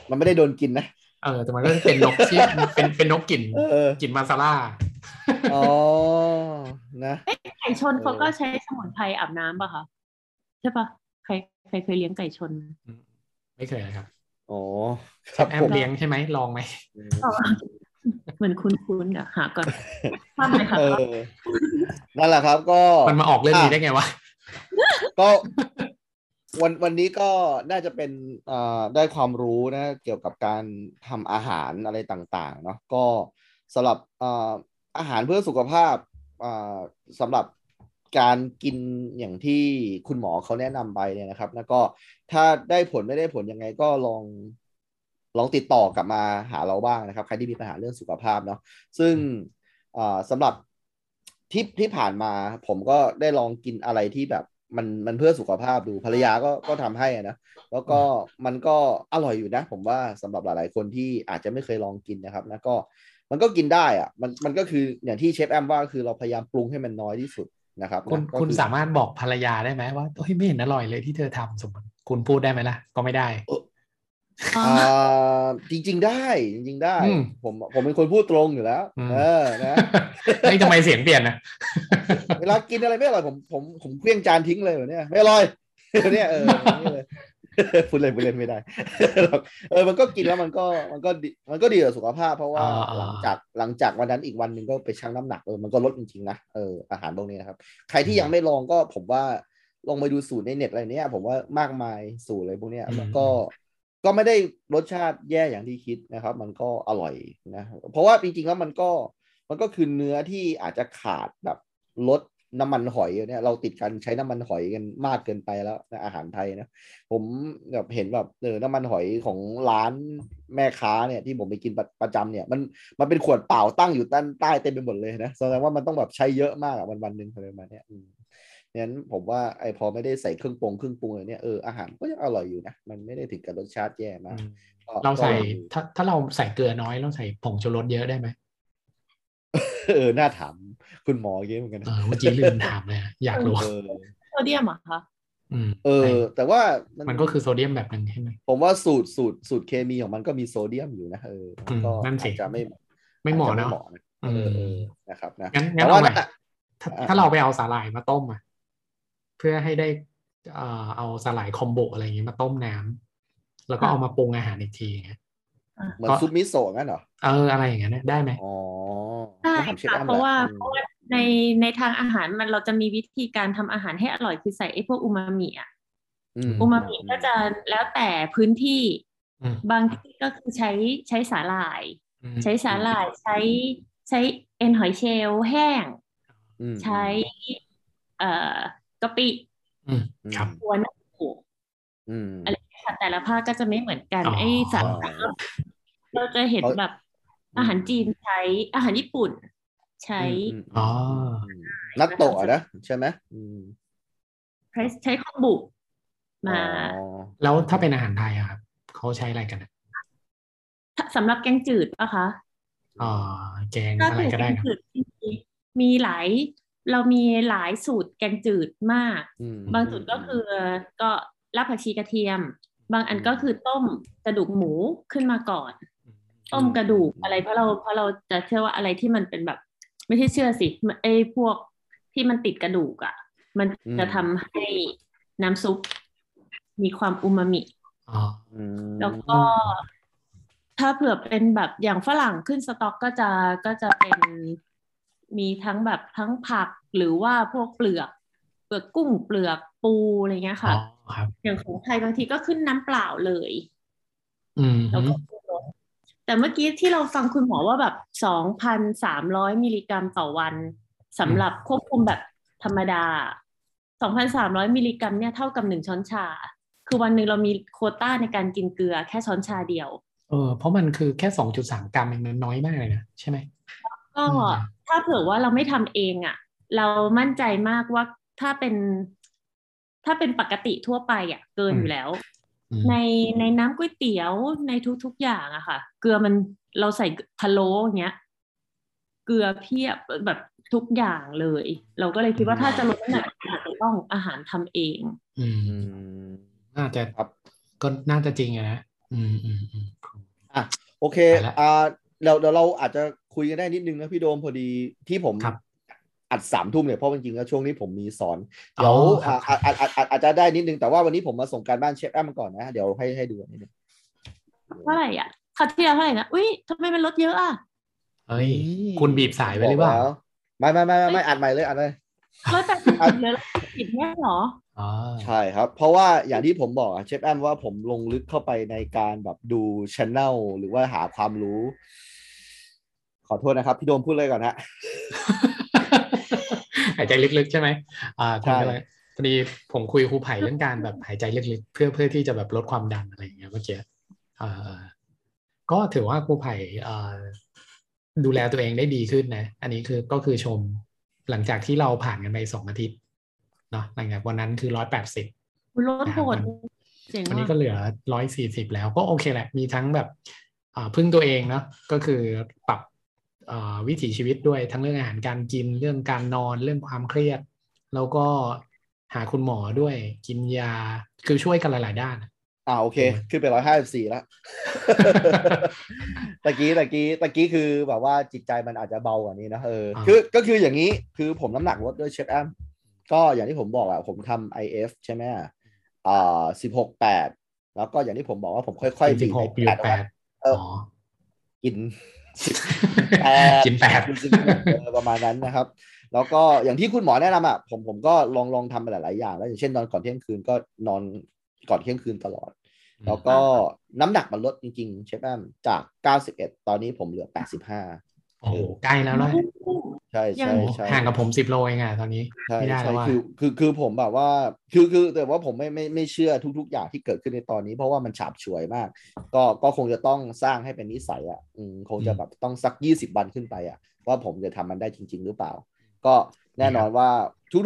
มันไม่ได้โดนกินนะเออแต่มันก็เป็นนกที่เป็นเป็นนกกลิ่นกลิ่นมาซาล่าอ๋อนะไก่ชนเขาก็ใช้สมุนไพรอาบน้ำป่ะคะใช่ป่ะใครใครเคยเลี้ยงไก่ชนไม่เคยครับโอ้ครับผมเลี้ยงใช่ไหมลองไหมเหมือนคุ้นๆอ่ะหาก่อนทำไมครับนั่นแหละครับก็มันมาออกเรื่องนี้ได้ไงวะก็วันวันนี้ก็น่าจะเป็นเอ่อได้ความรู้นะเกี่ยวกับการทำอาหารอะไรต่างๆเนาะก็สำหรับเอ่ออาหารเพื่อสุขภาพเอ่อสำหรับการกินอย่างที่คุณหมอเขาแนะนำไปเนี่ยนะครับแล้วก็ถ้าได้ผลไม่ได้ผลยังไงก็ลองลองติดต่อกลับมาหาเราบ้างนะครับใครที่มีปัญหาเรื่องสุขภาพเนาะซึ่งเอ่อสำหรับที่ที่ผ่านมาผมก็ได้ลองกินอะไรที่แบบมันมันเพื่อสุขภาพดูภรรยาก็ก็ทำให้นะแล้วก็มันก็อร่อยอยู่นะผมว่าสำหรับหลายๆคนที่อาจจะไม่เคยลองกินนะครับแล้วก็มันก็กินได้อะมันมันก็คืออย่างที่เชฟแอมว่าคือเราพยายามปรุงให้มันน้อยที่สุดนะครับคุณคุณสามารถบอกภรรยาได้ไหมว่าโอ้ยไม่เห็นอร่อยเลยที่เธอทำสมมติคุณพูดได้ไหมล่ะก็ไม่ได้อ่าจริงๆได้จริงๆได้ผมผมเป็นคนพูดตรงอยู่แล้วเออนะนี่ทำไมเสียงเปลี่ยนนะเวลากินอะไรไม่อร่อยผมผมผมเคลื่อนจานทิ้งเลยเนี่ยไม่อร่อยเนี่ยเออนี่เลยพูดเลยพูดเลยไม่ได้เออมันก็กินแล้วมันก็มันก็มันก็ดีต่อสุขภาพเพราะว่าหลังจากหลังจากวันนั้นอีกวันนึงก็ไปชั่งน้ำหนักเออมันก็ลดจริงๆนะเอออาหารพวกนี้นะครับใครที่ยังไม่ลองก็ผมว่าลองไปดูสูตรในเน็ตอะไรเนี่ยผมว่ามากมายสูตรอะไรพวกนี้แล้วก็ก็ไม่ได้รสชาติแย่อย่างที่คิดนะครับมันก็อร่อยนะเพราะว่าจริงๆแล้วมันก็มันก็คือเนื้อที่อาจจะขาดแบบลดน้ำมันหอยเนี่ยเราติดกันใช้น้ำมันหอยกันมากเกินไปแล้วนะอาหารไทยนะผมแบบเห็นแบบเออน้ำมันหอยของร้านแม่ค้าเนี่ยที่ผมไปกินประจำเนี่ยมันมันเป็นขวดเปล่าตั้งอยู่ด้านใต้เต็มไปหมดเลยนะแสดงว่ามันต้องแบบใช้เยอะมากวันวันนึงอะไรประมาณนี้งั้นผมว่าไอ้พอไม่ได้ใส่เครื่องปรุงเครื่องปรุงอะไรเนี่ยเอออาหารก็ยังอร่อยอยู่นะมันไม่ได้ถึงกับรสชาติแย่มากเราใส่ถ้าถ้าเราใส่เกลือน้อยเราใส่ผงชูรสเยอะได้ไหมเออน่าถามคุณหมอเยอะเหมือนกันนะเมื่อกี้ลืมถามเลยอยากรู้โซเดียมเหรอคะเออแต่ว่ามันก็คือโซเดียมแบบนึงใช่ไหมผมว่าสูตรสูตรสูตรเคมีของมันก็มีโซเดียมอยู่นะเออก็อาจจะไม่ไม่เหมาะนะเออนะครับนะงั้นเอาใหม่ถ้าเราไปเอาสาหร่ายมาต้มอ่ะเพื่อให้ได้เอาสาหร่ายคอมโบอะไรอย่างนี้มาต้มน้ำแล้วก็เอามาปรุงอาหารอีกทีอย่างเงี้ยเหมือนซุปมิโซะงั้นเหรอเอออะไรอย่างเงี้ยได้ไหมอ๋อได้ค่ะเพราะว่าเพราะว่าในในทางอาหารมันเราจะมีวิธีการทำอาหารให้อร่อยคือใส่ไอ้พวกอูมามิอ่ะอูมามิก็จะแล้วแต่พื้นที่บางที่ก็คือใช้ใช้สาหร่ายใช้สาหร่ายใช้ใช้เอ็นหอยเชลล์แห้งใช้เอ่อกะปิหัวหน้าปูอะไรค่ะแต่ละภาคก็จะไม่เหมือนกันไอ้สารเราจะเห็นแบบอาหารจีนใช้อาหารญี่ปุ่นใช้อ๋อนัตโตะนะใช่ไหมใช้ใช้ข้าวบุกมาแล้วถ้าเป็นอาหารไทยอะครับเขาใช้อะไรกันสำหรับแกงจืดป่ะคะอ๋อแกงอะไรก็ได้ครับมีหลายเรามีหลายสูตรแกงจืดมากบางสูตรก็คือก็รากผักชีกระเทียมบางอันก็คือต้มกระดูกหมูขึ้นมาก่อนต้มกระดูกอะไรเพราะเราเพราะเราจะเชื่อว่าอะไรที่มันเป็นแบบไม่ใช่เชื่อสิไอ้พวกที่มันติดกระดูกอ่ะมันจะทำให้น้ำซุป มีความอูมามิแล้วก็ถ้าเผื่อเป็นแบบอย่างฝรั่งขึ้นสต๊อกก็จะก็จะเป็นมีทั้งแบบทั้งผักหรือว่าพวกเปลือกเปลือกกุ้งเปลือกปูอะไรเงี้ยค่ะอย่างของไทยบางทีก็ขึ้นน้ำเปล่าเลยแล้วก็แต่เมื่อกี้ที่เราฟังคุณหมอว่าแบบ สองพันสามร้อย มิลลิกรัมต่อวันสำหรับควบคุมแบบธรรมดา สองพันสามร้อย มิลลิกรัมเนี่ยเท่ากับหนึ่งช้อนชาคือวันหนึ่งเรามีโควต้าในการกินเกลือแค่ช้อนชาเดียวเออเพราะมันคือแค่ สองจุดสาม กรัมเองมันน้อยมากเลยนะใช่ไหมก็ถ้าเผื่อว่าเราไม่ทำเองอ่ะเรามั่นใจมากว่าถ้าเป็นถ้าเป็นปกติทั่วไปอ่ะเกินอยู่แล้วในในน้ำก๋วยเตี๋ยวในทุกๆอย่างอะค่ะเกลือมันเราใส่พะโล้อย่างเงี้ยเกลือเพียบแบบทุกอย่างเลยเราก็เลยคิดว่าถ้าจะลดน้ำหนักต้องอาหารทำเองอืมน่าจะครับก็น่าจะจริงนะอืมอืมอืมอ่ะโอเคอ่าเราเดี๋ยวเราอาจจะคุยกันได้นิดนึงนะพี่โดมพอดีที่ผมอัดสามทุ่มเนี่ยเพราะจริงๆแล้วช่วงนี้ผมมีสอนเดี๋ยวอาจจะได้นิดนึงแต่ว่าวันนี้ผมมาส่งการบ้านเชฟแอมก่อนนะเดี๋ยวให้ให้ดูนิดนึงเท่าไหร่อ่ะคาเทียเท่าไหร่นะอุ้ยทำไมมันลดเยอะอ่ะเฮ้ยคุณบีบสายไว้หรือเปล่าไม่ไม่ไม่ไม่อัดใหม่เลยอัดเลยร้อยแปดสิบเลยผิดแน่หรออ๋อใช่ครับเพราะว่าอย่างที่ผมบอกเชฟแอมว่าผมลงลึกเข้าไปในการแบบดูชแนลหรือว่าหาความรู้ขอโทษนะครับพี่โดมพูดเลยก่อนฮะหายใจลึกๆใช่ไหมอ่าใช่พอดีผมคุยครูไผ่เรื่องการแบบหายใจลึกๆเพื่อเพื่อที่จะแบบลดความดันอะไรอย่างเงี้ยเมื่อกี้อ่าก็ถือว่าครูไผ่อ่าดูแลตัวเองได้ดีขึ้นนะอันนี้คือก็คือชมหลังจากที่เราผ่านกันไปสองอาทิตย์เนาะหลังจากวันนั้นคือหนึ่งร้อยแปดสิบลดโหดอันนี้ก็เหลือหนึ่งร้อยสี่สิบแล้วก็โอเคแหละมีทั้งแบบอ่าพึ่งตัวเองเนาะก็คือปรับวิถีชีวิตด้วยทั้งเรื่องอาหารการกินเรื่องการนอนเรื่องความเครียดแล้วก็หาคุณหมอด้วยกินยาคือช่วยกันหลายๆด้านอ่าโอเคขึ้นไปหนึ่งร้อยห้าสิบสี่แล้ว ตะกี้ตะกี้ตะกี้คือแบบว่าจิตใจมันอาจจะเบากว่านี้นะเออคือก็คืออย่างนี้คือผมน้ำหนักลดด้วยเชฟแอมก็อย่างที่ผมบอกอะผมทำ ไอ เอฟ ใช่ไหมอ่าสิบหกจุดแปด แล้วก็อย่างที่ผมบอกว่าผมค่อยๆบีบไปแปดเออกินกินแปดประมาณนั้นนะครับแล้วก็อย่างที่คุณหมอแนะนำอ่ะผมผมก็ลองลองทำไปหลายๆอย่างแล้วอย่างเช่นนอนก่อนเที่ยงคืนก็นอนก่อนเที่ยงคืนตลอดแล้วก็น้ำหนักมันลดจริงๆเชฟแอมจากเก้าสิบเอ็ดตอนนี้ผมเหลือแปดสิบห้าโอ้ใกล้แล้วนะใช่ใช่ใช่ห่างกับผมสิบโลเองอ่ะตอนนี้ไม่ได้แล้วคือคือคือผมแบบว่าคือคือแต่ว่าผมไม่ไม่ไม่เชื่อทุกๆอย่างที่เกิดขึ้นในตอนนี้เพราะว่ามันฉาบฉวยมากก็ก็คงจะต้องสร้างให้เป็นนิสัยอ่ะคงจะแบบต้องสักยี่สิบวันขึ้นไปอ่ะว่าผมจะทำมันได้จริงๆหรือเปล่าก็แน่นอนว่า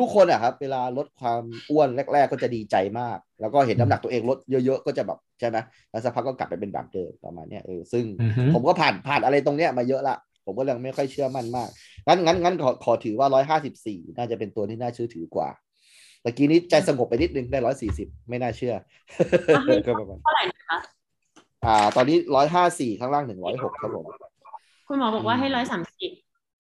ทุกๆคนอ่ะครับเวลาลดความอ้วนแรกๆก็จะดีใจมากแล้วก็เห็นน้ำหนักตัวเองลดเยอะๆก็จะแบบใช่ไหมแล้วสักพักก็กลับไปเป็นแบบเดิมประมาณเนี้ยเออซึ่งผมก็ผ่านผ่านอะไรตรงเนี้ยมาเยอะละผมก็ยังไม่ค่อยเชื่อมั่นมากงั้นงั้นงั้นขอขอถือว่าหนึ่งร้อยห้าสิบสี่น่าจะเป็นตัวที่น่าเชื่อถือกว่าตะกี้นี้ใจสงบไปนิดนึงได้หนึ่งร้อยสี่สิบไม่น่าเชื่อก็ประมาณเท่าไหร่นะคะอ่าตอนนี้หนึ่งร้อยห้าสิบสี่ข้างล่างหนึ่งร้อยหกครับผมคุณหมอบอกว่าให้หนึ่งร้อยสามสิบ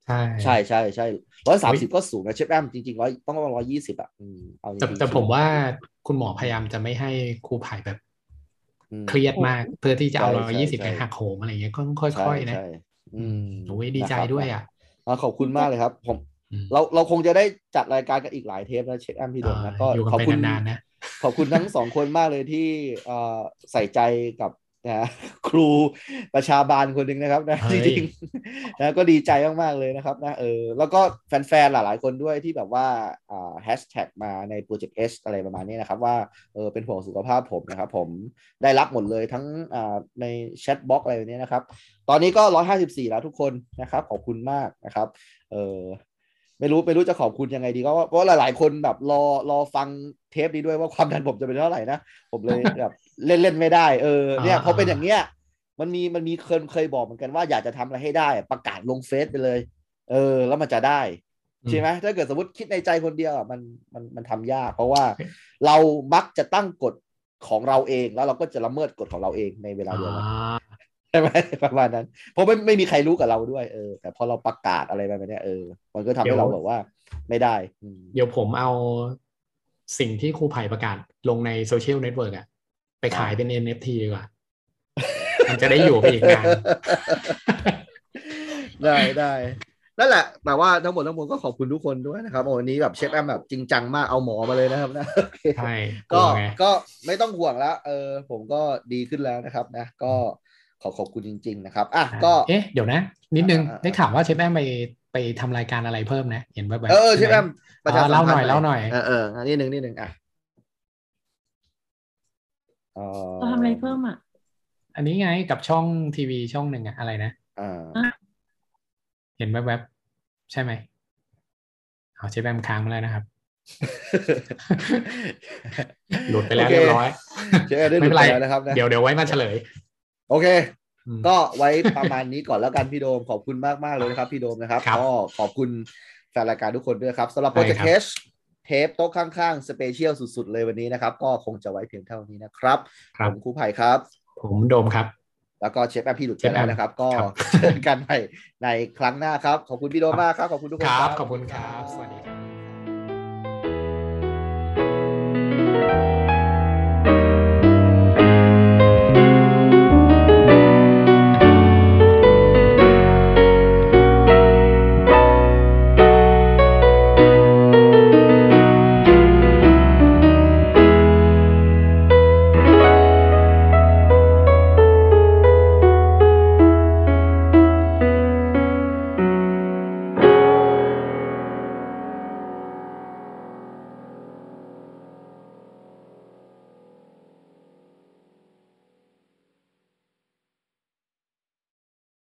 ใช่ใช่ใช่ใช่หนึ่งร้อยสามสิบก็สูงนะเชฟแอมจริงๆร้อยต้องว่าหนึ่งร้อยยี่สิบอ่ะอืมเอาแต่แต่ผมว่าคุณหมอพยายามจะไม่ให้ครูไผ่แบบเครียดมากเพื่อที่จะเอาหนึ่งร้อยยี่สิบไปหักโหมอะไรเงี้ยก็ค่อยๆนะอืมโอ้ยดีใจด้วยอ่ะขอบคุณมากเลยครับผมเราเราคงจะได้จัดรายการกันอีกหลายเทปนะเชฟแอมพี่โดมนะก็ขอบคุณนานๆนะขอบคุณทั้งสองคนมากเลยที่ใส่ใจกับนะครูประชาบาลคนหนึ่งนะครับนะจริงๆนะก็ดีใจมากๆเลยนะครับนะเออแล้วก็แฟนๆหลายๆคนด้วยที่แบบว่าแฮชแท็กมาใน Project H อะไรประมาณนี้นะครับว่าเออเป็นห่วงสุขภาพผมนะครับผมได้รับหมดเลยทั้งในแชทบล็อกอะไรแบบนี้นะครับตอนนี้ก็หนึ่งร้อยห้าสิบสี่แล้วทุกคนนะครับขอบคุณมากนะครับเออไม่รู้ไม่รู้จะขอบคุณยังไงดีก็เพราะหลายๆคนแบบรอรอฟังเทปนี้ด้วยว่าความดันผมจะเป็นเท่าไหร่นะผมเลยแบบเล่นเล่นไม่ได้เออเนี่ยพอเป็นอย่างเงี้ยมันมีมันมีเคยเคยบอกเหมือนกันว่าอยากจะทำอะไรให้ได้ประกาศลงเฟซไปเลยเออแล้วมันจะได้ใช่ไหมถ้าเกิดสมมติคิดในใจคนเดียวอ่ะมันมันมันทำยากเพราะว่าเรามักจะตั้งกฎของเราเองแล้วเราก็จะละเมิดกฎของเราเองในเวลาเดียวกันใช่ไหมประมาณนั้นเพราะไม่ไม่มีใครรู้กับเราด้วยเออแต่พอเราประกาศอะไรแบบนี้เออมันก็ทำให้เราแบบว่าไม่ได้เดี๋ยวผมเอา สิ่งที่ครูไผ่ประกาศลงในโซเชียลเน็ตเวิร์กอะไปขายเป็น เอ็น เอฟ ที ดีกว่ามันจะได้อยู่ไปอีกนานได้ได้นั่นแหละแต่ว่าทั้งหมดทั้งมวลก็ขอบคุณทุกคนด้วยนะครับวันนี้แบบเชฟแอมแบบจริงจังมากเอาหมอมาเลยนะครับนะใช่ก็ก็ไม่ต้องห่วงแล้วเออผมก็ดีขึ้นแล้วนะครับนะก็ขอขอบคุณจริงๆนะครับอ่ะก็เอ๊ะเดี๋ยวนะนิดนึงได้ข่าวว่าเชฟแอมไปไปทำรายการอะไรเพิ่มนะเห็นแบบเออเชฟแอมเล่าหน่อยเล่าหน่อยเออเออนิดนึงนิดนึงอ่ะเราทำอะไรเพิ่มอ่ะอันนี้ไงกับช่องทีวีช่องหนึ่งอะอะไรนะเห็นแวบๆใช่ไหมเอาเชฟแอมค้างมาแล้วนะครับหลุดไปแล้วเรียบร้อยไม่เป็นไรนะครับเดี๋ยวเดี๋ยวไว้มาเฉลยโอเคก็ไว้ประมาณนี้ก่อนแล้วกันพี่โดมขอบคุณมากๆเลยนะครับพี่โดมนะครับก็ขอบคุณแฟนรายการทุกคนด้วยครับสำหรับ Project Hเทปโต๊ะข้างๆสเปเชียลสุดๆเลยวันนี้นะครับก็คงจะไว้เพียงเท่านี้นะครับผมครูไผ่ครับผมโดมครับแล้วก็เชฟแอมพี่หลุดไปแล้วนะครับก็เจอกันใหม่ในครั้งหน้าครับขอบคุณพี่โดมมากครับขอบคุณทุกคนครับขอบคุณครับสวัสดี